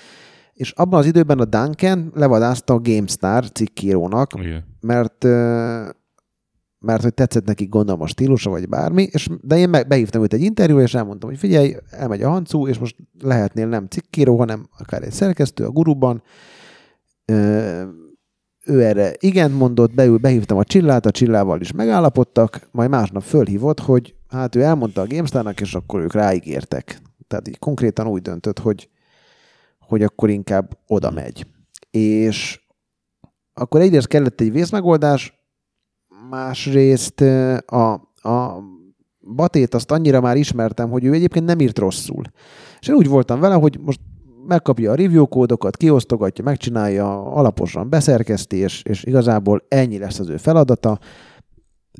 és abban az időben a Duncan levadászta a GameStar cikkírónak, igen. mert... mert hogy tetszett nekik gondolom a stílusa, vagy bármi, és de én behívtam őt egy interjúra, és elmondtam, hogy figyelj, elmegy a Hancu, és most lehetnél nem cikkíró, hanem akár egy szerkesztő a Guruban. Ö, ő erre igent mondott, beül, behívtam a Csillát, a Csillával is megállapodtak, majd másnap fölhívott, hogy hát ő elmondta a GameStar-nak, és akkor ők ráígértek. Tehát így konkrétan úgy döntött, hogy, hogy akkor inkább oda megy. És akkor egyrészt kellett egy vészmegoldás, másrészt a, a Batét azt annyira már ismertem, hogy ő egyébként nem írt rosszul. És én úgy voltam vele, hogy most megkapja a review kódokat, kiosztogatja, megcsinálja, alaposan beszerkeszti, és, és igazából ennyi lesz az ő feladata.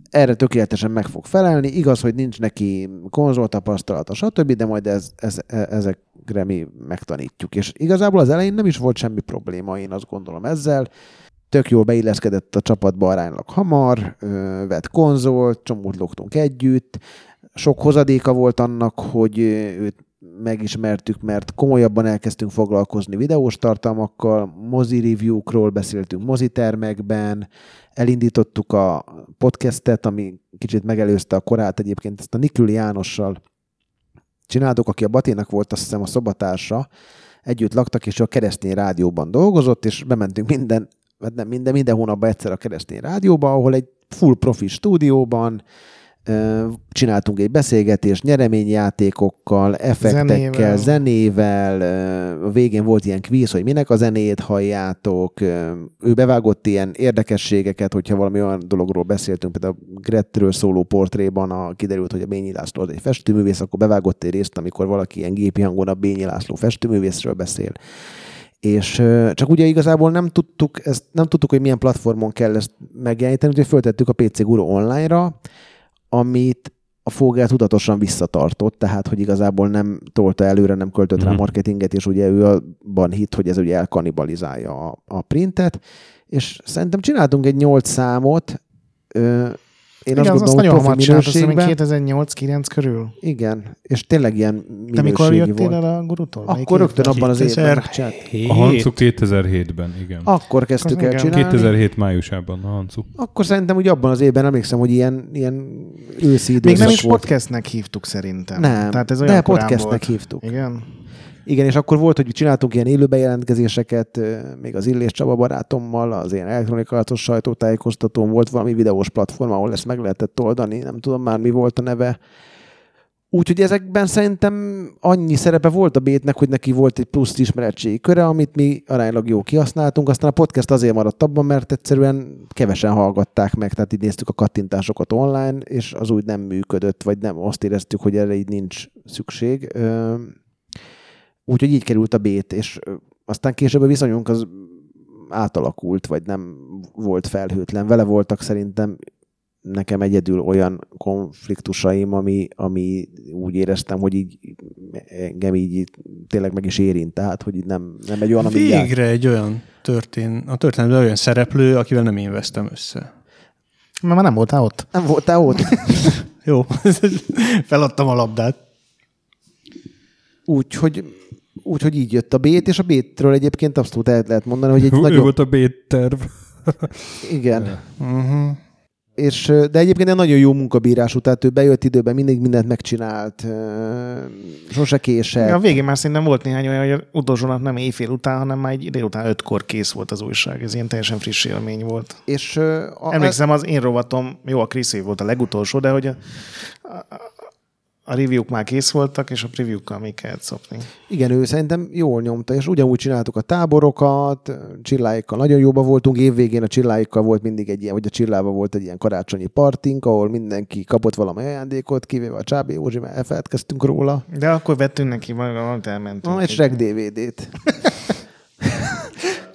Erre tökéletesen meg fog felelni. Igaz, hogy nincs neki konzoltapasztalata, stb., de majd ez, ez, ezekre mi megtanítjuk. És igazából az elején nem is volt semmi probléma, én azt gondolom ezzel. Tök jól beilleszkedett a csapatba aránylag hamar, ö, vett konzolt, csomót lógtunk együtt. Sok hozadéka volt annak, hogy őt megismertük, mert komolyabban elkezdtünk foglalkozni videós tartalmakkal, mozi review-król beszéltünk mozitermekben, elindítottuk a podcastet, ami kicsit megelőzte a korát egyébként, ezt a Niküli Jánossal csináltuk, aki a Baténak volt azt hiszem a szobatársa, együtt laktak, és a Keresztény Rádióban dolgozott, és bementünk minden mert nem minden, minden hónapban egyszer a Keresztény Rádióban, ahol egy full profi stúdióban ö, csináltunk egy beszélgetést nyereményjátékokkal, effektekkel, zenével, zenével ö, a végén volt ilyen kvíz, hogy minek a zenét halljátok, ö, ő bevágott ilyen érdekességeket, hogyha valami olyan dologról beszéltünk, például a Gretről szóló portréban a, kiderült, hogy a Bényi László az egy festőművész, akkor bevágott egy részt, amikor valaki ilyen gépi hangon a Bényi László festőművészről beszél. És csak ugye igazából nem tudtuk, ezt, nem tudtuk, hogy milyen platformon kell ezt megjeleníteni, úgyhogy föltettük a pé cé Guru online-ra, amit a Fogel tudatosan visszatartott, tehát hogy igazából nem tolta előre, nem költött rá marketinget, és ugye ő abban hitt, hogy ez ugye elkanibalizálja a, a printet, és szerintem csináltunk egy nyolc számot, ö, Én igen, azt gondolom, azt nagyon hamar csinált, azt hiszem, kétezer-nyolc kilenc körül. Igen, és tényleg ilyen minőségi volt. Te mikor jöttél el a gurutól? Akkor rögtön abban az évben. A Hancu kétezer-hétben, igen. Akkor kezdtük el csinálni. kétezer-hét májusában a Hancu. Akkor szerintem úgy abban az évben emlékszem, hogy ilyen, ilyen őszi időszak volt. Még nem is podcastnek hívtuk szerintem. Nem, Tehát ez olyan de podcastnek hívtuk. Igen. Igen, és akkor volt, hogy csináltunk ilyen élő bejelentkezéseket, még az Illés Csaba barátommal, az ilyen elektronikálatos sajtótájékoztatón volt valami videós platform, ahol ezt meg lehetett oldani, nem tudom már mi volt a neve. Úgyhogy ezekben szerintem annyi szerepe volt a Bétnek, hogy neki volt egy plusz ismeretségi köre, amit mi aránylag jó kihasználtunk. Aztán a podcast azért maradt abban, mert egyszerűen kevesen hallgatták meg, tehát így néztük a kattintásokat online, és az úgy nem működött, vagy nem azt éreztük, hogy erre így nincs szükség. Úgyhogy így került a Bét, és aztán később a viszonyunk az átalakult, vagy nem volt felhőtlen. Vele voltak szerintem nekem egyedül olyan konfliktusaim, ami, ami úgy éreztem, hogy így engem így tényleg meg is érint. Tehát, hogy nem, nem egy olyan, ami végre egy olyan történ, a történetben olyan szereplő, akivel nem én vesztem össze. Mert már nem voltál ott. Nem voltál ott. Jó, feladtam a labdát. Úgyhogy... Úgyhogy így jött a Bét, és a Bétről egyébként abszolút el lehet mondani, hogy egy nagyon... Ő volt a Bét terv. Igen. Uh-huh. És, de egyébként egy nagyon jó munkabírás, tehát ő bejött időben, mindig mindent megcsinált, sose késett. Ja, a végén már szerintem volt néhány olyan, hogy utolsó nap nem éjfél után, hanem már egy délután ötkor kész volt az újság. Ez ilyen teljesen friss élmény volt. És a... Emlékszem, az én rovatom, jó, a Kriszé volt a legutolsó, de hogy... A... A review-k már kész voltak, és a preview-kkal még kellett szopni. Igen, ő szerintem jól nyomta, és ugyanúgy csináltuk a táborokat, Csilláikkal nagyon jóban voltunk, évvégén a Csilláikkal volt mindig egy ilyen, vagy a Csillával volt egy ilyen karácsonyi partink, ahol mindenki kapott valami ajándékot, kivéve a Csábi Józsi, mert elfeledkeztünk róla. De akkor vettünk neki valamit, elmentünk. Ah, egy Shrek dé vé dét.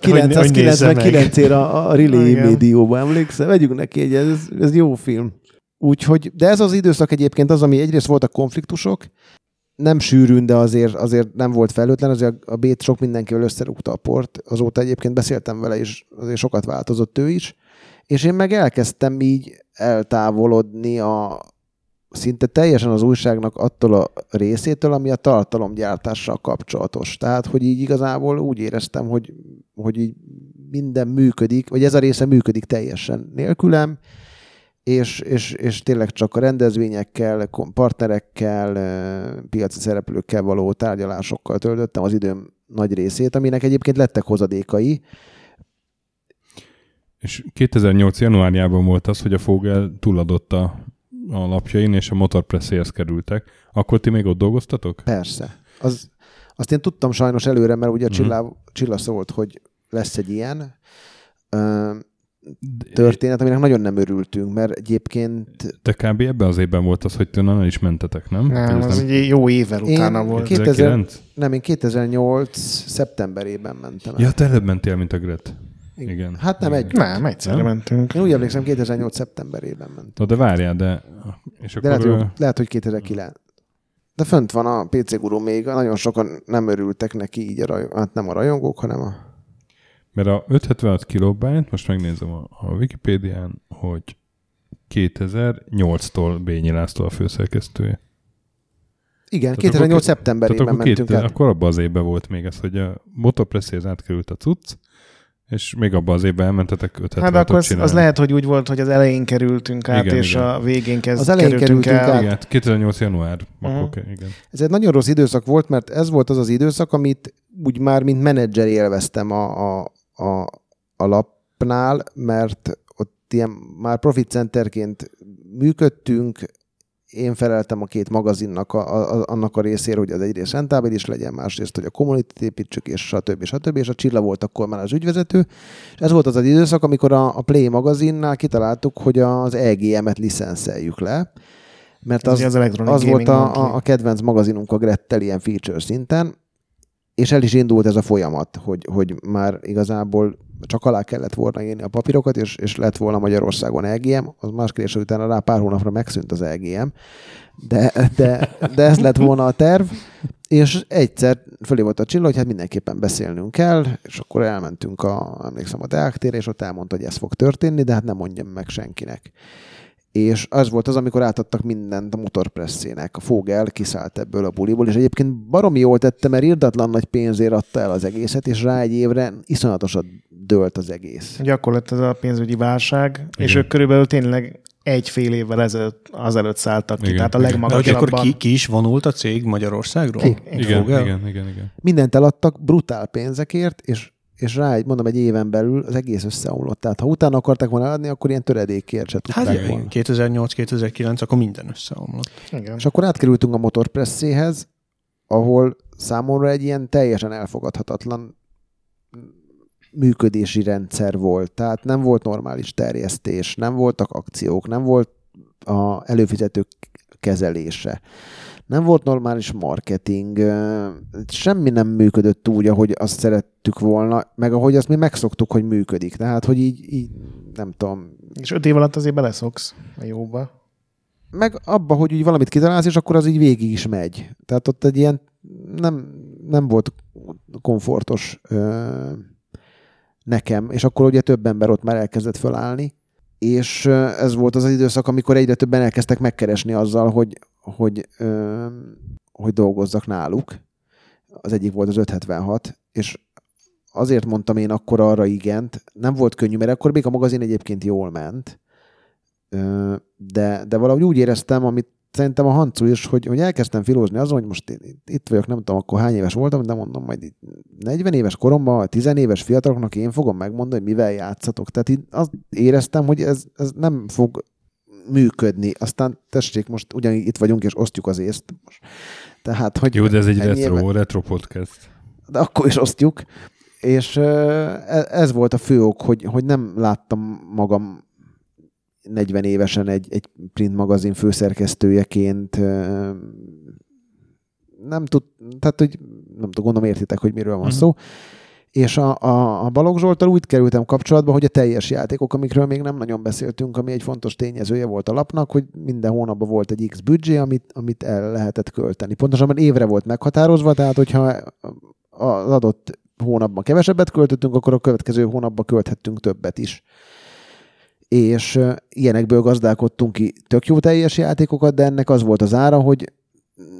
kilencszázkilencvenkilencére a, a Relay Médióban emlékszem. Vegyünk neki egy, ez, ez jó film. Úgyhogy, de ez az időszak egyébként az, ami egyrészt voltak konfliktusok, nem sűrűn, de azért, azért nem volt felhőtlen, azért a Bét sok mindenkivel összerúgta a port, azóta egyébként beszéltem vele, és azért sokat változott ő is, és én meg elkezdtem így eltávolodni a szinte teljesen az újságnak attól a részétől, ami a tartalomgyártással kapcsolatos. Tehát, hogy így igazából úgy éreztem, hogy, hogy így minden működik, vagy ez a része működik teljesen nélkülem, És, és, és tényleg csak a rendezvényekkel, partnerekkel, piaci szereplőkkel való tárgyalásokkal töltöttem az időm nagy részét, aminek egyébként lettek hozadékai. És kétezer-nyolc januárjában volt az, hogy a Vogel túladott a, a lapjain, és a Motorpresséhez kerültek. Akkor ti még ott dolgoztatok? Persze. Az, azt én tudtam sajnos előre, mert ugye mm-hmm. Csilla, Csilla szólt, hogy lesz egy ilyen... Ö, történet, aminek nagyon nem örültünk, mert egyébként... Te kb. Ebben az évben volt az, hogy tőle is mentetek, nem? Nem, az nem... egy jó évvel utána én volt. kétezer-kilenc Nem, én kétezer-nyolc szeptemberében mentem el. Ja, te előbb mentél, mint a Gret. Igen. Igen. Hát nem egy. Nem, egyszerre mentünk. Én úgy emlékszem, kétezer-nyolc szeptemberében mentem. De várjál, de... És de akkor... lehet, hogy, lehet, hogy kétezer-kilenc De fönt van a pé cé Guru még, nagyon sokan nem örültek neki így, a raj... hát nem a rajongók, hanem a... Mert a ötszázhetvenhat kilobájt, most megnézem a, a Wikipédián, hogy kétezer-nyolctól Bényi László a főszerkesztője. Igen, tehát kétezer-nyolc szeptemberében mentünk el. Akkor abban az évben volt még ez, hogy a Motorpresséhez átkerült a cucc, és még abban az évben elmentetek ötszázhetvenhatot csinálni. Hát akkor az, az lehet, hogy úgy volt, hogy az elején kerültünk át, igen, és igen. a végén kezd, az elején kerültünk, kerültünk el. Igen, kétezer-nyolc január. Uh-huh. Akkor, igen. Ez egy nagyon rossz időszak volt, mert ez volt az az időszak, amit úgy már mint menedzser élveztem a, a a, a lapnál, mert ott ilyen már profit centerként működtünk, én feleltem a két magazinnak a, a, annak a részére, hogy az egyrészt rentábilis legyen, másrészt, hogy a community-t építsük, és stb. stb. És a Csilla volt akkor már az ügyvezető. És ez volt az az időszak, amikor a, a Play magazinnál kitaláltuk, hogy az E G M-et licenszeljük le, mert az, az, az volt a, a, a kedvenc magazinunk a Grettel ilyen feature szinten. És el is indult ez a folyamat, hogy, hogy már igazából csak alá kellett volna írni a papírokat, és, és lett volna Magyarországon E G M, az más kérdés, utána rá pár hónapra megszűnt az E G M, de, de, de ez lett volna a terv, és egyszer fölé volt a Csilla, hogy hát mindenképpen beszélnünk kell, és akkor elmentünk a, emlékszem, a Deák térre, és ott elmondta, hogy ez fog történni, de hát nem mondjam meg senkinek. és az volt az, amikor átadtak mindent a motorpresszének. A Fogel kiszállt ebből a buliból, és egyébként baromi jól tette, mert irdatlan nagy pénzért adta el az egészet, és rá egy évre iszonyatosan dőlt az egész. Gyakorlatilag ez a pénzügyi válság, és igen. Ők körülbelül tényleg egy fél évvel ezelőtt, azelőtt szálltak ki, igen. Tehát a legmagasabban. Akkor ki, ki is vonult a cég Magyarországról? Ki? Igen, igen, igen, igen. Mindent eladtak brutál pénzekért, és és rá, mondom, egy éven belül az egész összeomlott. Tehát ha utána akarták volna adni, akkor ilyen töredékért se tudták hát, volna. kétezer-nyolc kétezer-kilenc, akkor minden összeomlott. Igen. És akkor átkerültünk a motorpresszéhez, ahol számomra egy ilyen teljesen elfogadhatatlan működési rendszer volt. Tehát nem volt normális terjesztés, nem voltak akciók, nem volt a előfizetők kezelése. Nem volt normális marketing, semmi nem működött úgy, ahogy azt szerettük volna, meg ahogy azt mi megszoktuk, hogy működik. Tehát, hogy így, így nem tudom. És öt év alatt azért beleszoksz a jóba. Meg abba, hogy úgy valamit kitalálsz, és akkor az így végig is megy. Tehát ott egy ilyen nem, nem volt komfortos ö, nekem, és akkor ugye több ember ott már elkezdett fölállni, és ez volt az az időszak, amikor egyre többen elkezdtek megkeresni azzal, hogy Hogy, ö, hogy dolgozzak náluk. Az egyik volt az ötszázhetvenhat, és azért mondtam én akkor arra igent, nem volt könnyű, mert akkor még a magazin egyébként jól ment, ö, de, de valahogy úgy éreztem, amit szerintem a Hancu is, hogy, hogy elkezdtem filózni azon, hogy most én, itt vagyok, nem tudom, akkor hány éves voltam, de mondom, majd itt negyven éves koromban, tíz éves fiataloknak én fogom megmondani, hogy mivel játszatok. Tehát így azt éreztem, hogy ez, ez nem fog működni. Aztán tessék, most ugyanígy itt vagyunk, és osztjuk az észt. Tehát, hogy jó, de ez egy retro, retro podcast. De akkor is osztjuk. És ez volt a fő ok, hogy, hogy nem láttam magam negyven évesen egy, egy print magazin főszerkesztőjeként. Nem tud, tehát, hogy nem tudom, gondolom értitek, hogy miről van uh-huh. szó. És a, a, a Balogh Zsolttal úgy kerültem kapcsolatba, hogy a teljes játékok, amikről még nem nagyon beszéltünk, ami egy fontos tényezője volt a lapnak, hogy minden hónapban volt egy X büdzsé, amit, amit el lehetett költeni. Pontosan már évre volt meghatározva, tehát hogyha az adott hónapban kevesebbet költöttünk, akkor a következő hónapban költhettünk többet is. És ilyenekből gazdálkodtunk ki tök jó teljes játékokat, de ennek az volt az ára, hogy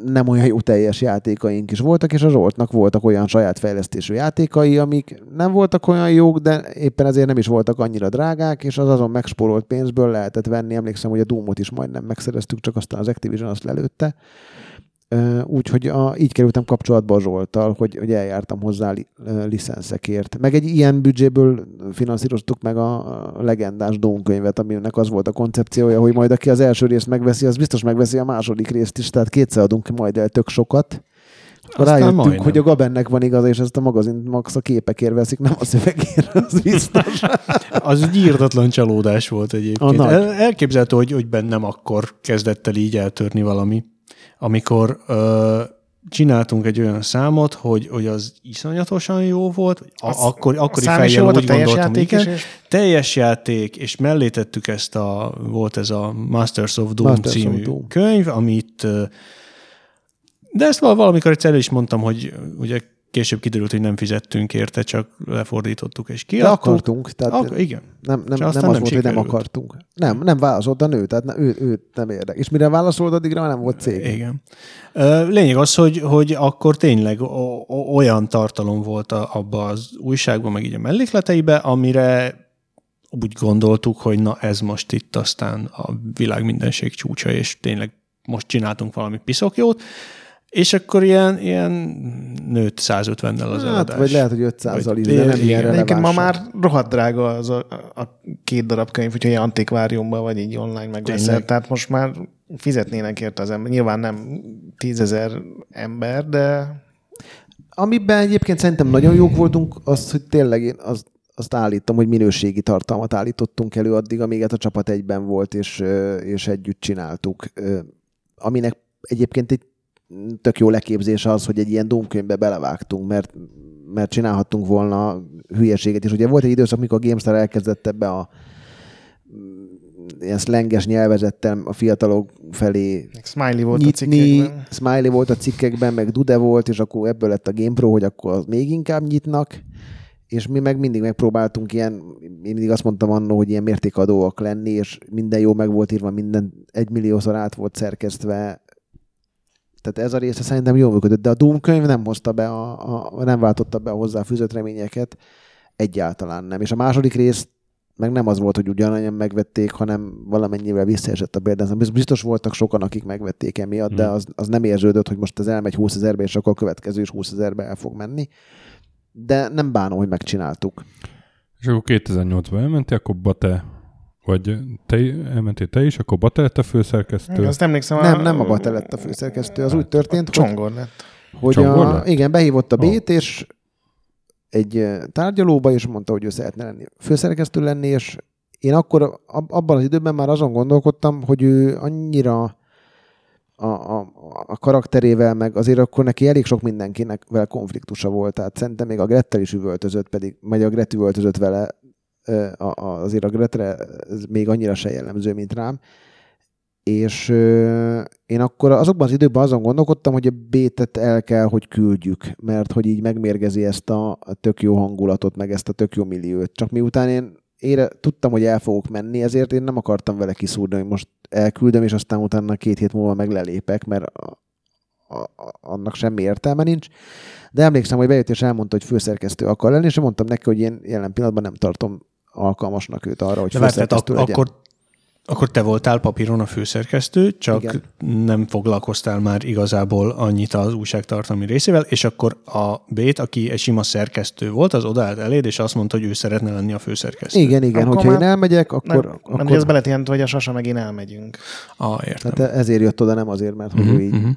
nem olyan jó teljes játékaink is voltak, és a Zsoltnak voltak olyan saját fejlesztésű játékai, amik nem voltak olyan jók, de éppen ezért nem is voltak annyira drágák, és az azon megspórolt pénzből lehetett venni. Emlékszem, hogy a Doomot is majdnem megszereztük, csak aztán az Activision azt lelőtte. Úgyhogy így kerültem kapcsolatba a Zsolttal, hogy, hogy eljártam hozzá li, licenszekért. Meg egy ilyen büdzséből finanszíroztuk meg a legendás Doom könyvet, aminek az volt a koncepciója, hogy majd aki az első részt megveszi, az biztos megveszi a második részt is, tehát kétszer adunk majd el tök sokat. Rájöttünk, hogy a Gabennek van igaza, és ezt a magazint max a képekért veszik, nem a szövegért, az biztos. Az egy írdatlan csalódás volt egyébként. El, elképzelhető, hogy, hogy bennem akkor kezdett el így eltörni valami. Amikor ö, csináltunk egy olyan számot, hogy, hogy az iszonyatosan jó volt, a, az, akkor, akkori fejjel úgy teljes gondoltam, játék igen, és... teljes játék, és mellé tettük ezt a, volt ez a Masters of Doom Masters című of Doom. könyv, amit, de ezt valamikor egyszer is mondtam, hogy ugye később kiderült, hogy nem fizettünk érte, csak lefordítottuk és kiadtuk. De akartunk. Tehát Ak- igen. Nem, nem, nem az nem volt, hogy nem akartunk. Nem, nem válaszolt a nő, tehát ne, ő, ő nem érdek. És mire válaszolt, addigra már nem volt cég. Igen. Lényeg az, hogy, hogy akkor tényleg olyan tartalom volt abban az újságban, meg így a mellékleteiben, amire úgy gondoltuk, hogy na ez most itt aztán a világ mindenség csúcsa, és tényleg most csináltunk valami piszok jót. És akkor ilyen, ilyen nőtt száz ötvennel az hát, eladás. Vagy lehet, hogy ötszázzal is, de nem ilyen releváns. Ma már rohadt drága az a, a két darab könyv, úgyhogy antikváriumban vagy így online megveszed. Tehát most már fizetnének érte az ember. Nyilván nem tízezer ember, de... Amiben egyébként szerintem nagyon jók voltunk, az, hogy tényleg én az, azt állítom, hogy minőségi tartalmat állítottunk elő addig, amíg a csapat egyben volt, és, és együtt csináltuk. Aminek egyébként egy tök jó leképzés az, hogy egy ilyen Doom-könyvbe belevágtunk, mert, mert csinálhattunk volna hülyeséget is. Ugye volt egy időszak, mikor a GameStar elkezdett ebbe a ilyen szlenges nyelvezettel a fiatalok felé Smiley volt nyitni, a cikkekben. Smiley volt a cikkekben, meg Dude volt, és akkor ebből lett a GamePro, hogy akkor még inkább nyitnak, és mi meg mindig megpróbáltunk ilyen, én mindig azt mondtam annó, hogy ilyen mértékadóak lenni, és minden jó meg volt írva, minden egymilliószor át volt szerkesztve. Tehát ez a része szerintem jól működött, de a Doom könyv nem hozta be, a, a, nem váltotta be a hozzáfűzött reményeket, egyáltalán nem. És a második rész meg nem az volt, hogy ugyanannyian megvették, hanem valamennyivel visszaesett a példányzám. Biztos voltak sokan, akik megvették emiatt, de az, az nem érződött, hogy most ez elmegy húszezerbe, és akkor a következő is húszezerbe el fog menni. De nem bánom, hogy megcsináltuk. És akkor kétezer-nyolcban elmentél, akkor Bate, vagy te, elmentél te is, akkor Bate lett a főszerkesztő. Azt emlékszem, nem, a... nem a Bate lett a főszerkesztő, az hát, úgy történt, Csongor lett. Hogy Csongor a... lett? Igen, behívott a Bét, oh. és egy tárgyalóba, és mondta, hogy ő szeretne lenni, főszerkesztő lenni, és én akkor abban az időben már azon gondolkodtam, hogy ő annyira a, a, a karakterével, meg azért akkor neki elég sok mindenkinek vele konfliktusa volt, tehát szerintem még a Grettel is üvöltözött, pedig majd a Gret üvöltözött vele, a, a, azért a Gretre még annyira se jellemző, mint rám, és euh, én akkor azokban az időben azon gondolkodtam, hogy a Bétet el kell, hogy küldjük, mert hogy így megmérgezi ezt a tök jó hangulatot, meg ezt a tök jó milliót. Csak miután én ére, tudtam, hogy el fogok menni, ezért én nem akartam vele kiszúrni, hogy most elküldöm, és aztán utána két hét múlva meg lelépek, mert a, a, a, annak semmi értelme nincs. De emlékszem, hogy bejött és elmondta, hogy főszerkesztő akar lenni, és mondtam neki, hogy én jelen pillanatban nem tartom alkalmasnak őt arra, hogy de főszerkesztő legyen. Akkor... Akkor te voltál papíron a főszerkesztő, csak igen, nem foglalkoztál már igazából annyit az újságtartalmi részével, és akkor a Bét, aki egy sima szerkesztő volt, az odaállt eléd, és azt mondta, hogy ő szeretne lenni a főszerkesztő. Igen, igen, akkor hogyha én elmegyek, akkor... Nem, akkor... nem de ez beletihent, hogy a Sasa meg én elmegyünk. Ah, értem. Tehát ezért jött oda, nem azért, mert hogy uh-huh, ő így uh-huh.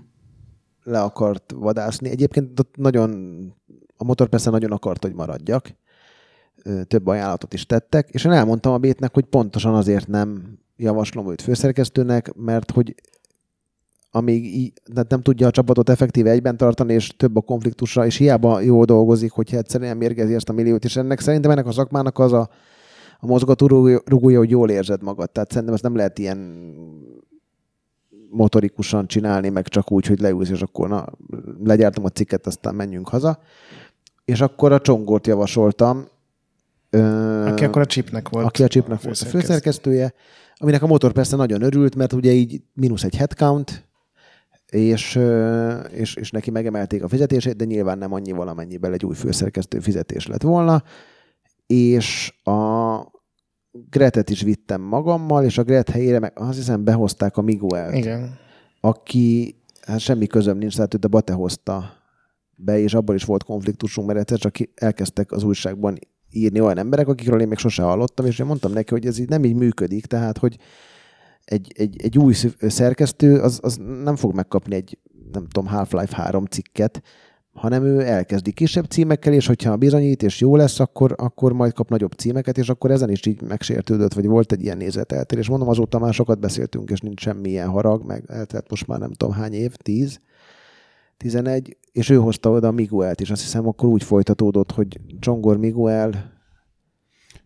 le akart vadászni. Egyébként nagyon, a motor persze nagyon akart, hogy maradjak. Több ajánlatot is tettek, és én elmondtam a Bétnek, hogy pontosan azért nem javaslom őt főszerkesztőnek, mert hogy amíg így, nem tudja a csapatot effektíve egyben tartani, és több a konfliktusra, és hiába jól dolgozik, hogyha egyszerűen mérgezi ezt a milliót, és ennek szerintem ennek a szakmának az a, a mozgatórugója, hogy jól érzed magad. Tehát szerintem ezt nem lehet ilyen motorikusan csinálni, meg csak úgy, hogy leülsz, és akkor na, legyártom a cikket, aztán menjünk haza. És akkor a Csongort javasoltam. Aki akkor a Csipnek volt. Aki a Csipnek volt a főszerkesztője, aminek a motor persze nagyon örült, mert ugye így mínusz egy headcount, és, és, és neki megemelték a fizetését, de nyilván nem annyi valamennyiben egy új főszerkesztő fizetés lett volna, és a Gretet is vittem magammal, és a Gret helyére meg azt hiszem behozták a Miguelt, igen, aki, hát semmi közöm nincs, tehát őt a Bate hozta be, és abban is volt konfliktusunk, mert egyszer csak elkezdtek az újságban írni olyan emberek, akikről én még sose hallottam, és én mondtam neki, hogy ez így nem így működik, tehát, hogy egy, egy, egy új szerkesztő, az, az nem fog megkapni egy, nem tudom, Half-Life három cikket, hanem ő elkezdi kisebb címekkel, és hogyha bizonyít, és jó lesz, akkor, akkor majd kap nagyobb címeket, és akkor ezen is így megsértődött, vagy volt egy ilyen nézeteltérés, és mondom, azóta már sokat beszéltünk, és nincs semmilyen harag, meg eltelt most már nem tudom hány év, tíz, tizenegy, és ő hozta oda a Miguelt, és azt hiszem akkor úgy folytatódott, hogy Csongor Miguel,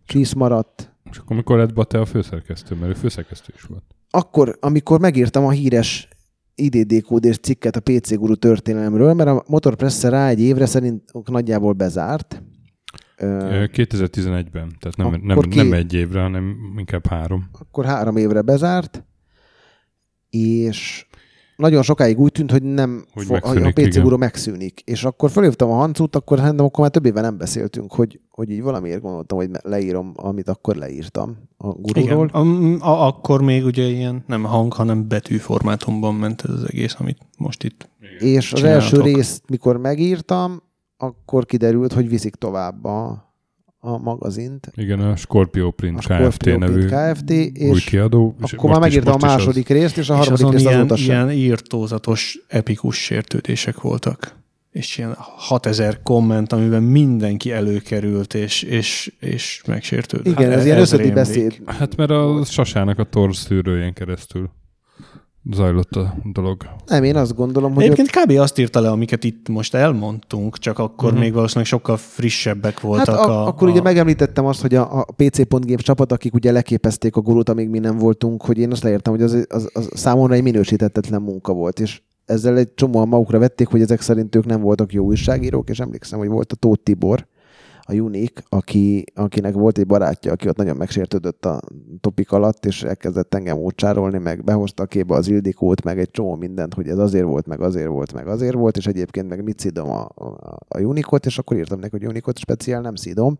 Csisz maradt. És akkor mikor lett Bate a főszerkesztő? Mert ő főszerkesztő is volt. Akkor, amikor megírtam a híres I D D Q D-s cikket a pé cé Guru történelemről, mert a Motor Press rá egy évre szerint nagyjából bezárt. kétezer-tizenegyben, tehát nem, nem, két... nem egy évre, hanem inkább három. Akkor három évre bezárt, és... Nagyon sokáig úgy tűnt, hogy nem hogy fog, megszűnik, a pé cé Guru megszűnik. És akkor felhívtam a Hancut, akkor hát akkor már több éve nem beszéltünk, hogy, hogy így valamiért gondoltam, hogy leírom, amit akkor leírtam a Gururól. Igen. A, a, akkor még ugye ilyen nem hang, hanem betűformátumban ment ez az egész, amit most itt igen. És az első részt, mikor megírtam, akkor kiderült, hogy viszik tovább a, a magazint. Igen, a Scorpio Print a Scorpio Kft. Print nevű Kft. És új kiadó. És akkor már megírtam a második az... részt, és a harmadik részt ilyen, azóta sem. Ilyen írtózatos, epikus sértődések voltak. És ilyen hatezer komment, amiben mindenki előkerült, és, és, és megsértődött. Igen, hát ez ilyen összödi beszéd. Hát mert a Sasának a torz szűrőjén keresztül zajlott a dolog. Nem, én azt gondolom, hogy... Egyébként ott... kb. Azt írta le, amiket itt most elmondtunk, csak akkor uh-huh. még valószínűleg sokkal frissebbek voltak. Hát a, a, akkor a... ugye megemlítettem azt, hogy a, a pé cé pont gép csapat, akik ugye leképezték a Gurút, amíg mi nem voltunk, hogy én azt leértem, hogy az, az, az számomra egy minősíthetetlen munka volt, és ezzel egy csomóan magukra vették, hogy ezek szerint ők nem voltak jó újságírók, és emlékszem, hogy volt a Tóth Tibor, a Unique, aki, akinek volt egy barátja, aki ott nagyon megsértődött a topik alatt, és elkezdett engem ócsárolni, meg behozta a képbe az Ildikót, meg egy csomó mindent, hogy ez azért volt, meg azért volt, meg azért volt, és egyébként meg mit szidom a, a, a Unique-ot, és akkor írtam neki, hogy Unique-ot speciál nem szidom,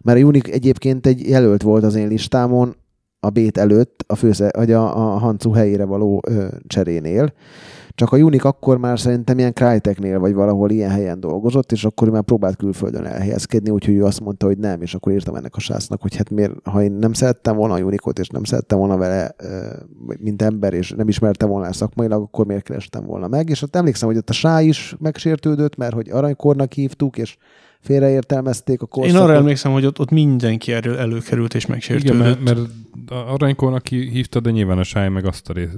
mert a Unique egyébként egy jelölt volt az én listámon, a Bét előtt, a, fősze, a, a Hancu helyére való ö, cserénél. Csak a Unique akkor már szerintem ilyen Cryteknél, vagy valahol ilyen helyen dolgozott, és akkor már próbált külföldön elhelyezkedni, úgyhogy ő azt mondta, hogy nem, és akkor írtam ennek a sásznak, hogy hát miért, ha én nem szerettem volna a Unique-ot, és nem szerettem volna vele, mint ember, és nem ismertem volna szakmailag, akkor miért kerestem volna meg. És ott emlékszem, hogy ott a Sá is megsértődött, mert hogy aranykornak hívtuk, és félreértelmezték a korszakot. Én arra emlékszem, hogy ott, ott mindenki erről előkerült és megsértődött. Igen, mert, mert aranykornak hívtad, de nyilván a Sáj meg azt a rész,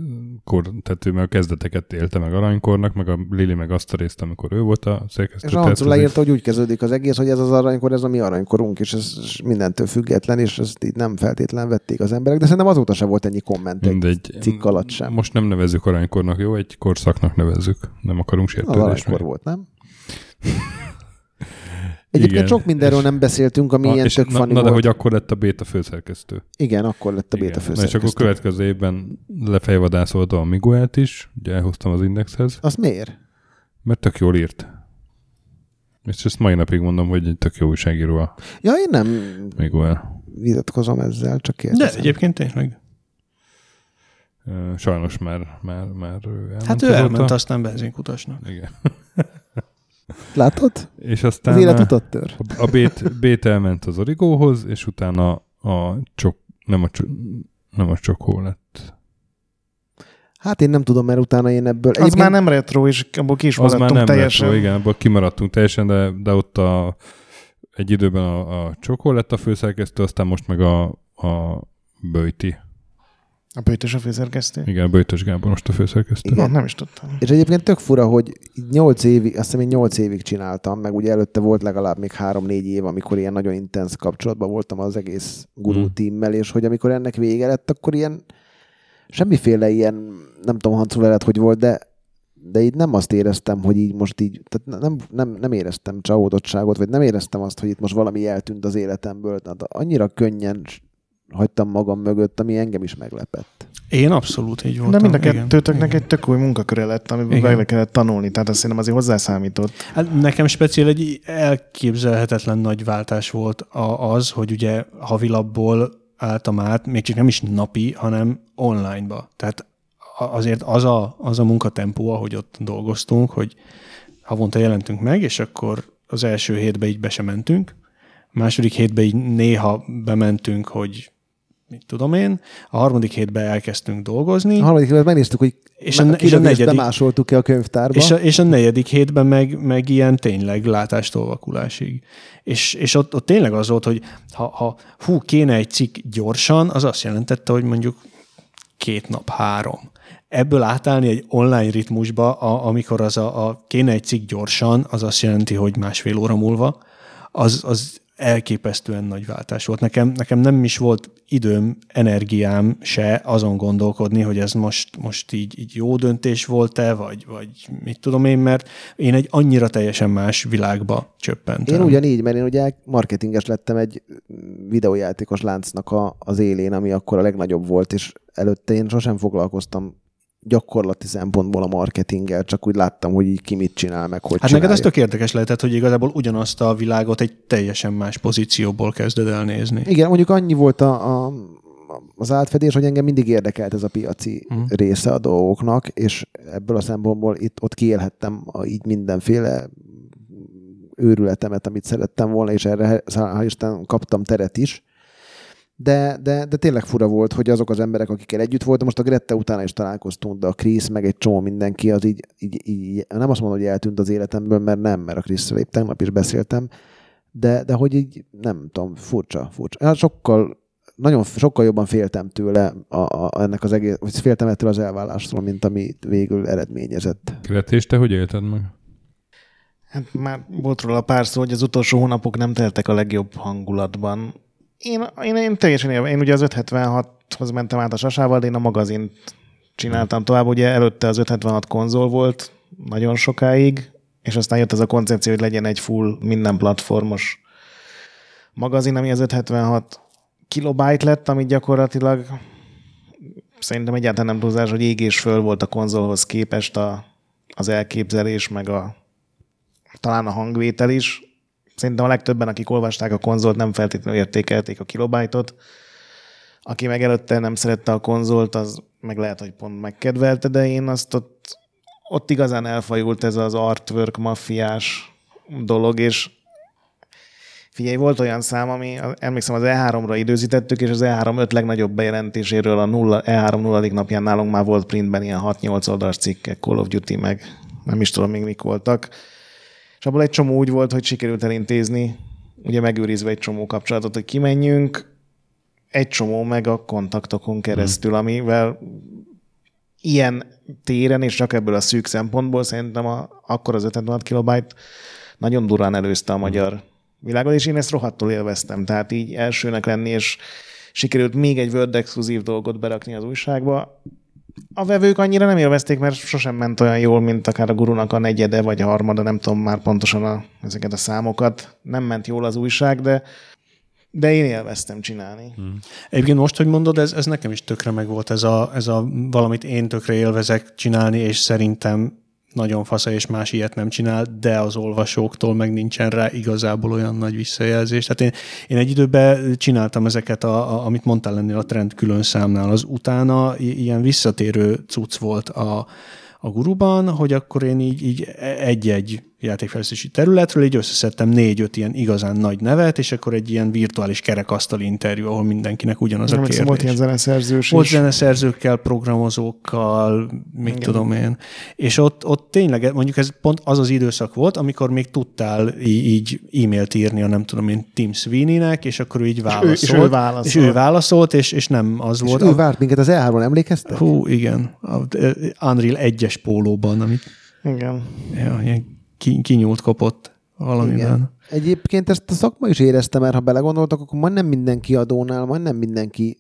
kor, tehát ő meg a kezdeteket élte meg aranykornak, meg a Lili meg azt a részt, amikor ő volt a szerkesztő. És Hancu leírta, hogy úgy kezdődik az egész, hogy ez az aranykor, ez a mi aranykorunk, és ez mindentől független, és ezt így nem feltétlen vették az emberek, de szerintem azóta sem volt ennyi komment egy cikk alatt sem. Most nem nevezzük aranykornak, jó? Egy korszaknak nevezzük. Nem akarunk sértődésnek. Az aranykor volt, nem? Egyébként igen, sok mindenről nem beszéltünk, ami a, ilyen tök funny na, na, de hogy akkor lett a Béta főszerkesztő. Igen, akkor lett a Béta főszerkesztő. Na, és akkor következő évben lefejvadászoltam a Miguelt is, ugye elhoztam az Indexhez. Az miért? Mert tök jól írt. És ezt mai napig mondom, hogy egy tök jó újságíró a ja, én nem Miguel. Vitatkozom ezzel, csak kérdezem. De egyébként tényleg. Sajnos már, már, már elment. Hát ő elment, a... aztán benzinkutasnak. Igen. Látod? És aztán az életutat tör. A, a Bét, Bét elment az Origóhoz, és utána a csok, nem a, nem a csokó lett. Hát én nem tudom, mert utána én ebből... Az egyébként... már nem retro, és abból ki is maradtunk teljesen. Retro, igen, abból kimaradtunk teljesen, de, de ott a, egy időben a, a csokó lett a főszerkesztő, aztán most meg a, a Böjti. A Böjtös a főszerkesztő? Igen, a Böjtös Gábor most a főszerkesztő. Igen, nem is tudtam. És egyébként tök fura, hogy nyolc évig, azt hiszem én nyolc évig csináltam, meg ugye előtte volt legalább még három-négy év, amikor ilyen nagyon intens kapcsolatban voltam az egész gurú hmm. tímmel, és hogy amikor ennek vége lett, akkor ilyen semmiféle ilyen, nem tudom, hanculelet, hogy volt, de, de így nem azt éreztem, hogy így most így, tehát nem, nem, nem éreztem csalódottságot, vagy nem éreztem azt, hogy itt most valami eltűnt az életemből. Tehát annyira könnyen hagytam magam mögött, ami engem is meglepett. Én abszolút így voltam. De mind a kettőtöknek egy tök új munkaköre lett, amiből meg kellett tanulni, tehát azt szerintem azért hozzászámított. Hát nekem speciál egy elképzelhetetlen nagy váltás volt az, hogy ugye havilapból álltam át, még csak nem is napi, hanem online-ba. Tehát azért az a, az a munkatempó, ahogy ott dolgoztunk, hogy havonta jelentünk meg, és akkor az első hétbe így be sem mentünk, a második hétbe így néha bementünk, hogy mit tudom én, a harmadik hétben elkezdtünk dolgozni. A harmadik hétben megnéztük, hogy és a, és a negyedik, bemásoltuk-e a könyvtárba. És a, és a negyedik hétben meg, meg ilyen tényleg látástól vakulásig. És, és ott, ott tényleg az volt, hogy ha, ha hú, kéne egy cikk gyorsan, az azt jelentette, hogy mondjuk két nap, három. Ebből átállni egy online ritmusba, a, amikor az a, a kéne egy cikk gyorsan, az azt jelenti, hogy másfél óra múlva, az, az elképesztően nagy váltás volt. Nekem, nekem nem is volt időm, energiám se azon gondolkodni, hogy ez most, most így, így jó döntés volt-e, vagy, vagy mit tudom én, mert én egy annyira teljesen más világba csöppentem. Én ugyanígy, mert én ugye marketinges lettem egy videójátékos láncnak a, az élén, ami akkor a legnagyobb volt, és előtte én sosem foglalkoztam gyakorlati szempontból a marketinggel, csak úgy láttam, hogy így ki mit csinál, meg hogy hát csinálja. Neked ez tök érdekes lehetett, hogy igazából ugyanazt a világot egy teljesen más pozícióból kezded el nézni. Igen, mondjuk annyi volt a, a, az átfedés, hogy engem mindig érdekelt ez a piaci mm. része a dolgoknak, és ebből a szempontból itt ott kiélhettem a, így mindenféle őrületemet, amit szerettem volna, és erre hál' Isten kaptam teret is. De, de, de tényleg fura volt, hogy azok az emberek, akikkel együtt voltam, most a Grette utána is találkoztunk, de a Krisz, meg egy csomó mindenki, az így, így, így nem azt mondom, hogy eltűnt az életemből, mert nem, mert a Kriszről épp tegnap is beszéltem, de, de hogy így nem tudom, furcsa, furcsa. Hát sokkal, nagyon sokkal jobban féltem tőle a, a, ennek az egész, vagy féltem ettől az elválástól, mint ami végül eredményezett. Grette, és te hogy élted meg? Hát már volt róla pár szó, hogy az utolsó hónapok nem teltek a legjobb hangulatban. Én, én, én teljesen érve. Én ugye az ötszázhetvenhathoz mentem át a Sasával, de én a magazint csináltam tovább. Ugye előtte az ötszázhetvenhat konzol volt nagyon sokáig, és aztán jött ez a koncepció, hogy legyen egy full minden platformos magazin, ami az ötszázhetvenhat kilobájt lett, ami gyakorlatilag szerintem egyáltalán nem túlzás, hogy ég és föl volt a konzolhoz képest a, az elképzelés, meg a, talán a hangvétel is. Szerintem a legtöbben, akik olvasták a konzolt, nem feltétlenül értékelték a kilobájtot. Aki meg előtte nem szerette a konzolt, az meg lehet, hogy pont megkedvelte, de én azt ott, ott igazán elfajult ez az artwork maffiás dolog, és figyelj, volt olyan szám, ami emlékszem, az E háromra időzítettük, és az E három öt legnagyobb bejelentéséről a nulla, E három nulladik napján nálunk már volt printben ilyen hat-nyolc oldalas cikkek, Call of Duty, meg nem is tudom még mik voltak. És abból egy csomó úgy volt, hogy sikerült elintézni, ugye megőrizve egy csomó kapcsolatot, hogy kimenjünk, egy csomó meg a kontaktokon keresztül, amivel ilyen téren, és csak ebből a szűk szempontból szerintem a, akkor az ötvenhat kilobájt nagyon durán előzte a magyar világon, és én ezt rohadtul élveztem. Tehát így elsőnek lenni, és sikerült még egy Word exkluzív dolgot berakni az újságba. A vevők annyira nem élvezték, mert sosem ment olyan jól, mint akár a Gurunak a negyede, vagy a harmada, nem tudom már pontosan a, ezeket a számokat. Nem ment jól az újság, de De én élveztem csinálni. Hmm. Egyébként most, hogy mondod, ez, ez nekem is tökre megvolt, ez a, ez a valamit én tökre élvezek csinálni, és szerintem nagyon fasza, és más ilyet nem csinál, de az olvasóktól meg nincsen rá igazából olyan nagy visszajelzés. Tehát én, én egy időben csináltam ezeket, a, a, amit mondtál lennél a trend külön számnál. Az utána ilyen visszatérő cucc volt a, a Guruban, hogy akkor én így, így egy-egy játékfejlesztési területről, így összeszedtem négy-öt ilyen igazán nagy nevet, és akkor egy ilyen virtuális kerekasztali interjú, ahol mindenkinek ugyanaz nem a kérdés. Volt ilyen zeneszerzős Volt is. zeneszerzőkkel, programozókkal, mit Igen. tudom én. És ott, ott tényleg, mondjuk ez pont az az időszak volt, amikor még tudtál így e-mailt írni a nem tudom én Tim Sweeney-nek, és akkor ő így válaszolt. És ő, és ő válaszolt. És ő válaszolt, és, és nem az és volt. És ő a... várt minket az E háromról, emlékeztek? Hú, igen. A Unreal egyes pólóban, amit... Igen. Ja, ilyen kinyúlt kapott valamiben. Igen. Egyébként ezt a szakma is érezte, mert ha belegondoltak, akkor majdnem minden kiadónál, majdnem mindenki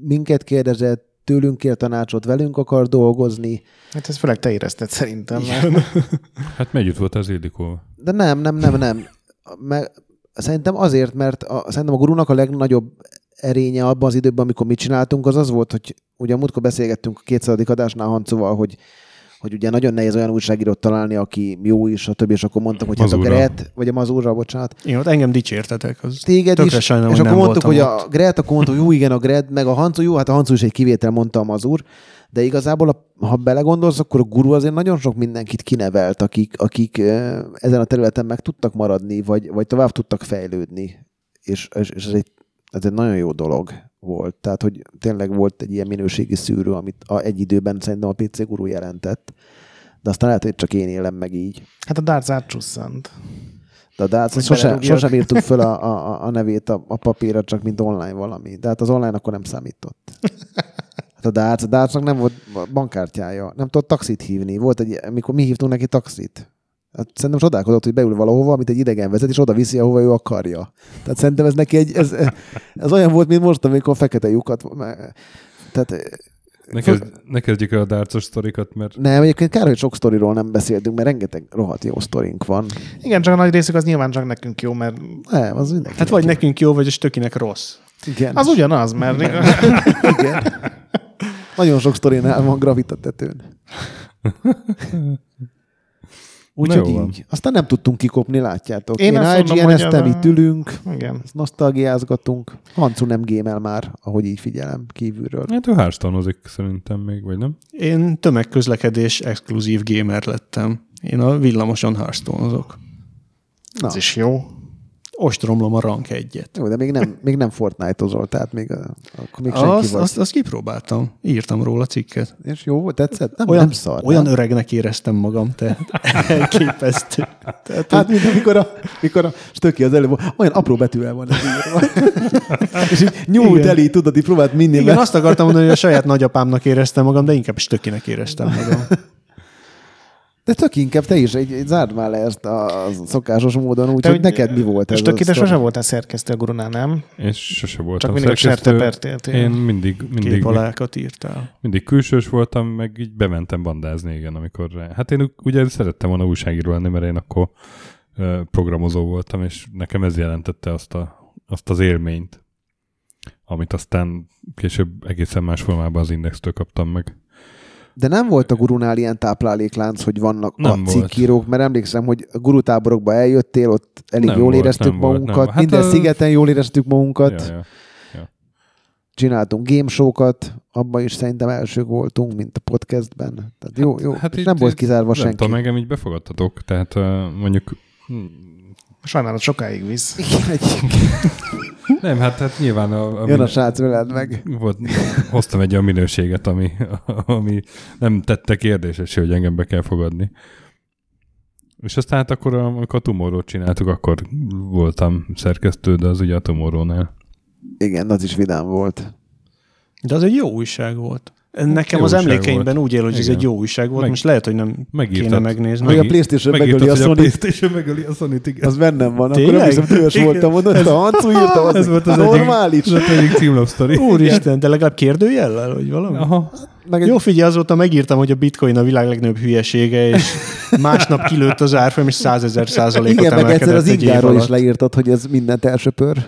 minket kérdezett, tőlünk kér tanácsot, velünk akar dolgozni. Hát ezt főleg te érezted szerintem. Hát megyütt volt az Ildikóval. De nem, nem, nem, nem. Mert szerintem azért, mert a, szerintem a Gurunak a legnagyobb erénye abban az időben, amikor mit csináltunk, az az volt, hogy ugye múltkor beszélgettünk a kétszázadik adásnál Hancoval, hogy hogy ugye nagyon nehéz olyan újságírót találni, aki jó is, a többi, és akkor mondtam, hogy hát a Gret, vagy a Mazurra, bocsánat. Én ott engem dicsértetek, az téged tökre is, sajnálom, és akkor mondtuk, hogy ott. A Gret, akkor mondtuk, jó, igen, a Gret, meg a Hancu, jó, hát a Hancu is egy kivétel, mondta a Mazur, de igazából, a, ha belegondolsz, akkor a Guru azért nagyon sok mindenkit kinevelt, akik, akik ezen a területen meg tudtak maradni, vagy, vagy tovább tudtak fejlődni, és, és ez, egy, ez egy nagyon jó dolog volt. Tehát, hogy tényleg volt egy ilyen minőségi szűrő, amit a, egy időben szerintem a pé cé Guru jelentett, de aztán lehet, hogy csak én élem meg így. Hát a Darts átcsusszant. De a Darts, sosem, sosem írtuk föl a, a, a nevét a, a papírra, csak mint online valami. De hát az online akkor nem számított. Hát a Darts, a Dartsnak nem volt bankkártyája. Nem tudott taxit hívni. Volt egy, amikor mi hívtunk neki taxit. Hát szerintem csodálkozott, hogy beül valahova, amit egy idegen vezet, és oda viszi, ahova ő akarja. Tehát szerintem ez neki egy, ez, ez olyan volt, mint most, amikor fekete lyukat... Tehát... Ne, kezd, fog... ne kezdjük el a dárcos sztorikat, mert... Nem, egyébként kár, hogy sok sztoriról nem beszéltünk, mert rengeteg rohadt jó sztorink van. Igen, csak a nagy részük az nyilván csak nekünk jó, mert... Nem, az mindenki. Hát vagy nekünk jó, vagy és tökinek rossz. Igen. Az ugyanaz, mert... Igen. Nagyon sok sztorinál van gravitatetőn. Úgyhogy így. Aztán nem tudtunk kikopni, látjátok. Én, Én I G N-eztem, itt ülünk, nosztalgiázgatunk. Hancu nem gémel már, ahogy így figyelem kívülről. Hát ő hárstanozik szerintem még, vagy nem? Én tömegközlekedés exkluzív gamer lettem. Én a villamoson hárstanozok. Ez is jó. Ostromlom a rank egyet. Jó, de még nem, még nem Fortnite-ozol, tehát még, akkor még senki azt, volt. Azt, azt kipróbáltam. Írtam róla cikket. És jó volt, tetszett? Nem, olyan, nem szar. Olyan nem? Öregnek éreztem magam, tehát elképesztő. Tehát, hát, mint amikor a, mikor a stöki az előbb, olyan apró betűvel van. És így nyúlt el, így tudod, így próbált minél. Igen, azt akartam mondani, hogy a saját nagyapámnak éreztem magam, de inkább stökinek éreztem magam. De tök inkább te is, így, így zárd már le ezt a szokásos módon, úgyhogy neked mi volt ez? Tökéletes sose voltál szerkesztő a Gurunál, nem? És sose voltam csak szerkesztő. Mindig én mindig, mindig, képalákat írtál. Mindig külsős voltam, meg így bementem bandázni, igen, amikor... Hát én ugye szerettem volna újságíró lenni, mert én akkor programozó voltam, és nekem ez jelentette azt a azt az élményt, amit aztán később egészen más formában az Indextől kaptam meg. De nem volt a Gurunál ilyen tápláléklánc, hogy vannak nem a cikkírók, mert emlékszem, hogy a gurutáborokba eljöttél, ott elég nem jól volt, éreztük magunkat, volt, hát minden a... szigeten jól éreztük magunkat. Ja, ja, ja. Csináltunk gameshow-kat, abban is szerintem elsők voltunk, mint a podcastben. Tehát jó, hát, jó. Hát itt, nem volt kizárva senki. Nem tudom, engem így befogadtatok, tehát uh, mondjuk... Hmm. Sajnálat sokáig visz. Igen, nem, hát, hát nyilván... A, a jön a srác, öleld meg. Volt, hoztam egy olyan minőséget, ami, ami nem tette kérdéses, hogy engem be kell fogadni. És aztán hát akkor, amikor a Tomorrowt csináltuk, akkor voltam szerkesztő, de az ugye a Tomorrownál. Igen, az is vidám volt. De az egy jó újság volt. Nekem jó az emlékeimben volt. Úgy él, hogy igen. Ez egy jó újság volt, meg, most lehet, hogy nem megírtad, kéne megnézni. Meg a PlayStation megöli a Sony-t. A PlayStation megöli a Sony-t, igen. Az bennem van, tényleg? Akkor emlékszem, tőles voltam, mondom, ezt a Hancu írtam, az normális. Ez volt az egyik címlap sztori. Úristen, de legalább kérdőjellel, vagy valami? Aha. Meg egy... Jó, figyelj, azóta megírtam, hogy a bitcoin a világ legnagyobb hülyesége, és másnap kilőtt az árfolyam, és százezer százalékot emelkedett egy év alatt. Igen, meg egyszer az ingáról is leírtad, hogy ez mindent elsöpör.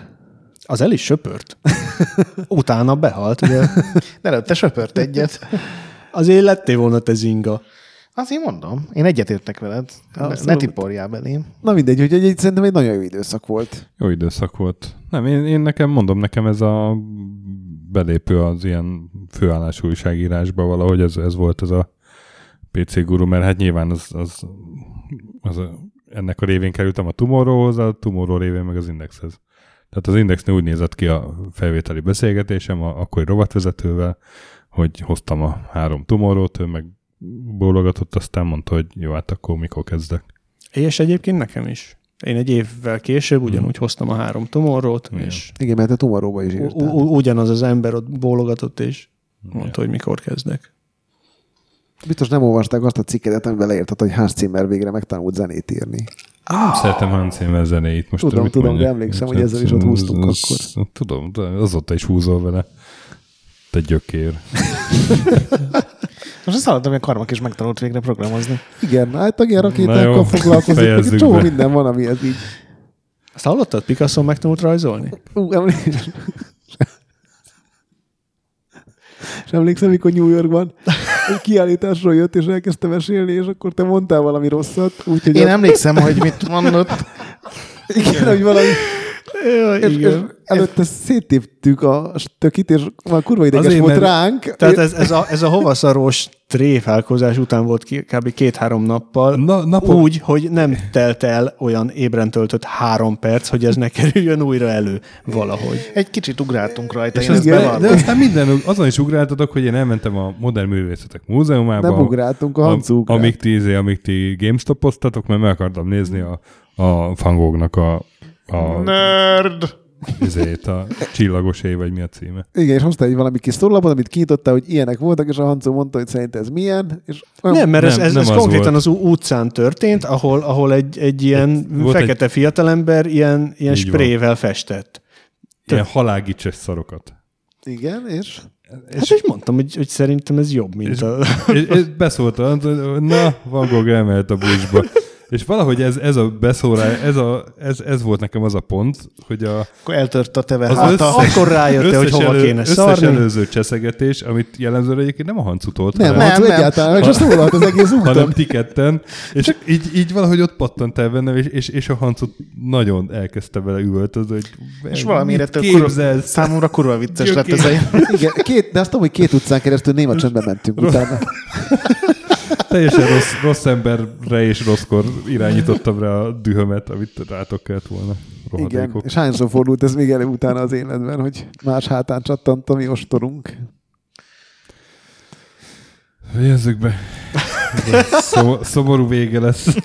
Az el is söpört. Utána behalt, ugye? De előtte te söpört egyet. Azért lettél volna te zinga. Azért mondom. Én egyetértek veled. Azt ne tiporjál belém. Na mindegy, hogy egy, szerintem egy nagyon jó időszak volt. Jó időszak volt. Nem, én, én nekem mondom, nekem ez a belépő az ilyen főállású újságírásba valahogy ez, ez volt ez a pé cé guru, mert hát nyilván az, az, az a, ennek a révén kerültem a Tomorrowhoz, a Tomorrow révén meg az Indexhez. Tehát az Indexnél úgy nézett ki a felvételi beszélgetésem a akkori rovatvezetővel, hogy hoztam a három Tomorrowt, ő meg bólogatott, aztán mondta, hogy jó, hát akkor mikor kezdek. És egyébként nekem is. Én egy évvel később ugyanúgy hoztam a három Tomorrowt. Igen. És igen, mert a Tomorrowba is írtál. U- ugyanaz az ember ott bólogatott, és mondta, igen, hogy mikor kezdek. Biztos nem olvasták azt a cikkedet, amiben leírtad, hogy Hans Zimmer végre megtanult zenét írni. Ah, szeretem Hans Zimmer zenéit. Most tudom, tudom, mondjak, de emlékszem, hogy ezzel is ott húztunk az, akkor. Tudom, de azóta is húzol vele. Te gyökér. Most azt hallottam, hogy a Karmak is megtanult végre programozni. Igen, hát a rakétákkal foglalkozik. Csomó minden van, ami ez így. Azt hallottad? Picasso megtanult rajzolni? Ú, emlékszem. És emlékszem, mikor New Yorkban egy kiállításról jött, és elkezdte mesélni, és akkor te mondtál valami rosszat. Úgy, hogy én a... emlékszem, hogy mit mondott. Igen, hogy valami... Jó, és, igen. És előtte széttéptük a stökit, és már kurva ideges azért, volt ránk. Tehát ez, ez a, ez a hovaszarós tréfálkozás után volt ki, kb. két-három nappal. Na, napon... Úgy, hogy nem telt el olyan ébren töltött három perc, hogy ez ne kerüljön újra elő valahogy. Egy kicsit ugráltunk rajta. És én ezt bevallom. De aztán minden, azon is ugráltatok, hogy én elmentem a Modern Művészetek Múzeumába. Nem ugráltunk, a Hancu ugrált. Amíg ti, amíg ti GameStopoztatok, mert meg akartam nézni a, a Van Goghnak a A nerd! Ezért a csillagos éj, vagy mi a címe. Igen, és hoztál egy valami kis szórlapot, amit kinyitottál, hogy ilyenek voltak, és a Hancu mondta, hogy szerint ez milyen. És olyan... Nem, mert ez, nem, ez, ez nem konkrétan az, az utcán történt, ahol, ahol egy, egy ilyen itt fekete egy... fiatalember ilyen, ilyen sprével festett. Te... Ilyen halálgicses szarokat. Igen, és... És hát is mondtam, hogy, hogy szerintem ez jobb, mint és, a... És, és beszóltam, na, Van Gogh elmehet a buszba. És valahogy ez, ez a beszórás, ez, ez, ez volt nekem az a pont, hogy a... Akkor eltört a teve háta, akkor rájöttél, hogy hova elő, kéne összes szarni. Összes előző cseszegetés, amit jellemzően egyébként nem a Hancutolt. Nem, hanem, nem, nem. Egyáltalán, és ha, szólalt az egész úton. Hanem ti ketten, és csak... így, így valahogy ott pattant el bennem, és, és, és a Hancut nagyon elkezdte vele üvöltözni, hogy... És valamiért számomra kurva vicces gyökér. Lett ez a... Igen, két, de azt tudom, hogy két utcán keresztül néma csöndbe mentünk utána. Teljesen rossz, rossz emberre és rosszkor irányítottam rá a dühömet, amit rátok kellett volna. Rohadékok. Igen, és hányszor fordult ez még előbb utána az életben, hogy más hátán csattant a mi ostorunk. Végezzük be. Szom- szomorú vége lesz.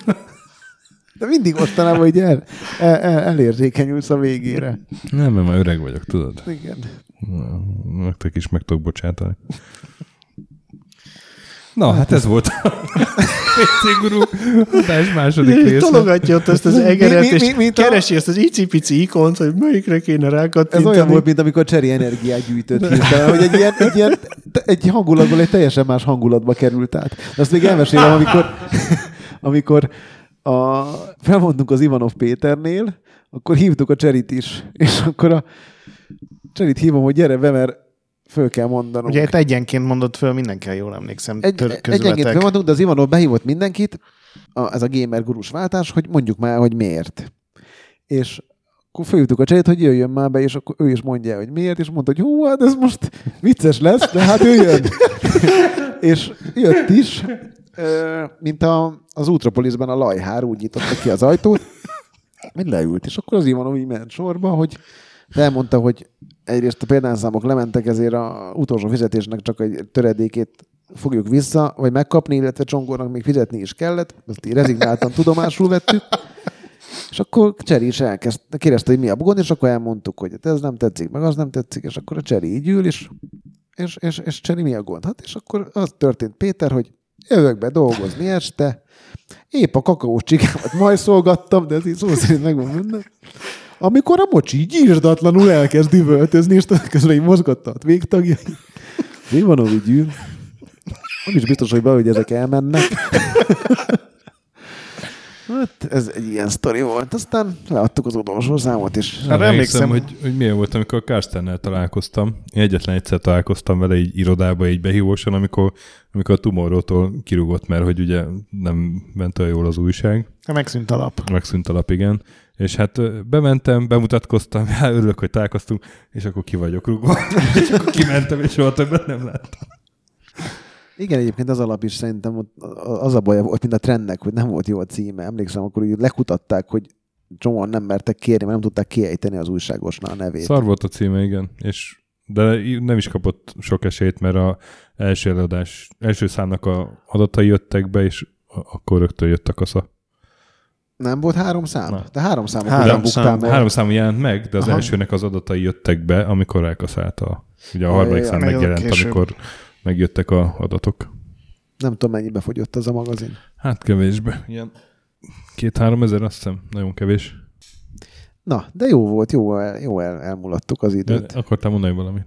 De mindig mostanában, hogy el, el, el, elérzékenyülsz a végére. Nem, mert már öreg vagyok, tudod? Igen. Nektek is meg tudok bocsátani. Na, hát ez volt a pé cé guru hatás második része. Tologatja ott ezt az egeret, mi, mi, mi, és mi, keresi a... ezt az icipici ikont, hogy melyikre kéne rákattintani. Ez olyan volt, mint amikor Cseri energiát gyűjtött hirtelen, hogy egy ilyen, egy ilyen egy hangulatból egy teljesen más hangulatba került át. Azt még elmesélem, amikor, amikor a, a, felmondtunk az Ivanov Péternél, akkor hívtuk a Cserit is, és akkor a Cserit hívom, hogy gyere be, mert föl kell mondanom. Ugye itt egyenként mondott föl mindenki, jól emlékszem. Egy, egyenként felmondtunk, de az Ivanov behívott mindenkit, a, ez a gamer gurús váltás, hogy mondjuk már, hogy miért. És akkor feljuttuk a Cserit, hogy jöjjön már be, és akkor ő is mondja, hogy miért, és mondta, hogy hú, hát ez most vicces lesz, de hát ő jön. És jött is, mint a, az Ultrapolisben a Lajhár, úgy nyitotta ki az ajtót, meg leült, és akkor az Ivanov így ment sorba, hogy elmondta, hogy egyrészt a példányszámok lementek, ezért az utolsó fizetésnek csak egy töredékét fogjuk vissza, vagy megkapni, illetve Csongornak még fizetni is kellett, ezt így rezignáltan tudomásul vettük. És akkor Cseri is elkezd, kérdezte, hogy mi a gond, és akkor elmondtuk, hogy ez nem tetszik, meg az nem tetszik, és akkor a Cseri így ül, és, és, és, és Cseri mi a gond? Hát és akkor az történt, Péter, hogy jövök be dolgozni este, épp a kakaós csikámat majszolgattam, de ez így szó szerint megvan minden. Amikor a mocsi így írdatlanul elkezd üvöltözni, és közben így mozgatta a végtagjai. Mi van, ahogy ül? Nem is biztos, hogy be, hogy ezek elmennek. Hát ez egy ilyen sztori volt. Aztán leadtuk az utolsó számot is. Hát emlékszem, hogy, hogy milyen volt, amikor a Kársztennel találkoztam. Én egyetlen egyszer találkoztam vele így irodába, így behívósan, amikor, amikor a Tomorrowtól kirúgott, mert hogy ugye nem ment olyan jól az újság. Megszűnt a lap. Megszűnt a lap, igen. És hát bementem, bemutatkoztam, hát örülök, hogy találkoztunk, és akkor ki vagyok rúgva. És akkor kimentem, és soha többet nem láttam. Igen, egyébként az alap is szerintem az a baj volt, mint a trendnek, hogy nem volt jó a címe. Emlékszem, akkor úgy lekutatták, hogy csomóan nem mertek kérni, mert nem tudták kiejteni az újságosnál a nevét. Szar volt a címe, igen. És, de nem is kapott sok esélyt, mert az első előadás, első számnak a adatai jöttek be, és akkor rögtön jött a kasza. Nem volt három szám? Na. De három számot három szám, meg. Három szám jelent meg, de az Aha. elsőnek az adatai jöttek be, amikor elkaszált a... Ugye a harmadik szám megjelent, amikor... megjöttek a adatok. Nem tudom, mennyibe fogyott az a magazin. Hát kevésbe. Ilyen két-három ezer, azt hiszem. Nagyon kevés. Na, de jó volt, jó, jó el, elmulattuk az időt. De akartál mondani valami?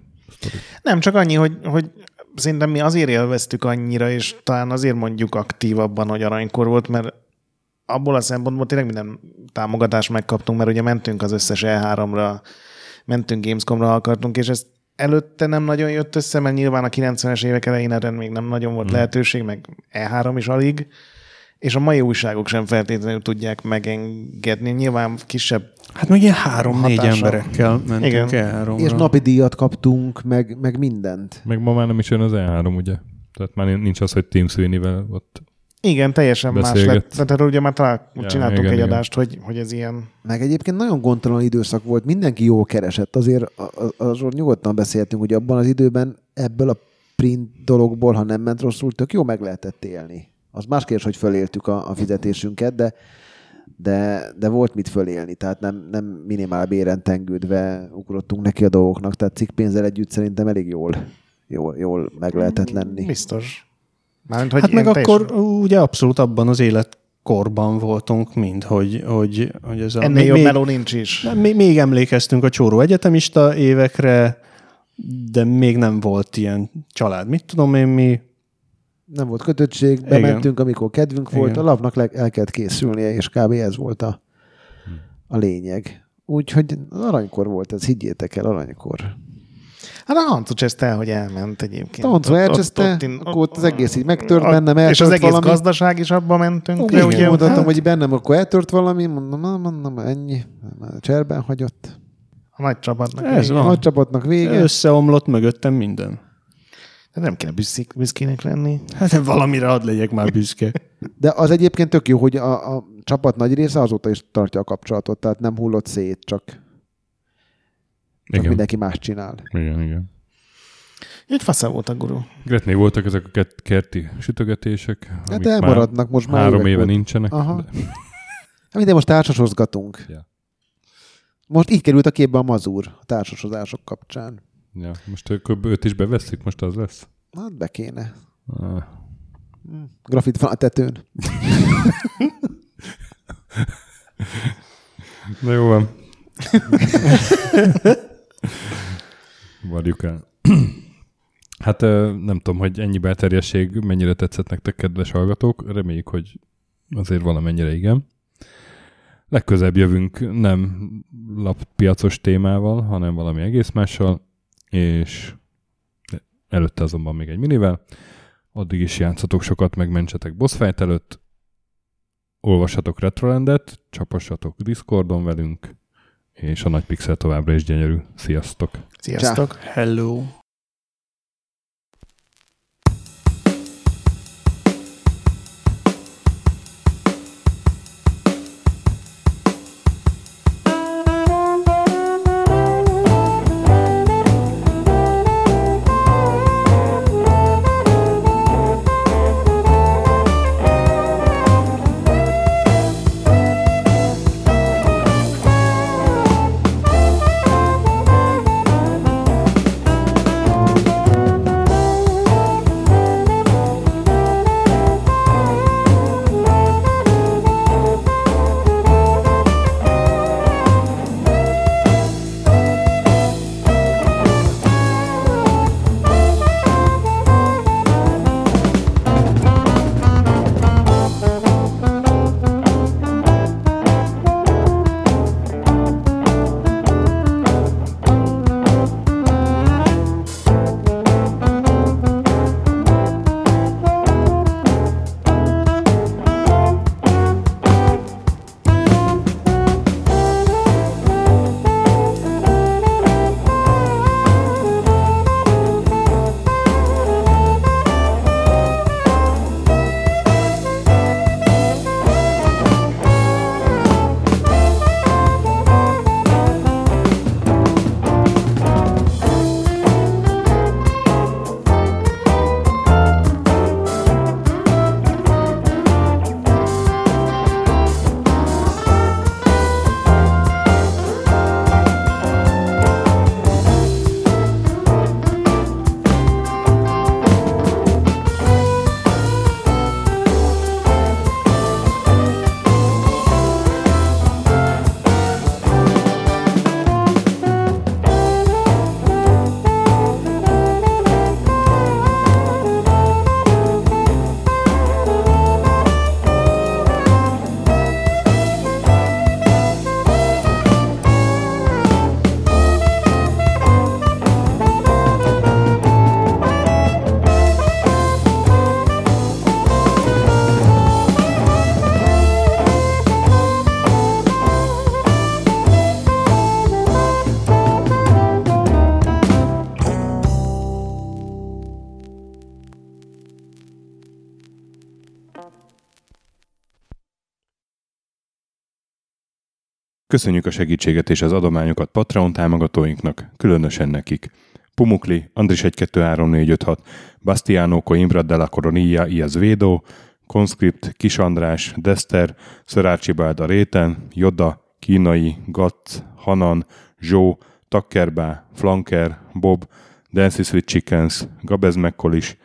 Nem, csak annyi, hogy, hogy szerintem mi azért élveztük annyira, és talán azért mondjuk aktívabban, hogy aranykor volt, mert abból a szempontból tényleg minden támogatást megkaptunk, mert ugye mentünk az összes E háromra, mentünk Gamescomra, ha akartunk, és ezt előtte nem nagyon jött össze, mert nyilván a kilencvenes évek elején erre még nem nagyon volt hmm. lehetőség, meg E három is alig, és a mai újságok sem feltétlenül tudják megengedni. Nyilván kisebb Hát meg ilyen három-négy emberekkel mentünk Igen. E háromra. És napi díjat kaptunk, meg, meg mindent. Meg ma már nem is jön az E három, ugye? Tehát már nincs az, hogy Tim Sweeney-vel ott Igen, teljesen beszélget. Más lett. Tehát erről ugye már talán ja, csináltunk igen, egy igen. adást, hogy, hogy ez ilyen... Meg egyébként nagyon gondtalan időszak volt, mindenki jól keresett. Azért azról nyugodtan beszéltünk, hogy abban az időben ebből a print dologból, ha nem ment rosszul, tök jó meg lehetett élni. Az más kérdés, hogy föléltük a, a fizetésünket, de, de, de volt mit fölélni. Tehát nem, nem minimál béren tengődve ugrottunk neki a dolgoknak. Tehát cikkpénzzel együtt szerintem elég jól, jól, jól meg lehetett lenni. Biztos. Mármint, hát meg akkor teljesen... ugye abszolút abban az életkorban voltunk mind, hogy, hogy, hogy ez a... Ennél jobb meló nincs is. Még, még emlékeztünk a csóró egyetemista évekre, de még nem volt ilyen család. Mit tudom én mi? Nem volt kötöttség, bementünk, amikor kedvünk volt. Igen. A lapnak le- el kellett készülnie, és kb. Ez volt a, a lényeg. Úgyhogy aranykor volt ez, higgyétek el, aranykor. Hát a Hancu cseszte, hogy elment egyébként. A Hancu elcseszte, akkor az egész így megtört bennem, eltört. És az egész valami. Gazdaság is abba mentünk. Úgy ugye, mondhatom, hát. Hogy bennem akkor eltört valami, mondom, mondom, ennyi, cserben hagyott. A nagy csapatnak Ez vége. A nagy csapatnak vége. Összeomlott mögöttem minden. De nem kéne büszk, büszkének lenni. Hát valamire ad legyek már büszke. De az egyébként tök jó, hogy a, a csapat nagy része azóta is tartja a kapcsolatot, tehát nem hullott szét, csak... Csak mindenki más csinál. Igen, igen. Így fasza volt a gurú. Gretné voltak ezek a kerti sütögetések. Hát elmaradnak most már. Három éve volt. Nincsenek. De... Mindegy, most társasozgatunk. Ja. Most így került a képbe a mazur a társasozások kapcsán. Ja, most őt is beveszik, most az lesz? Hát be kéne. Ah. Grafit van a tetőn. De jó van. Várjuk el. Hát nem tudom, hogy ennyi belterjesség mennyire tetszett nektek, kedves hallgatók. Reméljük, hogy azért valamennyire igen. Legközebb jövünk nem lappiacos témával, hanem valami egész mással, és előtte azonban még egy minivel. Addig is játszatok sokat, megmentsetek boss fight előtt, olvassatok Retrolandet, csapassatok Discordon velünk, és a nagy pixel továbbra is gyönyörű. Sziasztok! Sziasztok! Csá. Hello! Köszönjük a segítséget és az adományokat Patreon támogatóinknak, különösen nekik. Pumukli, Andris egy kettő három négy öt hat, Bastiano Coimbra de la Coronilla y Azvedo, Conscript, Kis András, Dester, Szörácsi Bálda Réten, Joda, Kínai, Gatz, Hanan, Zsó, Takkerbá, Flanker, Bob, Dancy Sweet Chickens, Gabez Mekkolis,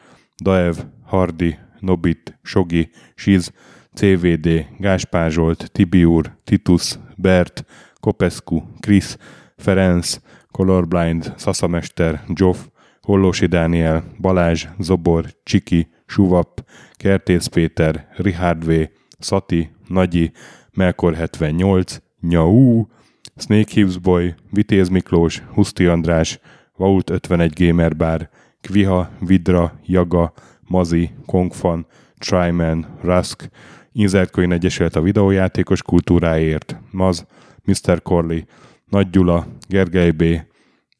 Daev, Hardi, Nobit, Sogi, Siz, cé vé dé, Gáspár Zsolt, Tibiur, Titus, Bert, Kopescu, Krisz, Ferenc, Colorblind, Szaszamester, Zsof, Hollósi Dániel, Balázs, Zobor, Csiki, Suvap, Kertész Péter, Richard V, Szati, Nagyi, Melkor hetvennyolc, Nyau, Snake Hives Boy, Vitéz Miklós, Huszti András, Vault ötvenegy Gamerbar, Kviha, Vidra, Jaga, Mazi, Kongfan, Tryman, Rusk, Inzertköin egyesült a videójátékos kultúráért, Maz, miszter Corley, Nagy Gyula, Gergely B.,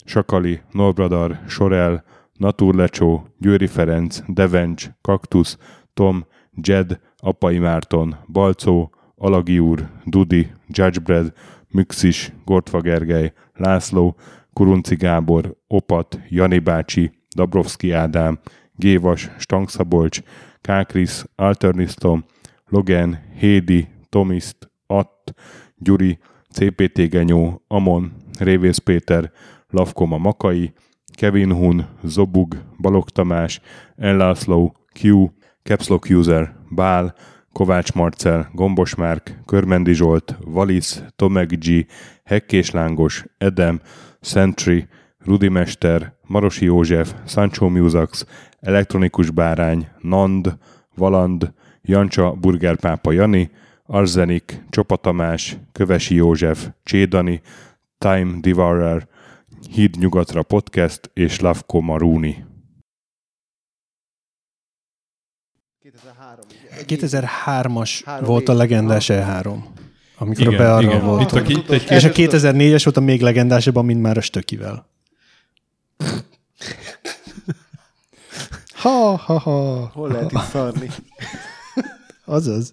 Sakali, Norbradar, Sorel, Naturlecsó, Győri Ferenc, Devencs, Kaktusz, Tom, Jed, Apai Márton, Balcó, Alagi úr, Dudi, Judgebred, Müxis, Gortva Gergely, László, Kurunci Gábor, Opat, Jani bácsi, Dabrowski Ádám, Gévas, Stangszabolcs, Kákris, Alternisztom, Logan, Hédi, Tomiszt, Att, Gyuri, cé pé té Genyó, Amon, Révész Péter, Lavkoma Makai, Kevin Hun, Zobug, Balog Tamás, Enlászló, Q, Capslock User, Bál, Kovács Marcel, Gombos Márk, Körmendi Zsolt, Valisz, Tomek G, Hekkés Lángos, Edem, Sentry, Rudimester, Marosi József, Sancho Musax, Elektronikus Bárány, Nand, Valand, Jancsa Burgerpápa Jani, Arzenik, Csopa Tamás, Kövesi József, Csédani, Time Devourer, Híd Nyugatra Podcast és Lavko Maruni. kétezer-hármas volt a legendás E három, amikor igen, a Bearral volt. A két, két, és a kétezer-négyes volt a még legendásabban, mint már a Stökivel. Ha, ha, ha. Hol lehet itt szarni? Azaz.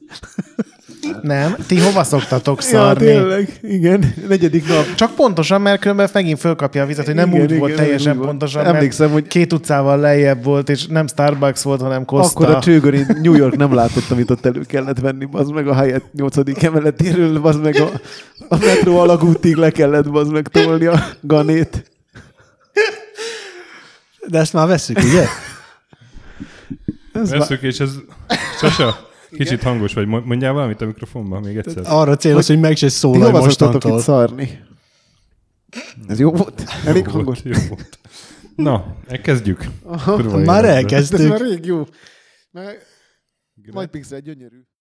Nem, ti hova szoktatok szarni? Ja, tényleg, igen, negyedik nap. Csak pontosan, mert különben megint fölkapja a vizet, hogy nem igen, úgy igen, volt teljesen úgy pontosan, volt. Emlékszem, hogy két utcával lejjebb volt, és nem Starbucks volt, hanem Costa. Akkor a csőgöri New York nem látott, amit ott elő kellett venni, az meg a Hyatt nyolcadik emeletéről, az meg a, a metró alagútig le kellett, az meg tolni a ganét. De ezt már veszük, ugye? Ez veszük, már... és ez... Sasa, kicsit hangos vagy. Mondjál valamit a mikrofonban még egyszer. Arra célhoz, hogy meg se szólalj mostantól. Itt szarni. Ez jó volt? Elég jó hangos? Volt, jó volt. Na, elkezdjük. Aha, már elkezdtük. Ez már rég jó. Majd pixel gyönyörű.